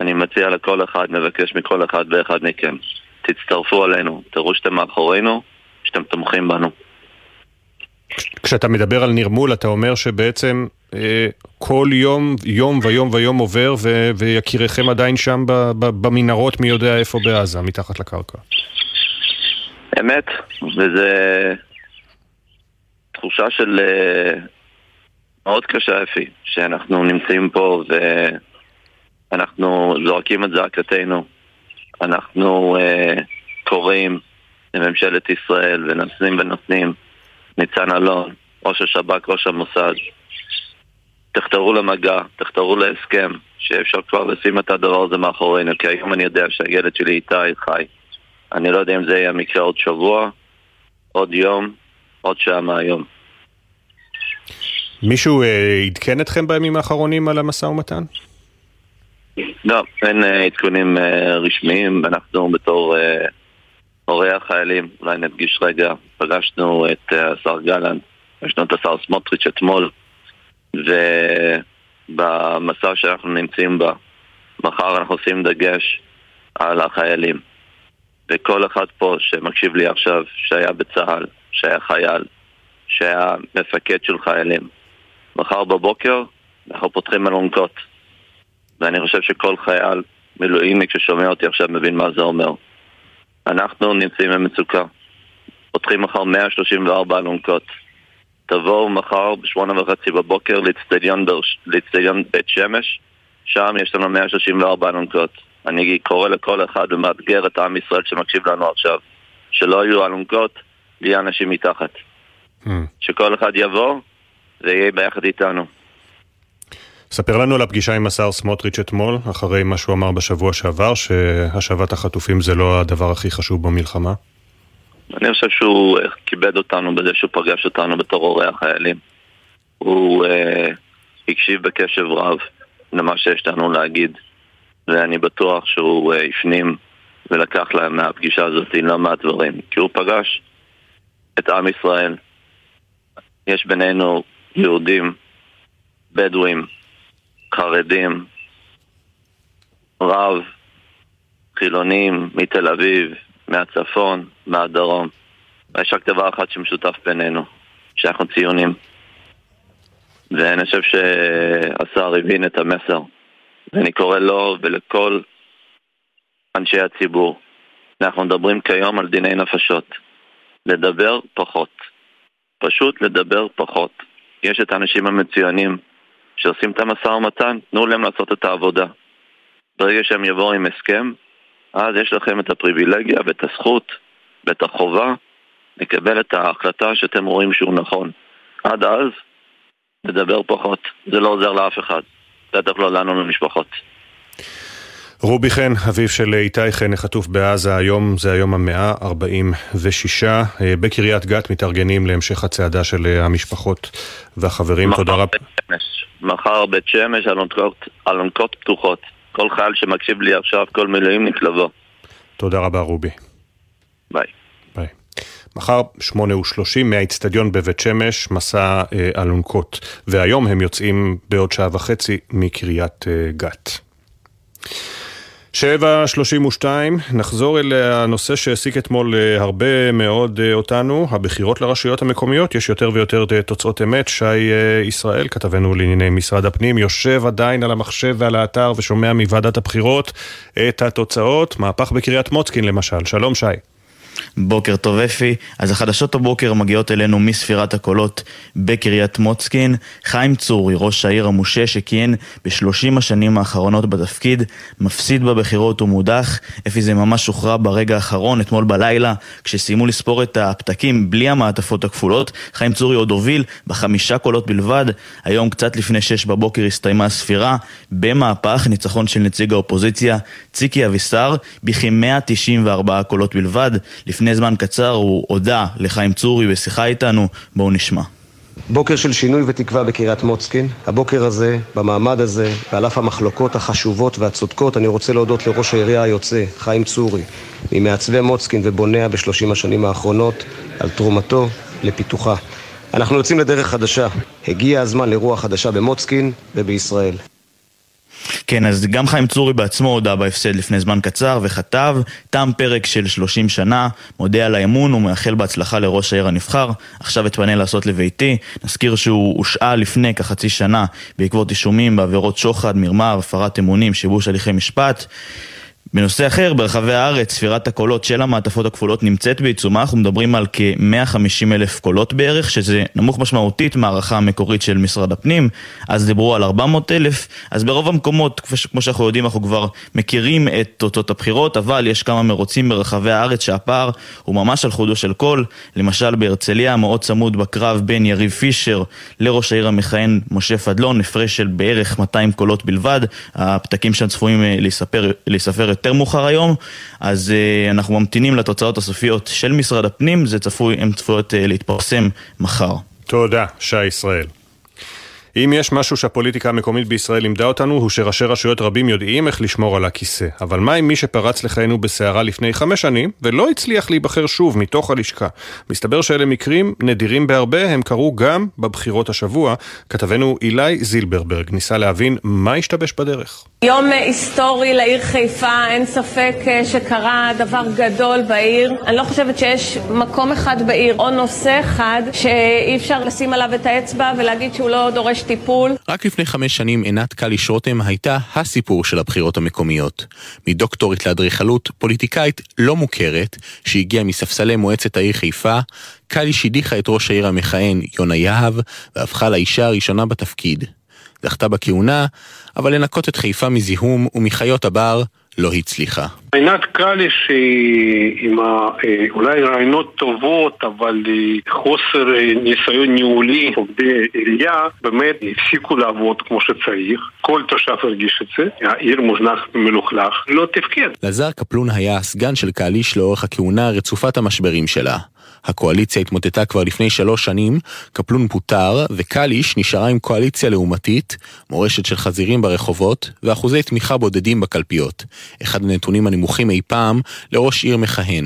אני מציע לכל אחד, מבקש מכל אחד ואחד מכם, תצטרפו עלינו, תראו שאתם מאחורינו, שאתם תומכים בנו. כשאתה מדבר על נרמול, אתה אומר שבעצם כל יום ויום עובר, ויקיריכם עדיין שם במנהרות, מי יודע איפה בעזה, מתחת לקרקע. אמת, וזה תחושה של מאוד קשה אפי, שאנחנו נמצאים פה ואנחנו זורקים את זעקתנו, אנחנו קוראים לממשלת ישראל ונותנים ניצן אלון, ראש השב"כ, ראש המוסד, תחתרו למגע, תחתרו להסכם, שאפשר כבר לשים את הדבר הזה מאחורינו, כי היום אני יודע שהילד שלי איתי חי. אני לא יודע אם זה יהיה המקרה עוד שבוע, עוד יום, עוד שעה מהיום. מישהו עדכן אתכם בימים האחרונים על המשא ומתן? לא, אין עדכונים רשמיים, אנחנו בתור... הורי החיילים, אולי נפגיש רגע, פגשנו את השר גלנט, פגשנו את השר סמוטריץ' אתמול, ובמסע שאנחנו נמצאים בה, מחר אנחנו עושים דגש על החיילים. וכל אחד פה שמקשיב לי עכשיו, שהיה בצהל, שהיה חייל, שהיה מפקד של חיילים. מחר בבוקר אנחנו פותחים מלונקות, ואני חושב שכל חייל מילואימניק ששומע אותי עכשיו מבין מה זה אומר. אנחנו נמצאים במצוקה. פותחים מחר 134 אלונקות. תבואו מחר ב8:30 בבוקר לאצטדיון בית שמש. שם יש לנו 134 אלונקות. אני קורא לכל אחד ומאתגר את עם ישראל שמקשיב לנו עכשיו. שלא יהיו אלונקות, יהיו אנשים מתחת. שכל אחד יבוא ויהיה ביחד איתנו. ספר לנו על הפגישה עם השר סמוטריץ' אתמול, אחרי מה שהוא אמר בשבוע שעבר, שהשבת החטופים זה לא הדבר הכי חשוב במלחמה. אני חושב שהוא כיבד אותנו בזה שהוא פגש אותנו בתור הורי החיילים. הוא הקשיב בקשב רב למה שיש לנו להגיד, ואני בטוח שהוא הפנים ולקח להם מהפגישה הזאת לא מהדברים, כי הוא פגש את עם ישראל. יש בינינו יהודים, בדואים, חרדים, רב, חילונים, מתל אביב, מהצפון, מהדרום. יש רק דבר אחד שמשותף בינינו, שאנחנו ציונים. ואני חושב שהשר הבין את המסר. ואני קורא לו ולכל אנשי הציבור. אנחנו מדברים כיום על דיני נפשות. לדבר פחות. פשוט לדבר פחות. יש את האנשים המצוינים שעושים את המשא ומתן, תנו להם לעשות את העבודה. ברגע שהם יבואו עם הסכם, אז יש לכם את הפריבילגיה ואת הזכות ואת החובה לקבל את ההחלטה שאתם רואים שהוא נכון. עד אז, לדבר פחות. זה לא עוזר לאף אחד. בטח לא לנו למשפחות. רובי חן, אביו של איתי חן, החטוף בעזה היום, זה היום 146, בקריית גת מתארגנים להמשך הצעדה של המשפחות והחברים. תודה רבה. מחר בית שמש, אלונקות פתוחות. כל חייל שמקשיב לי עכשיו, כל מילואים נקלבו. תודה רבה רובי. ביי. ביי. מחר 8:30 מהאצטדיון בבית שמש, מסע אלונקות. והיום הם יוצאים בעוד שעה וחצי מקריית גת. 7:32, נחזור אל הנושא שהעסיק אתמול הרבה מאוד אותנו, הבחירות לרשויות המקומיות. יש יותר ויותר תוצאות אמת. שי ישראל, כתבנו לענייני משרד הפנים, יושב עדיין על המחשב ועל האתר ושומע מוועדת הבחירות את התוצאות. מהפך בקריית מוצקין למשל. שלום שי. בוקר טוב אפי, אז החדשות הבוקר מגיעות אלינו מספירת הקולות בקריית מוצקין. חיים צורי, ראש העיר המושה שכיהן ב-30 השנים האחרונות בתפקיד, מפסיד בבחירות ומודח. אפי, זה ממש הוכרע ברגע האחרון, אתמול בלילה, כשסיימו לספור את הפתקים בלי המעטפות הכפולות. חיים צורי עוד הוביל ב5 קולות בלבד. היום קצת לפני 6 בבוקר הסתיימה הספירה במהפך, ניצחון של נציג האופוזיציה ציקי אביסר בכ-194 קולות בלבד. לפני זמן קצר הוא הודע לחיים צורי בשיחה איתנו, בואו נשמע. בוקר של שינוי ותקווה בקריית מוצקין. הבוקר הזה, במעמד הזה, ועל אף המחלוקות החשובות והצודקות, אני רוצה להודות לראש העירייה היוצא, חיים צורי, ממעצבי מוצקין ובוניה ב-30 השנים האחרונות, על תרומתו לפיתוחה. אנחנו יוצאים לדרך חדשה. הגיע הזמן לרוח חדשה במוצקין ובישראל. כן, אז גם חיים צורי בעצמו הודע בהפסד לפני זמן קצר וכתב, תם פרק של 30 שנה, מודה על האמון ומאחל בהצלחה לראש העיר הנבחר, עכשיו אתפנה לעשות לביתי. נזכיר שהוא הושעה לפני כחצי שנה בעקבות אישומים בעבירות שוחד, מרמה, הפרת אמונים, שיבוש הליכי משפט. בנושא אחר, ברחבי הארץ, ספירת הקולות של המעטפות הכפולות נמצאת בעיצומה, אנחנו מדברים על כ-150,000 קולות בערך, שזה נמוך משמעותית מהערכה המקורית של משרד הפנים, אז דיברו על 400,000, אז ברוב המקומות, כמו שאנחנו יודעים, אנחנו כבר מכירים את תוצאות הבחירות, אבל יש כמה מרוצים ברחבי הארץ שהפער הוא ממש על חודו של קול, למשל בהרצליה, מאוד צמוד בקרב בין יריב פישר לראש העיר המכהן משה פדלון, הפרש של בערך 200 קולות בלבד, הפתקים שם צפויים להיספר יותר מאוחר היום, אז אנחנו ממתינים לתוצאות הסופיות של משרד הפנים, זה צפוי, הן צפויות להתפרסם מחר. תודה, שי ישראל. אם יש משהו שהפוליטיקה המקומית בישראל לימדה אותנו, הוא שראשי רשויות רבים יודעים איך לשמור על הכיסא. אבל מה עם מי שפרץ לחיינו בסערה לפני 5 שנים, ולא הצליח להיבחר שוב מתוך הלשכה? מסתבר שאלה מקרים נדירים בהרבה, הם קרו גם בבחירות השבוע. כתבנו אילי זילברברג ניסה להבין מה השתבש בדרך. יום היסטורי לעיר חיפה, אין ספק שקרה דבר גדול בעיר. אני לא חושבת שיש מקום אחד בעיר, או נושא אחד, שאי אפשר לשים עליו את האצבע ולהגיד שהוא לא דורש טיפול. רק לפני 5 שנים עינת קלי שרותם הייתה הסיפור של הבחירות המקומיות. מדוקטורית לאדריכלות, פוליטיקאית לא מוכרת, שהגיעה מספסלי מועצת העיר חיפה, קלי שידיחה את ראש העיר המכהן יונה יהב, והפכה לאישה הראשונה בתפקיד. דחתה בכהונה, אבל לנקות את חיפה מזיהום ומחיות הבר לא הצליחה. עינת קלי שעם אולי רעיונות טובות, אבל חוסר ניסיון ניהולי עובדי עירייה, באמת הפסיקו לעבוד כמו שצריך. כל תושב הרגיש את זה. העיר מוזנח ומלוכלך. לא תפקד. לזר קפלון היה הסגן של קליש לאורך הכהונה רצופת המשברים שלה. הקואליציה התמוטטה כבר לפני 3 שנים, קפלון פוטר, וקליש נשארה עם קואליציה לעומתית, מורשת של חזירים ברחובות, ואחוזי תמיכה בודדים בקלפיות. אחד הנתונים הנמוכים אי פעם לראש עיר מכהן.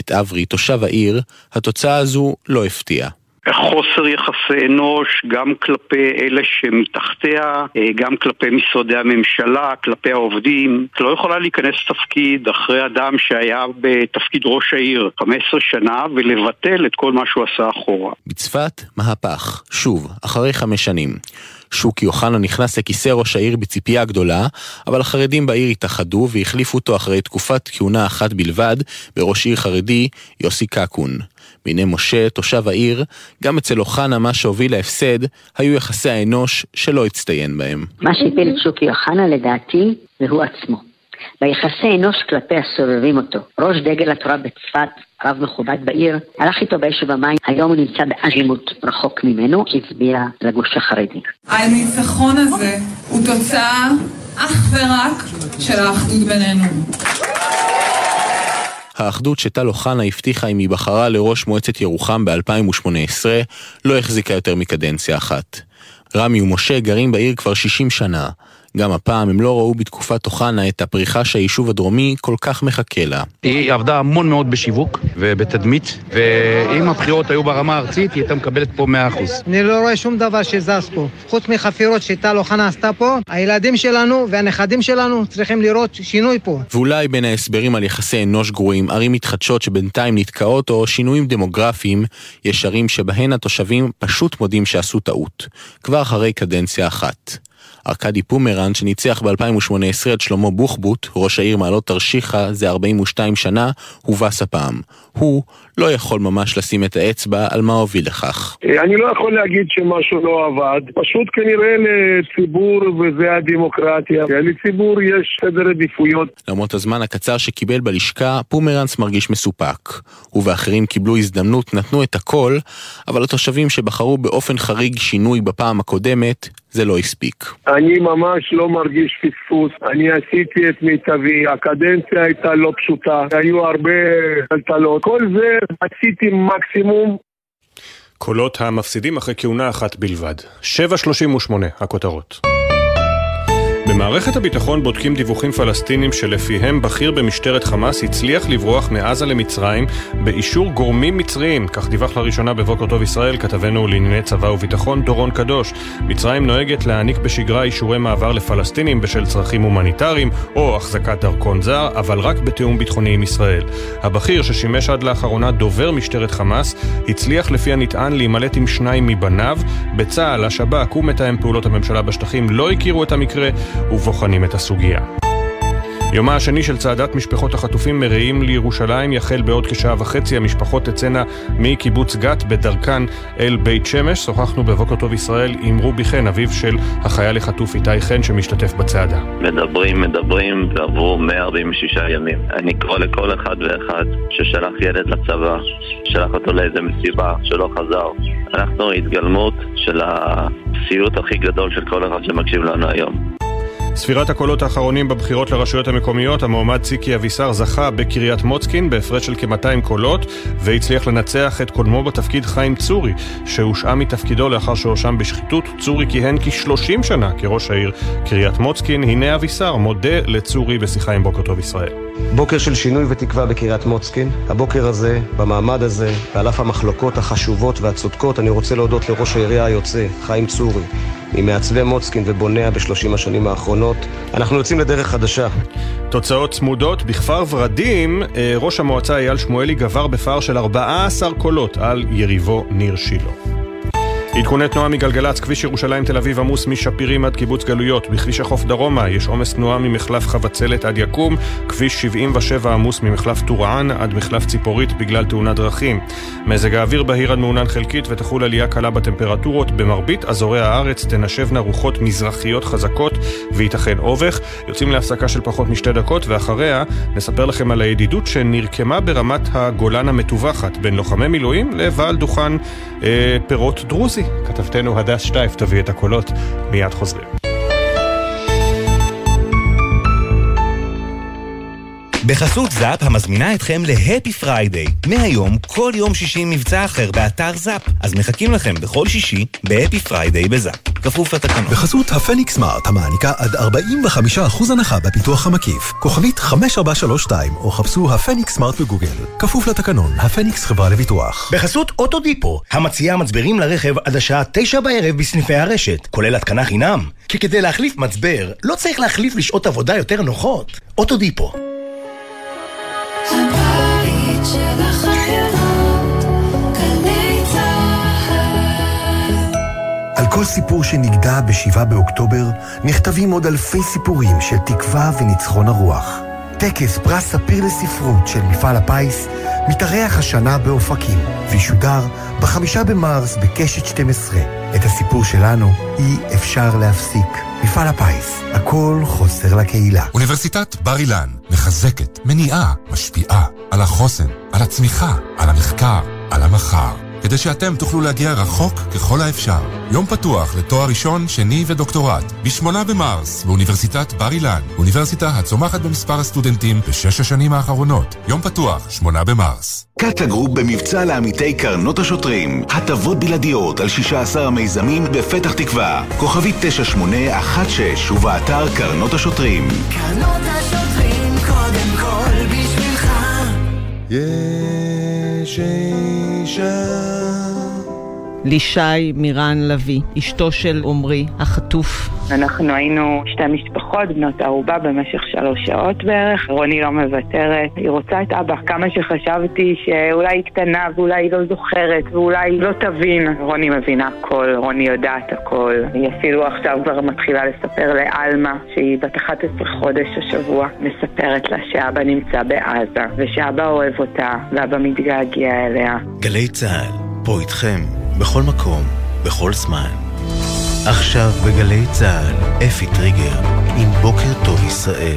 את אברי, תושב העיר, התוצאה הזו לא הפתיעה. חוסר יחסי אנוש, גם כלפי אלה שמתחתיה, גם כלפי משרדי הממשלה, כלפי העובדים. לא יכולה להיכנס תפקיד אחרי אדם שהיה בתפקיד ראש העיר 15 שנה ולבטל את כל מה שהוא עשה אחורה. בצפת מהפך, שוב, אחרי 5 שנים. שוקי יוחנן נכנס לכיסא ראש העיר בציפייה גדולה, אבל החרדים בעיר התאחדו והחליפו אותו אחרי תקופת כהונה אחת בלבד בראש עיר חרדי יוסי קקון. ביני משה, תושב העיר, גם אצל אוחנה מה שהוביל להפסד, היו יחסי האנוש שלא הצטיין בהם. מה שהפיל את שוקי יוחנן לדעתי זה הוא עצמו. ביחסי אנוש כלפי הסובבים אותו. ראש דגל התורה בצפת, רב מכובד בעיר, הלך איתו ביישוב המים, היום הוא נמצא באלימות רחוק ממנו, הצביע לגוש החרדי. הניצחון הזה הוא תוצאה אך ורק של האחדות בינינו. האחדות שטל אוחנה הבטיחה אם היא בחרה לראש מועצת ירוחם ב-2018, לא החזיקה יותר מקדנציה אחת. רמי ומשה גרים בעיר כבר 60 שנה. גם הפעם הם לא ראו בתקופת אוחנה את הפריחה שהיישוב הדרומי כל כך מחכה לה. היא עבדה המון מאוד בשיווק ובתדמית, ואם הבחירות היו ברמה הארצית, היא הייתה מקבלת פה 100%. אני לא רואה שום דבר שזז פה. חוץ מחפירות שטל אוחנה עשתה פה, הילדים שלנו והנכדים שלנו צריכים לראות שינוי פה. ואולי בין ההסברים על יחסי אנוש גרועים, ערים מתחדשות שבינתיים נתקעות או שינויים דמוגרפיים, יש ערים שבהן התושבים פשוט מודים שעשו טעות, כבר אחרי קדנציה אחת. ארקדי פומרן, שניצח ב-2018 את שלמה בוחבוט, ראש העיר מעלות תרשיחה, זה 42 שנה, הובס הפעם. הוא לא יכול ממש לשים את האצבע על מה הוביל לכך. אני לא יכול להגיד שמשהו לא עבד. פשוט כנראה לציבור, וזה הדמוקרטיה. לציבור יש סדר עדיפויות. למרות הזמן הקצר שקיבל בלשכה, פומרנס מרגיש מסופק. הוא ואחרים קיבלו הזדמנות, נתנו את הכל, אבל התושבים שבחרו באופן חריג שינוי בפעם הקודמת, זה לא הספיק. אני ממש לא מרגיש פספוס. אני עשיתי את מיטבי. הקדנציה הייתה לא פשוטה. היו הרבה טלטלות. כל זה עשיתי מקסימום. קולות המפסידים אחרי כהונה אחת בלבד. 7:38 הכותרות. במערכת הביטחון בודקים דיווחים פלסטינים שלפיהם בכיר במשטרת חמאס הצליח לברוח מעזה למצרים באישור גורמים מצריים. כך דיווח לראשונה בבוקר טוב ישראל, כתבנו לענייני צבא וביטחון דורון קדוש. מצרים נוהגת להעניק בשגרה אישורי מעבר לפלסטינים בשל צרכים הומניטריים או החזקת דרכון זר, אבל רק בתיאום ביטחוני עם ישראל. הבכיר ששימש עד לאחרונה דובר משטרת חמאס הצליח לפי הנטען להימלט עם שניים מבניו. בצה"ל, השב"כ ומתאם פעולות הממשלה בשטחים לא הכירו את המקרה ובוחנים את הסוגיה. יומה השני של צעדת משפחות החטופים מראים לירושלים יחל בעוד כשעה וחצי. המשפחות תצאנה מקיבוץ גת בדרכן אל בית שמש. שוחחנו בבוקר טוב ישראל עם רובי חן, אביו של החייל החטוף איתי חן שמשתתף בצעדה. מדברים ועברו 146 ימים. אני קורא לכל אחד ואחד ששלח ילד לצבא, שלח אותו לאיזה מסיבה שלא חזר. אנחנו התגלמות של הסיוט הכי גדול של כל אחד שמקשיב לנו היום. ספירת הקולות האחרונים בבחירות לרשויות המקומיות, המועמד ציקי אביסר זכה בקריית מוצקין בהפרש של כ-200 קולות, והצליח לנצח את קודמו בתפקיד חיים צורי, שהושעה מתפקידו לאחר שהושם בשחיתות. צורי כיהן כ-30 שנה כראש העיר קריית מוצקין. הנה אביסר מודה לצורי בשיחה עם בוקר טוב ישראל. בוקר של שינוי ותקווה בקריית מוצקין. הבוקר הזה, במעמד הזה, על אף המחלוקות החשובות והצודקות, אני רוצה להודות לראש העירייה היוצא, חיים צורי, ממעצבי מוצקין ובוניה ב-30 השנים האחרונות. אנחנו יוצאים לדרך חדשה. תוצאות צמודות. בכפר ורדים, ראש המועצה אייל שמואלי גבר בפער של 14 קולות על יריבו ניר שילה. עדכוני תנועה מגלגלץ, כביש ירושלים תל אביב עמוס משפירים עד קיבוץ גלויות. בכביש החוף דרומה יש עומס תנועה ממחלף חבצלת עד יקום. כביש 77 עמוס ממחלף טורען עד מחלף ציפורית בגלל תאונת דרכים. מזג האוויר בהיר עד מעונן חלקית ותחול עלייה קלה בטמפרטורות. במרבית אזורי הארץ תנשבנה רוחות מזרחיות חזקות וייתכן אובך. יוצאים להפסקה של פחות משתי דקות, ואחריה נספר לכם על הידידות שנרקמה ברמת הגולן המטווחת בין לוחמי מילואים לבעל דוכן פירות דרוזי. כתבתנו הדס שטייף תביא את הקולות. מיד חוזרים. בחסות זאפ, המזמינה אתכם להפי פריידי. מהיום כל יום שישי מבצע אחר באתר זאפ. אז מחכים לכם בכל שישי בהפי פריידי בזאפ, כפוף לתקנות. בחסות הפניקס מארט, המעניקה עד 45% הנחה בפיתוח המקיף. כוכבית 5432 או חפשו הפניקס מארט בגוגל. כפוף לתקנון. הפניקס חברה לביטוח. בחסות אוטודיפו, המציעה מצברים לרכב עד השעה 9 בערב בסניפי הרשת, כולל התקנה חינם. כי כדי להחליף מצבר לא צריך להחליף לשעות עבודה יותר נוחות. אוטודיפו. הבית של החברות, גלי צהל. מכל סיפור שנגדע ב7 באוקטובר נכתבים עוד אלפי סיפורים של תקווה וניצחון הרוח. טקס פרס ספיר לספרות של מפעל הפיס מתארח השנה באופקים וישודר ב5 במרס בקשת 12. את הסיפור שלנו אי אפשר להפסיק. מפעל הפיס, הכל חוסר לקהילה. אוניברסיטת בר אילן מחזקת, מניעה, משפיעה על החוסן, על הצמיחה, על המחקר, על המחר. כדי שאתם תוכלו להגיע רחוק ככל האפשר. יום פתוח לתואר ראשון, שני ודוקטורט. ב8 במרס, באוניברסיטת בר אילן. אוניברסיטה הצומחת במספר הסטודנטים ב6 השנים האחרונות. יום פתוח, 8 במרס. קאטה גרופ במבצע לעמיתי קרנות השוטרים. הטבות בלעדיות על 16 המיזמים בפתח תקווה. כוכבית 9816 ובאתר קרנות השוטרים. קרנות השוטרים, קודם כל בשבילך. לישי מירן לוי, אשתו של עומרי החטוף. אנחנו היינו שתי משפחות בנות ערובה במשך 3 שעות בערך. רוני לא מוותרת, היא רוצה את אבא. כמה שחשבתי שאולי היא קטנה ואולי היא לא זוכרת ואולי היא לא תבין, רוני מבינה הכל, רוני יודעת הכל. היא אפילו עכשיו כבר מתחילה לספר לאלמה, שהיא בת 11 חודש השבוע, מספרת לה שאבא נמצא בעזה ושאבא אוהב אותה ואבא מתגעגע אליה. גלי צהל, פה איתכם, בכל מקום, בכל זמן. עכשיו בגלי צהל, אפי טריגר, עם בוקר טוב ישראל.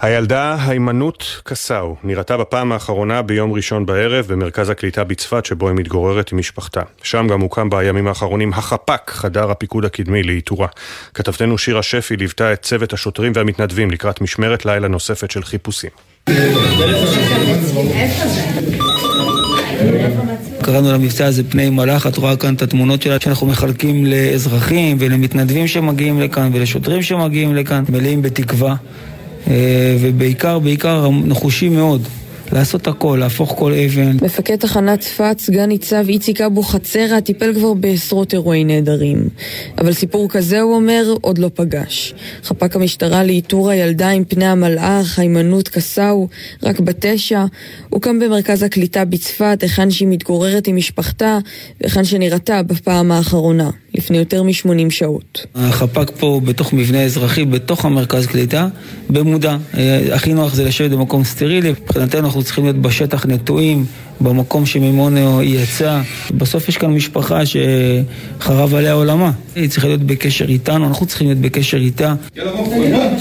הילדה הימנות קסאו נראתה בפעם האחרונה ביום ראשון בערב במרכז הקליטה בצפת שבו היא מתגוררת עם משפחתה. שם גם הוקם בימים האחרונים החפ"ק, חדר הפיקוד הקדמי לאיתורה. כתבתנו שירה שפי ליוותה את צוות השוטרים והמתנדבים לקראת משמרת לילה נוספת של חיפושים. קראנו למבצע הזה פני מלאך, את רואה כאן את התמונות שלה שאנחנו מחלקים לאזרחים ולמתנדבים שמגיעים לכאן ולשוטרים שמגיעים לכאן, מלאים בתקווה ובעיקר נחושים מאוד לעשות הכל, להפוך כל אבן. מפקד תחנת צפת, סגן ניצב איציק אבו חצרה, טיפל כבר בעשרות אירועי נהדרים. אבל סיפור כזה, הוא אומר, עוד לא פגש. חפ"ק המשטרה לאיתור הילדה עם פני המלאך, הימנות קסאו, רק ב9, הוקם במרכז הקליטה בצפת, היכן שהיא מתגוררת עם משפחתה, והיכן שנראתה בפעם האחרונה, לפני יותר מ80 שעות. החפ"ק פה בתוך מבנה אזרחי, בתוך המרכז קליטה, במודע. הכי נוח זה לשבת במקום סטרילי. מבחינתנו אנחנו צריכים להיות בשטח נטועים, במקום שממנו היא יצאה. בסוף יש כאן משפחה שחרב עליה עולמה. היא צריכה להיות בקשר איתנו, אנחנו צריכים להיות בקשר איתה. יאללה,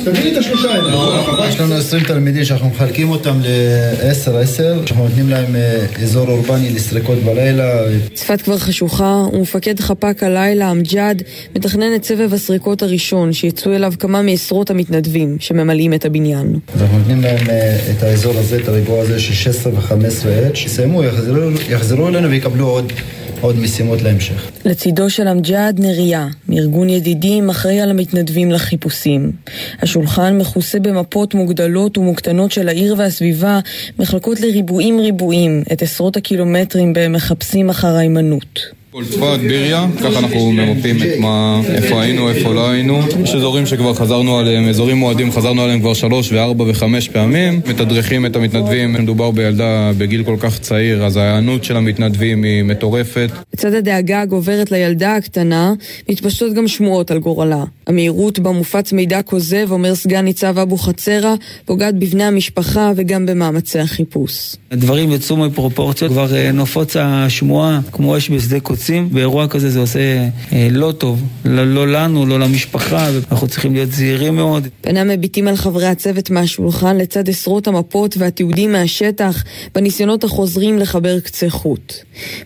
תביא לי את השלושה האלה. יש לנו 20 תלמידים שאנחנו מחלקים אותם ל10, שאנחנו נותנים להם אזור אורבני לסריקות בלילה. צפת כבר חשוכה, ומפקד חפ"ק הלילה, אמג'ד, מתכנן את סבב הסריקות הראשון, שיצאו אליו כמה מעשרות המתנדבים שממלאים את הבניין. אנחנו נותנים להם את האזור הזה, את הריבוע הזה, 16 ו-15 עד, יחזרו אלינו ויקבלו עוד משימות להמשך. לצידו של אמג'ד נריה, מארגון ידידים, אחראי על המתנדבים לחיפושים. השולחן מכוסה במפות מוגדלות ומוקטנות של העיר והסביבה, מחלקות לריבועים את עשרות הקילומטרים בהם מחפשים אחר הימנות. כל צפת, ביריה, ככה אנחנו ממפים את איפה היינו, איפה לא היינו. יש אזורים שכבר חזרנו עליהם, אזורים מועדים, חזרנו עליהם כבר 3 ו-4 ו-5 פעמים. מתדרכים את המתנדבים, מדובר בילדה בגיל כל כך צעיר, אז ההיענות של המתנדבים היא מטורפת. בצד הדאגה הגוברת לילדה הקטנה, מתפשטות גם שמועות על גורלה. המהירות בה מופץ מידע כוזב, אומר סגן ניצב אבו חצרה, פוגעת בבני המשפחה וגם במאמצי החיפוש. הדברים יצאו מפרופורציות, כבר נופצה שמועה, כמו אש בשדה קוצים. באירוע כזה זה עושה לא טוב, לא לנו, לא למשפחה, ואנחנו צריכים להיות זהירים מאוד. אינם מביטים על חברי הצוות מהשולחן לצד עשרות המפות והתיעודים מהשטח בניסיונות החוזרים לחבר קצה חוט.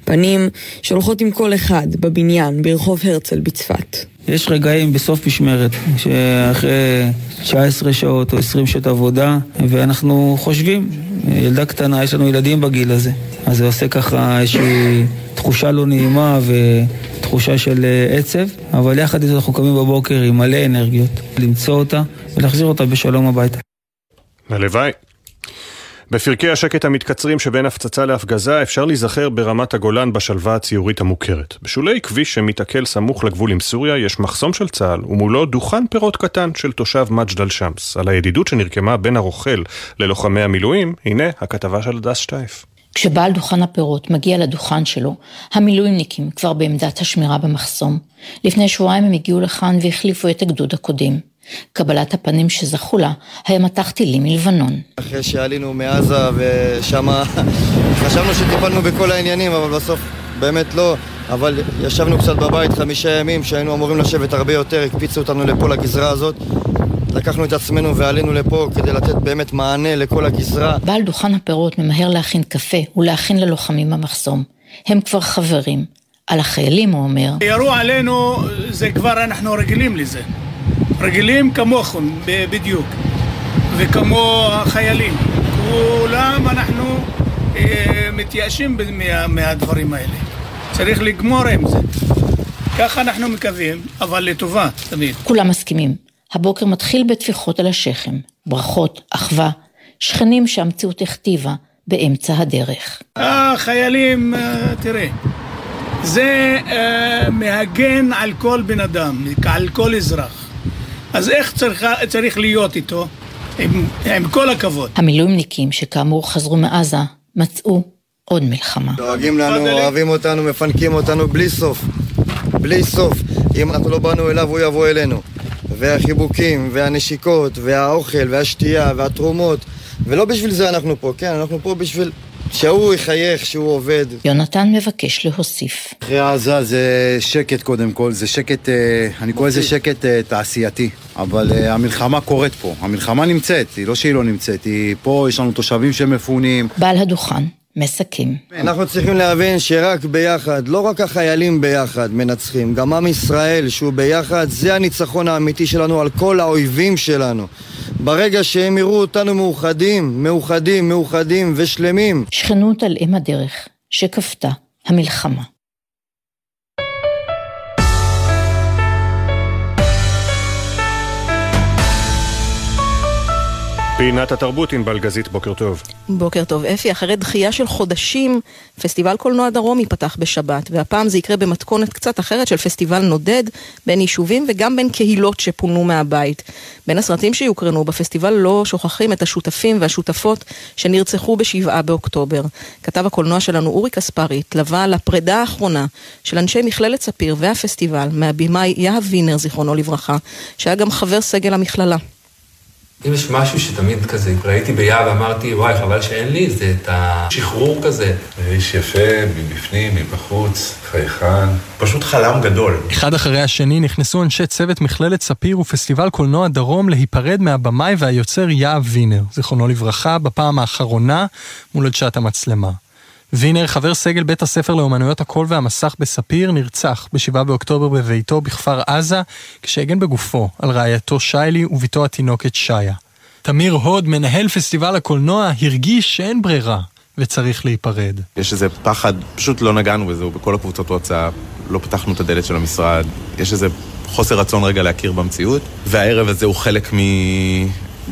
פנים שהולכות עם כל אחד בבניין ברחוב הרצל בצפת. יש רגעים בסוף משמרת שאחרי 19 שעות או 20 שעות עבודה, ואנחנו חושבים, ילדה קטנה, יש לנו ילדים בגיל הזה, אז זה עושה ככה איזושהי תחושה לא נעימה ותחושה של עצב, אבל יחד איתו אנחנו קמים בבוקר עם מלא אנרגיות למצוא אותה ולהחזיר אותה בשלום הביתה. הלוואי. בפרקי השקט המתקצרים שבין הפצצה להפגזה אפשר להיזכר ברמת הגולן בשלווה הציורית המוכרת. בשולי כביש שמתעכל סמוך לגבול עם סוריה יש מחסום של צהל ומולו דוכן פירות קטן של תושב מג'דל שמס. על הידידות שנרקמה בין הרוכל ללוחמי המילואים, הנה הכתבה של דס שטייף. כשבעל דוכן הפירות מגיע לדוכן שלו, המילואימניקים כבר בעמדת השמירה במחסום. לפני שבועיים הם הגיעו לכאן והחליפו את הגדוד הקודם. קבלת הפנים שזכו לה היה מתח טילים מלבנון. אחרי שעלינו מעזה ושם חשבנו שטיפלנו בכל העניינים, אבל בסוף באמת לא. אבל ישבנו קצת בבית 5 ימים שהיינו אמורים לשבת הרבה יותר, הקפיצו אותנו לפה לגזרה הזאת. לקחנו את עצמנו ועלינו לפה כדי לתת באמת מענה לכל הגזרה. בעל דוכן הפירות ממהר להכין קפה ולהכין ללוחמים במחסום. הם כבר חברים. על החיילים הוא אומר. ירו עלינו, זה כבר אנחנו רגילים לזה. רגילים כמוכם בדיוק. וכמו החיילים. כולם אנחנו מתייאשים מהדברים האלה. צריך לגמור עם זה. ככה אנחנו מקווים, אבל לטובה תמיד. כולם מסכימים. הבוקר מתחיל בתפיחות על השכם, ברכות, אחווה, שכנים שהמציאות הכתיבה באמצע הדרך. החיילים, תראה, זה מהגן על כל בן אדם, על כל אזרח. אז איך צריך להיות איתו, עם כל הכבוד? המילואימניקים שכאמור חזרו מעזה, מצאו עוד מלחמה. דואגים לנו, אוהבים אותנו, מפנקים אותנו בלי סוף. בלי סוף. אם אנחנו לא באנו אליו, הוא יבוא אלינו. והחיבוקים, והנשיקות, והאוכל, והשתייה, והתרומות. ולא בשביל זה אנחנו פה, כן? אנחנו פה בשביל שהוא יחייך, שהוא עובד. יונתן מבקש להוסיף. אחרי עזה זה שקט קודם כל, זה שקט, אני קורא לזה שקט תעשייתי. אבל המלחמה קורית פה, המלחמה נמצאת, היא לא שהיא לא נמצאת, היא פה, יש לנו תושבים שמפונים. בעל הדוכן מסכים. אנחנו צריכים להבין שרק ביחד, לא רק החיילים ביחד מנצחים, גם עם ישראל שהוא ביחד, זה הניצחון האמיתי שלנו על כל האויבים שלנו. ברגע שהם יראו אותנו מאוחדים ושלמים. שכנות על אם הדרך שכפתה המלחמה. פינת התרבות עם בלגזית, בוקר טוב. בוקר טוב, אפי. אחרי דחייה של חודשים, פסטיבל קולנוע דרום ייפתח בשבת, והפעם זה יקרה במתכונת קצת אחרת של פסטיבל נודד בין יישובים וגם בין קהילות שפונו מהבית. בין הסרטים שיוקרנו בפסטיבל לא שוכחים את השותפים והשותפות שנרצחו ב7 באוקטובר. כתב הקולנוע שלנו אורי קספרי התלווה לפרידה האחרונה של אנשי מכללת ספיר והפסטיבל מהבימאי יהב וינר, זיכרונו לברכה, שהיה גם חבר סגל המכללה. אם יש משהו שתמיד כזה, ראיתי ביד ואמרתי, וואי, חבל שאין לי, זה את השחרור כזה. איש יפה, מבפנים, מבחוץ, חייכן, פשוט חלם גדול. אחד אחרי השני נכנסו אנשי צוות מכללת ספיר ופסטיבל קולנוע דרום להיפרד מהבמאי והיוצר יהב וינר, זיכרונו לברכה, בפעם האחרונה מול עדשת המצלמה. וינר, חבר סגל בית הספר לאומנויות הקול והמסך בספיר, נרצח ב7 באוקטובר בביתו בכפר עזה, כשהגן בגופו על רעייתו שיילי וביתו התינוקת שיה. תמיר הוד, מנהל פסטיבל הקולנוע, הרגיש שאין ברירה וצריך להיפרד. יש איזה פחד, פשוט לא נגענו בזה, ובכל הקבוצות הוצאה, לא פתחנו את הדלת של המשרד, יש איזה חוסר רצון רגע להכיר במציאות, והערב הזה הוא חלק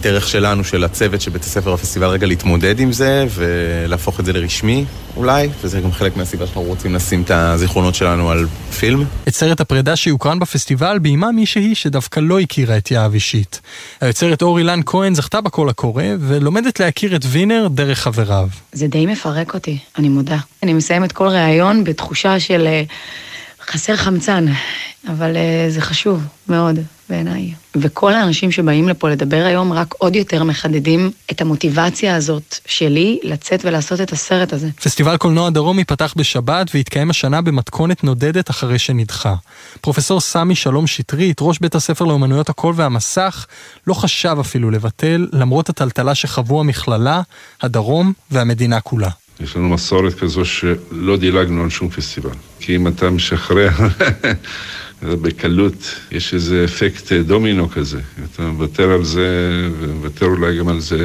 דרך שלנו, של הצוות שבית הספר הפסטיבל רגע להתמודד עם זה ולהפוך את זה לרשמי אולי, וזה גם חלק מהסיבה שאנחנו רוצים לשים את הזיכרונות שלנו על פילם. את סרט הפרידה שיוקרן בפסטיבל בימה מישהי שדווקא לא הכירה את יהב אישית. היוצרת אור אילן כהן זכתה בקול הקורא ולומדת להכיר את וינר דרך חבריו. זה די מפרק אותי, אני מודה. אני מסיימת כל ראיון בתחושה של חסר חמצן, אבל זה חשוב מאוד בעיניי. וכל האנשים שבאים לפה לדבר היום רק עוד יותר מחדדים את המוטיבציה הזאת שלי לצאת ולעשות את הסרט הזה. פסטיבל קולנוע דרום ייפתח בשבת והתקיים השנה במתכונת נודדת אחרי שנדחה. פרופסור סמי שלום שטרית, ראש בית הספר לאומנויות הקול והמסך, לא חשב אפילו לבטל, למרות הטלטלה שחוו המכללה, הדרום והמדינה כולה. יש לנו מסורת כזו שלא דילגנו על שום פסטיבל. כי אם אתה משחרר בקלות, יש איזה אפקט דומינו כזה. אתה מוותר על זה, ומוותר אולי גם על זה,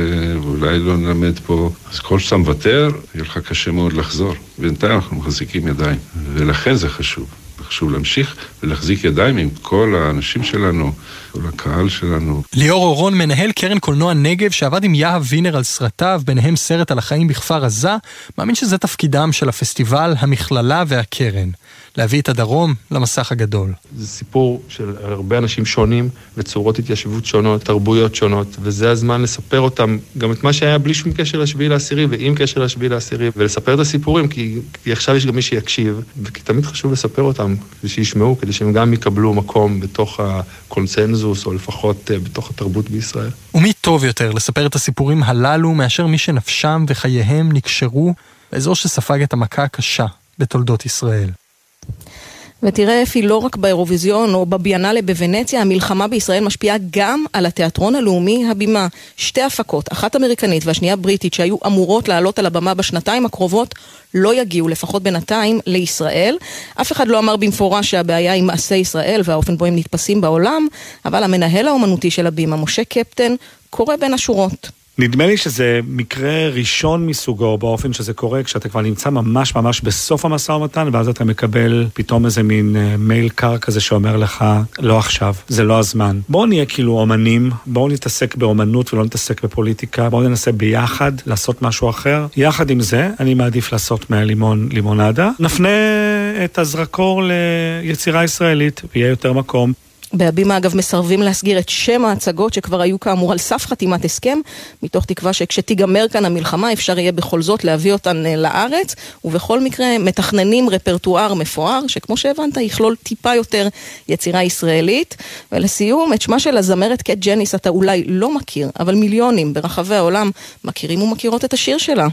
ואולי לא נלמד פה. אז כל שאתה מוותר, יהיה לך קשה מאוד לחזור. בינתיים אנחנו מחזיקים ידיים, ולכן זה חשוב. חשוב להמשיך ולהחזיק ידיים עם כל האנשים שלנו, כל הקהל שלנו. ליאור אורון, מנהל קרן קולנוע נגב, שעבד עם יהב וינר על סרטיו, ביניהם סרט על החיים בכפר עזה, מאמין שזה תפקידם של הפסטיבל, המכללה והקרן. להביא את הדרום למסך הגדול. זה סיפור של הרבה אנשים שונים, וצורות התיישבות שונות, תרבויות שונות, וזה הזמן לספר אותם, גם את מה שהיה בלי שום קשר לשביעי לעשירי, ועם קשר לשביעי לעשירי, ולספר את הסיפורים, כי עכשיו יש גם מי שיקשיב, וכי תמיד חשוב לספר אותם, כדי שישמעו, כדי שהם גם יקבלו מקום בתוך הקונצנזוס, או לפחות בתוך התרבות בישראל. ומי טוב יותר לספר את הסיפורים הללו, מאשר מי שנפשם וחייהם נקשרו, באזור שספג את המכה הקשה בתולדות ישראל. ותראה איפי, לא רק באירוויזיון או בביאנלה בוונציה, המלחמה בישראל משפיעה גם על התיאטרון הלאומי הבימה. שתי הפקות, אחת אמריקנית והשנייה בריטית, שהיו אמורות לעלות על הבמה בשנתיים הקרובות, לא יגיעו, לפחות בינתיים, לישראל. אף אחד לא אמר במפורש שהבעיה היא מעשי ישראל והאופן בו הם נתפסים בעולם, אבל המנהל האומנותי של הבימה, משה קפטן, קורא בין השורות. נדמה לי שזה מקרה ראשון מסוגו באופן שזה קורה, כשאתה כבר נמצא ממש ממש בסוף המשא ומתן, ואז אתה מקבל פתאום איזה מין מייל קר כזה שאומר לך, לא עכשיו, זה לא הזמן. בואו נהיה כאילו אומנים, בואו נתעסק באומנות ולא נתעסק בפוליטיקה, בואו ננסה ביחד לעשות משהו אחר. יחד עם זה, אני מעדיף לעשות מהלימון לימונדה. נפנה את הזרקור ליצירה ישראלית, ויהיה יותר מקום. בהבימה, אגב, מסרבים להסגיר את שם ההצגות שכבר היו כאמור על סף חתימת הסכם, מתוך תקווה שכשתיגמר כאן המלחמה אפשר יהיה בכל זאת להביא אותן לארץ, ובכל מקרה מתכננים רפרטואר מפואר, שכמו שהבנת יכלול טיפה יותר יצירה ישראלית. ולסיום, את שמה של הזמרת קט ג'ניס אתה אולי לא מכיר, אבל מיליונים ברחבי העולם מכירים ומכירות את השיר שלה.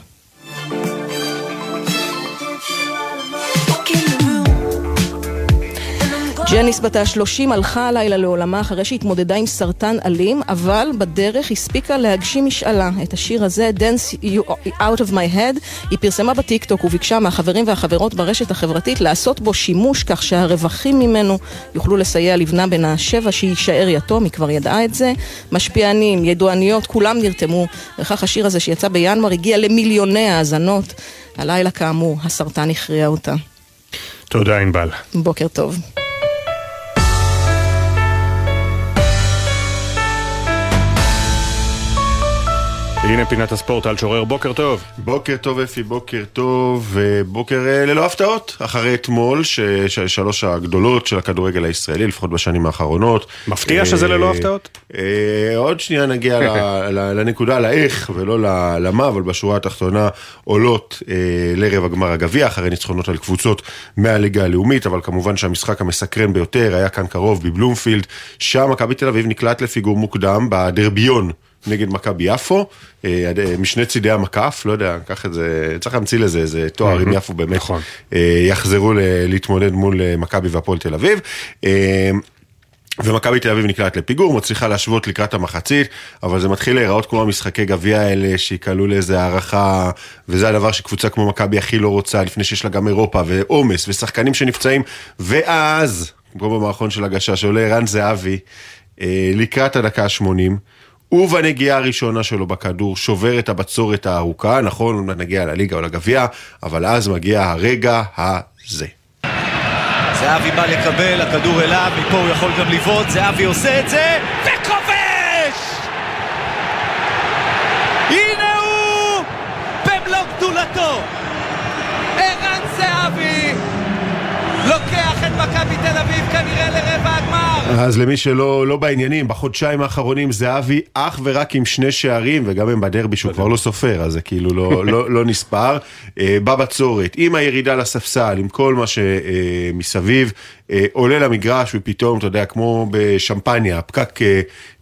ג'ניס בת ה-30 הלכה הלילה לעולמה אחרי שהתמודדה עם סרטן אלים, אבל בדרך הספיקה להגשים משאלה. את השיר הזה, Dance You Out of My Head, היא פרסמה בטיקטוק וביקשה מהחברים והחברות ברשת החברתית לעשות בו שימוש, כך שהרווחים ממנו יוכלו לסייע לבנה בן ה7 שיישאר יתום, היא כבר ידעה את זה. משפיענים, ידועניות, כולם נרתמו. וכך השיר הזה שיצא בינואר הגיע למיליוני האזנות. הלילה כאמור, הסרטן הכריע אותה. תודה ענבל. בוקר טוב. הנה פינת הספורט על שורר, בוקר טוב. בוקר טוב אפי, בוקר טוב, ובוקר ללא הפתעות. אחרי אתמול, שלוש הגדולות של הכדורגל הישראלי, לפחות בשנים האחרונות. מפתיע שזה ללא הפתעות? עוד שנייה נגיע לנקודה, לאיך ולא למה, אבל בשורה התחתונה עולות לרבע גמר הגביע, אחרי ניצחונות על קבוצות מהליגה הלאומית, אבל כמובן שהמשחק המסקרן ביותר היה כאן קרוב בבלומפילד, שם מכבי תל אביב נקלט לפיגור מוקדם בדרביון. נגד מכבי יפו, משני צידי המקף, לא יודע, קח את זה, צריך להמציא לזה, זה תואר עם יפו באמת, יחזרו להתמודד מול מכבי והפועל תל אביב, ומכבי תל אביב נקלעת לפיגור, מצליחה להשוות לקראת המחצית, אבל זה מתחיל להיראות כמו המשחקי גביע האלה, שיקלו לאיזה הערכה, וזה הדבר שקבוצה כמו מכבי הכי לא רוצה, לפני שיש לה גם אירופה, ועומס, ושחקנים שנפצעים, ואז, כמו במערכון של הגשה, שעולה ערן זהבי, לקראת הדקה ה-80, ובנגיעה הראשונה שלו בכדור שובר את הבצורת הארוכה, נכון, נגיע לליגה או לגביע, אבל אז מגיע הרגע הזה. זהבי בא לקבל, הכדור אליו, מפה הוא יכול גם לבעוט, זהבי עושה את זה, וכובש! הנה הוא, במלוא גדולתו, ערן זהבי, לוקח את מכבי תל אביב כנראה לרבע הגמר. אז למי שלא בעניינים, בחודשיים האחרונים זהבי אך ורק עם שני שערים, וגם הם בדרבי שהוא כבר לא סופר, אז זה כאילו לא נספר. בא בצורת, עם הירידה לספסל, עם כל מה שמסביב, עולה למגרש ופתאום, אתה יודע, כמו בשמפניה, הפקק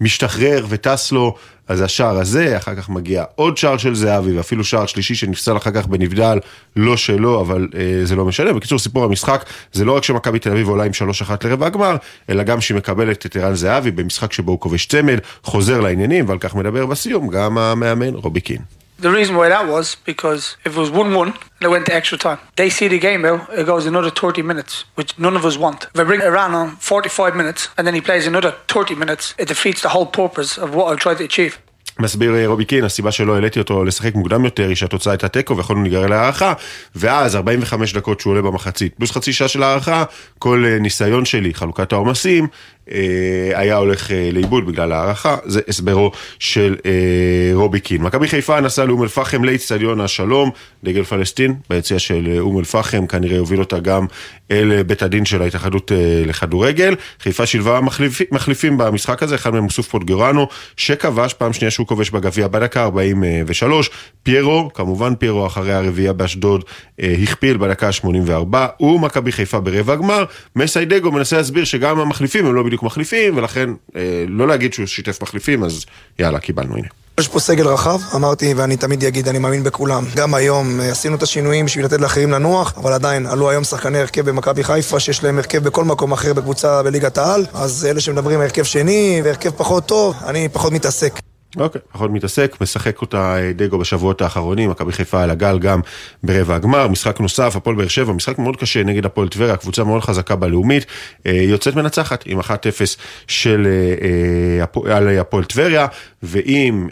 משתחרר וטס לו, אז השער הזה, אחר כך מגיע עוד שער של זהבי, ואפילו שער שלישי שנפסל אחר כך בנבדל, לא שלו, אבל זה לא משנה. בקיצור, סיפור המשחק, זה לא רק שמכבי תל אביב עולה עם 3-1 לרבע הגמר, אלא גם שהיא מקבלת את ערן זהבי, במשחק שבו הוא כובש צמד, חוזר לעניינים, ועל כך מדבר בסיום גם המאמן רובי קין. The reason why that was because if it was 1-1, they went to extra time. They see the game out, it goes another 30 minutes, which none of us want. If I bring Iran on 45 minutes and then he plays another 30 minutes, it defeats the whole purpose of what I'll try to achieve. מסביר רובי קין, הסיבה שלא העליתי אותו לשחק מוקדם יותר, היא שהתוצאה הייתה תיקו, ויכולנו להיגרר להערכה, ואז 45 דקות שהוא עולה במחצית, פלוס חצי שעה של הערכה, כל ניסיון שלי, חלוקת העומסים, היה הולך לאיבוד בגלל הערכה, זה הסברו של רובי קין. מכבי חיפה נסע לאום אל-פחם, לאצטדיון השלום, דגל פלסטין, ביציע של אום אל-פחם, כנראה הוביל אותה גם אל בית הדין של ההתאחדות לכדורגל. חיפה שילבה מחליפים במשחק הזה, אחד מהם מוסוף פוטגורנו, שכבש פעם שנייה שהוא כובש בגביע בדקה 43, פיירו, כמובן פיירו אחרי הרביעה באשדוד, הכפיל בדקה 84, ומכבי חיפה ברבע הגמר. מסיידגו מנסה להסביר שגם המחליפים הם לא בדיוק מחליפים, ולכן לא להגיד שהוא שיתף מחליפים, אז יאללה, קיבלנו, הנה. יש פה סגל רחב, אמרתי, ואני תמיד אגיד, אני מאמין בכולם. גם היום עשינו את השינויים בשביל לתת לאחרים לנוח, אבל עדיין עלו היום שחקני הרכב במכבי חיפה, שיש להם הרכב בכל מקום אחר בקבוצה בליגת העל, אז אלה שמדברים הרכב שני, והרכב פחות טוב, אני פחות מתעסק. אוקיי, פחות מתעסק, משחק אותה דגו בשבועות האחרונים, מכבי חיפה על הגל גם ברבע הגמר, משחק נוסף, הפועל באר שבע, משחק מאוד קשה נגד הפועל טבריה, קבוצה מאוד חזקה בלאומית, יוצאת מנצחת עם 1-0 של הפועל טבריה, ואם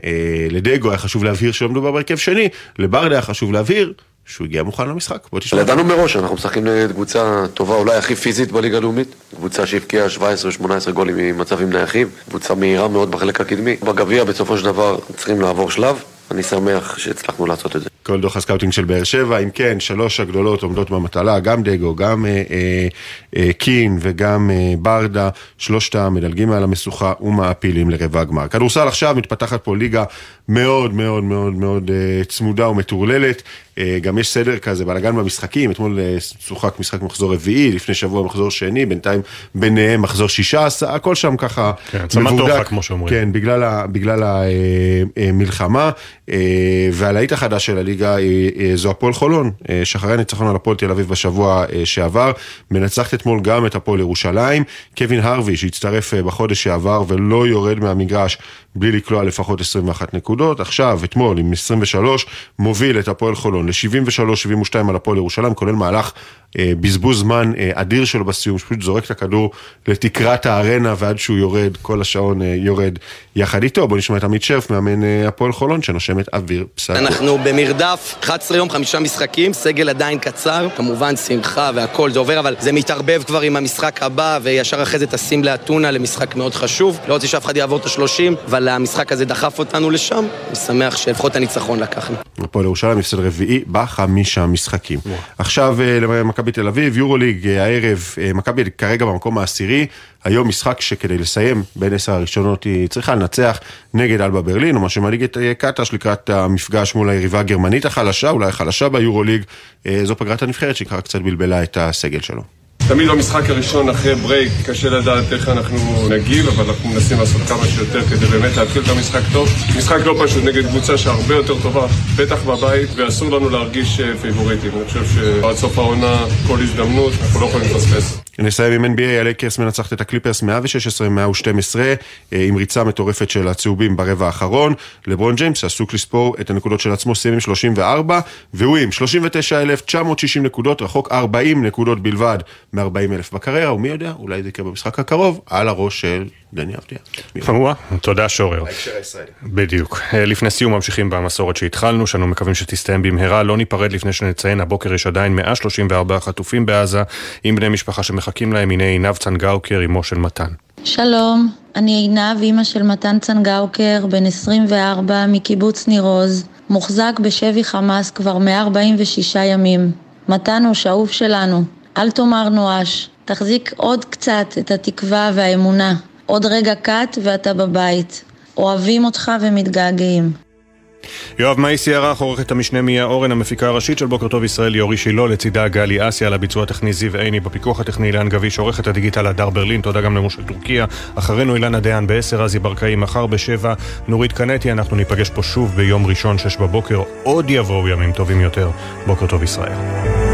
לדגו היה חשוב להבהיר שלא מדובר בהרכב שני, לברדה היה חשוב להבהיר שהוא הגיע מוכן למשחק. ידענו מראש, אנחנו משחקים לקבוצה טובה, אולי הכי פיזית בליגה הלאומית, קבוצה שהבקיעה 17-18 גולים ממצבים נייחים, קבוצה מהירה מאוד בחלק הקדמי. בגביע בסופו של דבר צריכים לעבור שלב, אני שמח שהצלחנו לעשות את זה. כל דוח הסקאוטינג של באר שבע, אם כן, 3 הגדולות עומדות במטלה, גם דגו, גם קין וגם ברדה, 3 מדלגים על המסוכה ומעפילים לרבע הגמר. כדורסל עכשיו מתפתחת פה ליגה מאוד מאוד מאוד מאוד צמודה ומטורללת, גם יש סדר כזה, בלגן במשחקים, אתמול שוחק משחק מחזור רביעי, לפני שבוע מחזור שני, בינתיים ביניהם מחזור 16, הכל שם ככה מבודק, כן, בגלל המלחמה, והלהיט החדש של הליגה זו הפועל חולון, שאחרי ניצחון על הפועל תל אביב בשבוע שעבר, מנצחת אתמול גם את הפועל ירושלים, קווין הרבי שהצטרף בחודש שעבר ולא יורד מהמגרש בלי לקלוע לפחות 21 נקודות, עכשיו אתמול עם 23 מוביל את הפועל חולון ל-73-72 על הפועל ירושלים, כולל מהלך בזבוז זמן אדיר שלו בסיום, שפשוט זורק את הכדור לתקרת הארנה, ועד שהוא יורד, כל השעון יורד יחד איתו. בוא נשמע את עמית שרף, מאמן הפועל חולון, שנושמת אוויר פסק. אנחנו במרדף, 11 יום, 5 משחקים, סגל עדיין קצר, כמובן שמחה והכל זה עובר, אבל זה מתערבב כבר עם המשחק הבא, וישר אחרי זה תשים לאתונה למשחק מאוד חשוב, לא רוצה שאף אחד יעבור את ה-30, אבל המשחק הזה דחף אותנו לשם, אני שמח שלפחות הניצחון לקחנו. הפועל ירושלים הפסד רביעי ב5 משחקים. עכשיו למכבי תל אביב, יורוליג הערב, מכבי כרגע במקום העשירי, היום משחק שכדי לסיים בין 10 הראשונות היא צריכה לנצח נגד אלבה ברלין, או מה שמליגת קטש לקראת המפגש מול היריבה הגרמנית החלשה, אולי החלשה ביורוליג, זו פגרת הנבחרת שככה קצת בלבלה את הסגל שלו. תמיד במשחק הראשון אחרי ברייק קשה לדעת איך אנחנו נגיב, אבל אנחנו מנסים לעשות כמה שיותר כדי באמת להתחיל את המשחק טוב. משחק לא פשוט נגד קבוצה שהרבה יותר טובה, בטח בבית, ואסור לנו להרגיש פייבוריטים. אני חושב שעד סוף העונה כל הזדמנות, אנחנו לא יכולים לפספס. נסיים עם NBA, הלייקרס מנצחת את הקליפרס 116-112 עם ריצה מטורפת של הצהובים ברבע האחרון. לברון ג'יימס עסוק לספור את הנקודות של עצמו, סיים עם 34, והוא עם 39,960 נקודות, רחוק 40 נקודות בלבד. 40,000 בקריירה, ומי יודע, אולי זה יקרה במשחק הקרוב, על הראש של דני אבדיה. חמורה, תודה שורר. בדיוק. לפני סיום ממשיכים במסורת שהתחלנו, שאנו מקווים שתסתיים במהרה, לא ניפרד לפני שנציין, הבוקר יש עדיין 134 חטופים בעזה, עם בני משפחה שמחכים להם, הנה עינב צנגאוקר, אמו של מתן. שלום, אני עינב, אמא של מתן צנגאוקר, בן 24, מקיבוץ נירוז, מוחזק בשבי חמאס כבר 146 ימים. מתן הוא שאוף שלנו. אל תאמר נואש, תחזיק עוד קצת את התקווה והאמונה, עוד רגע קט ואתה בבית, אוהבים אותך ומתגעגעים. יואב מאיסי ערך, עורכת המשנה מיה אורן, המפיקה הראשית של בוקר טוב ישראל יורי שילו, לצידה גלי אסיה, לביצוע הטכני זיו עיני, בפיקוח הטכני אילן גביש, עורכת הדיגיטל הדר ברלין, תודה גם למושל טורקיה, אחרינו אילנה דיין ב10, רזי ברקאי מחר ב7, נורית קנטי, אנחנו ניפגש פה שוב ביום ראשון 6 בבוקר, עוד יבואו ימים טובים יותר, בוקר טוב ישראל.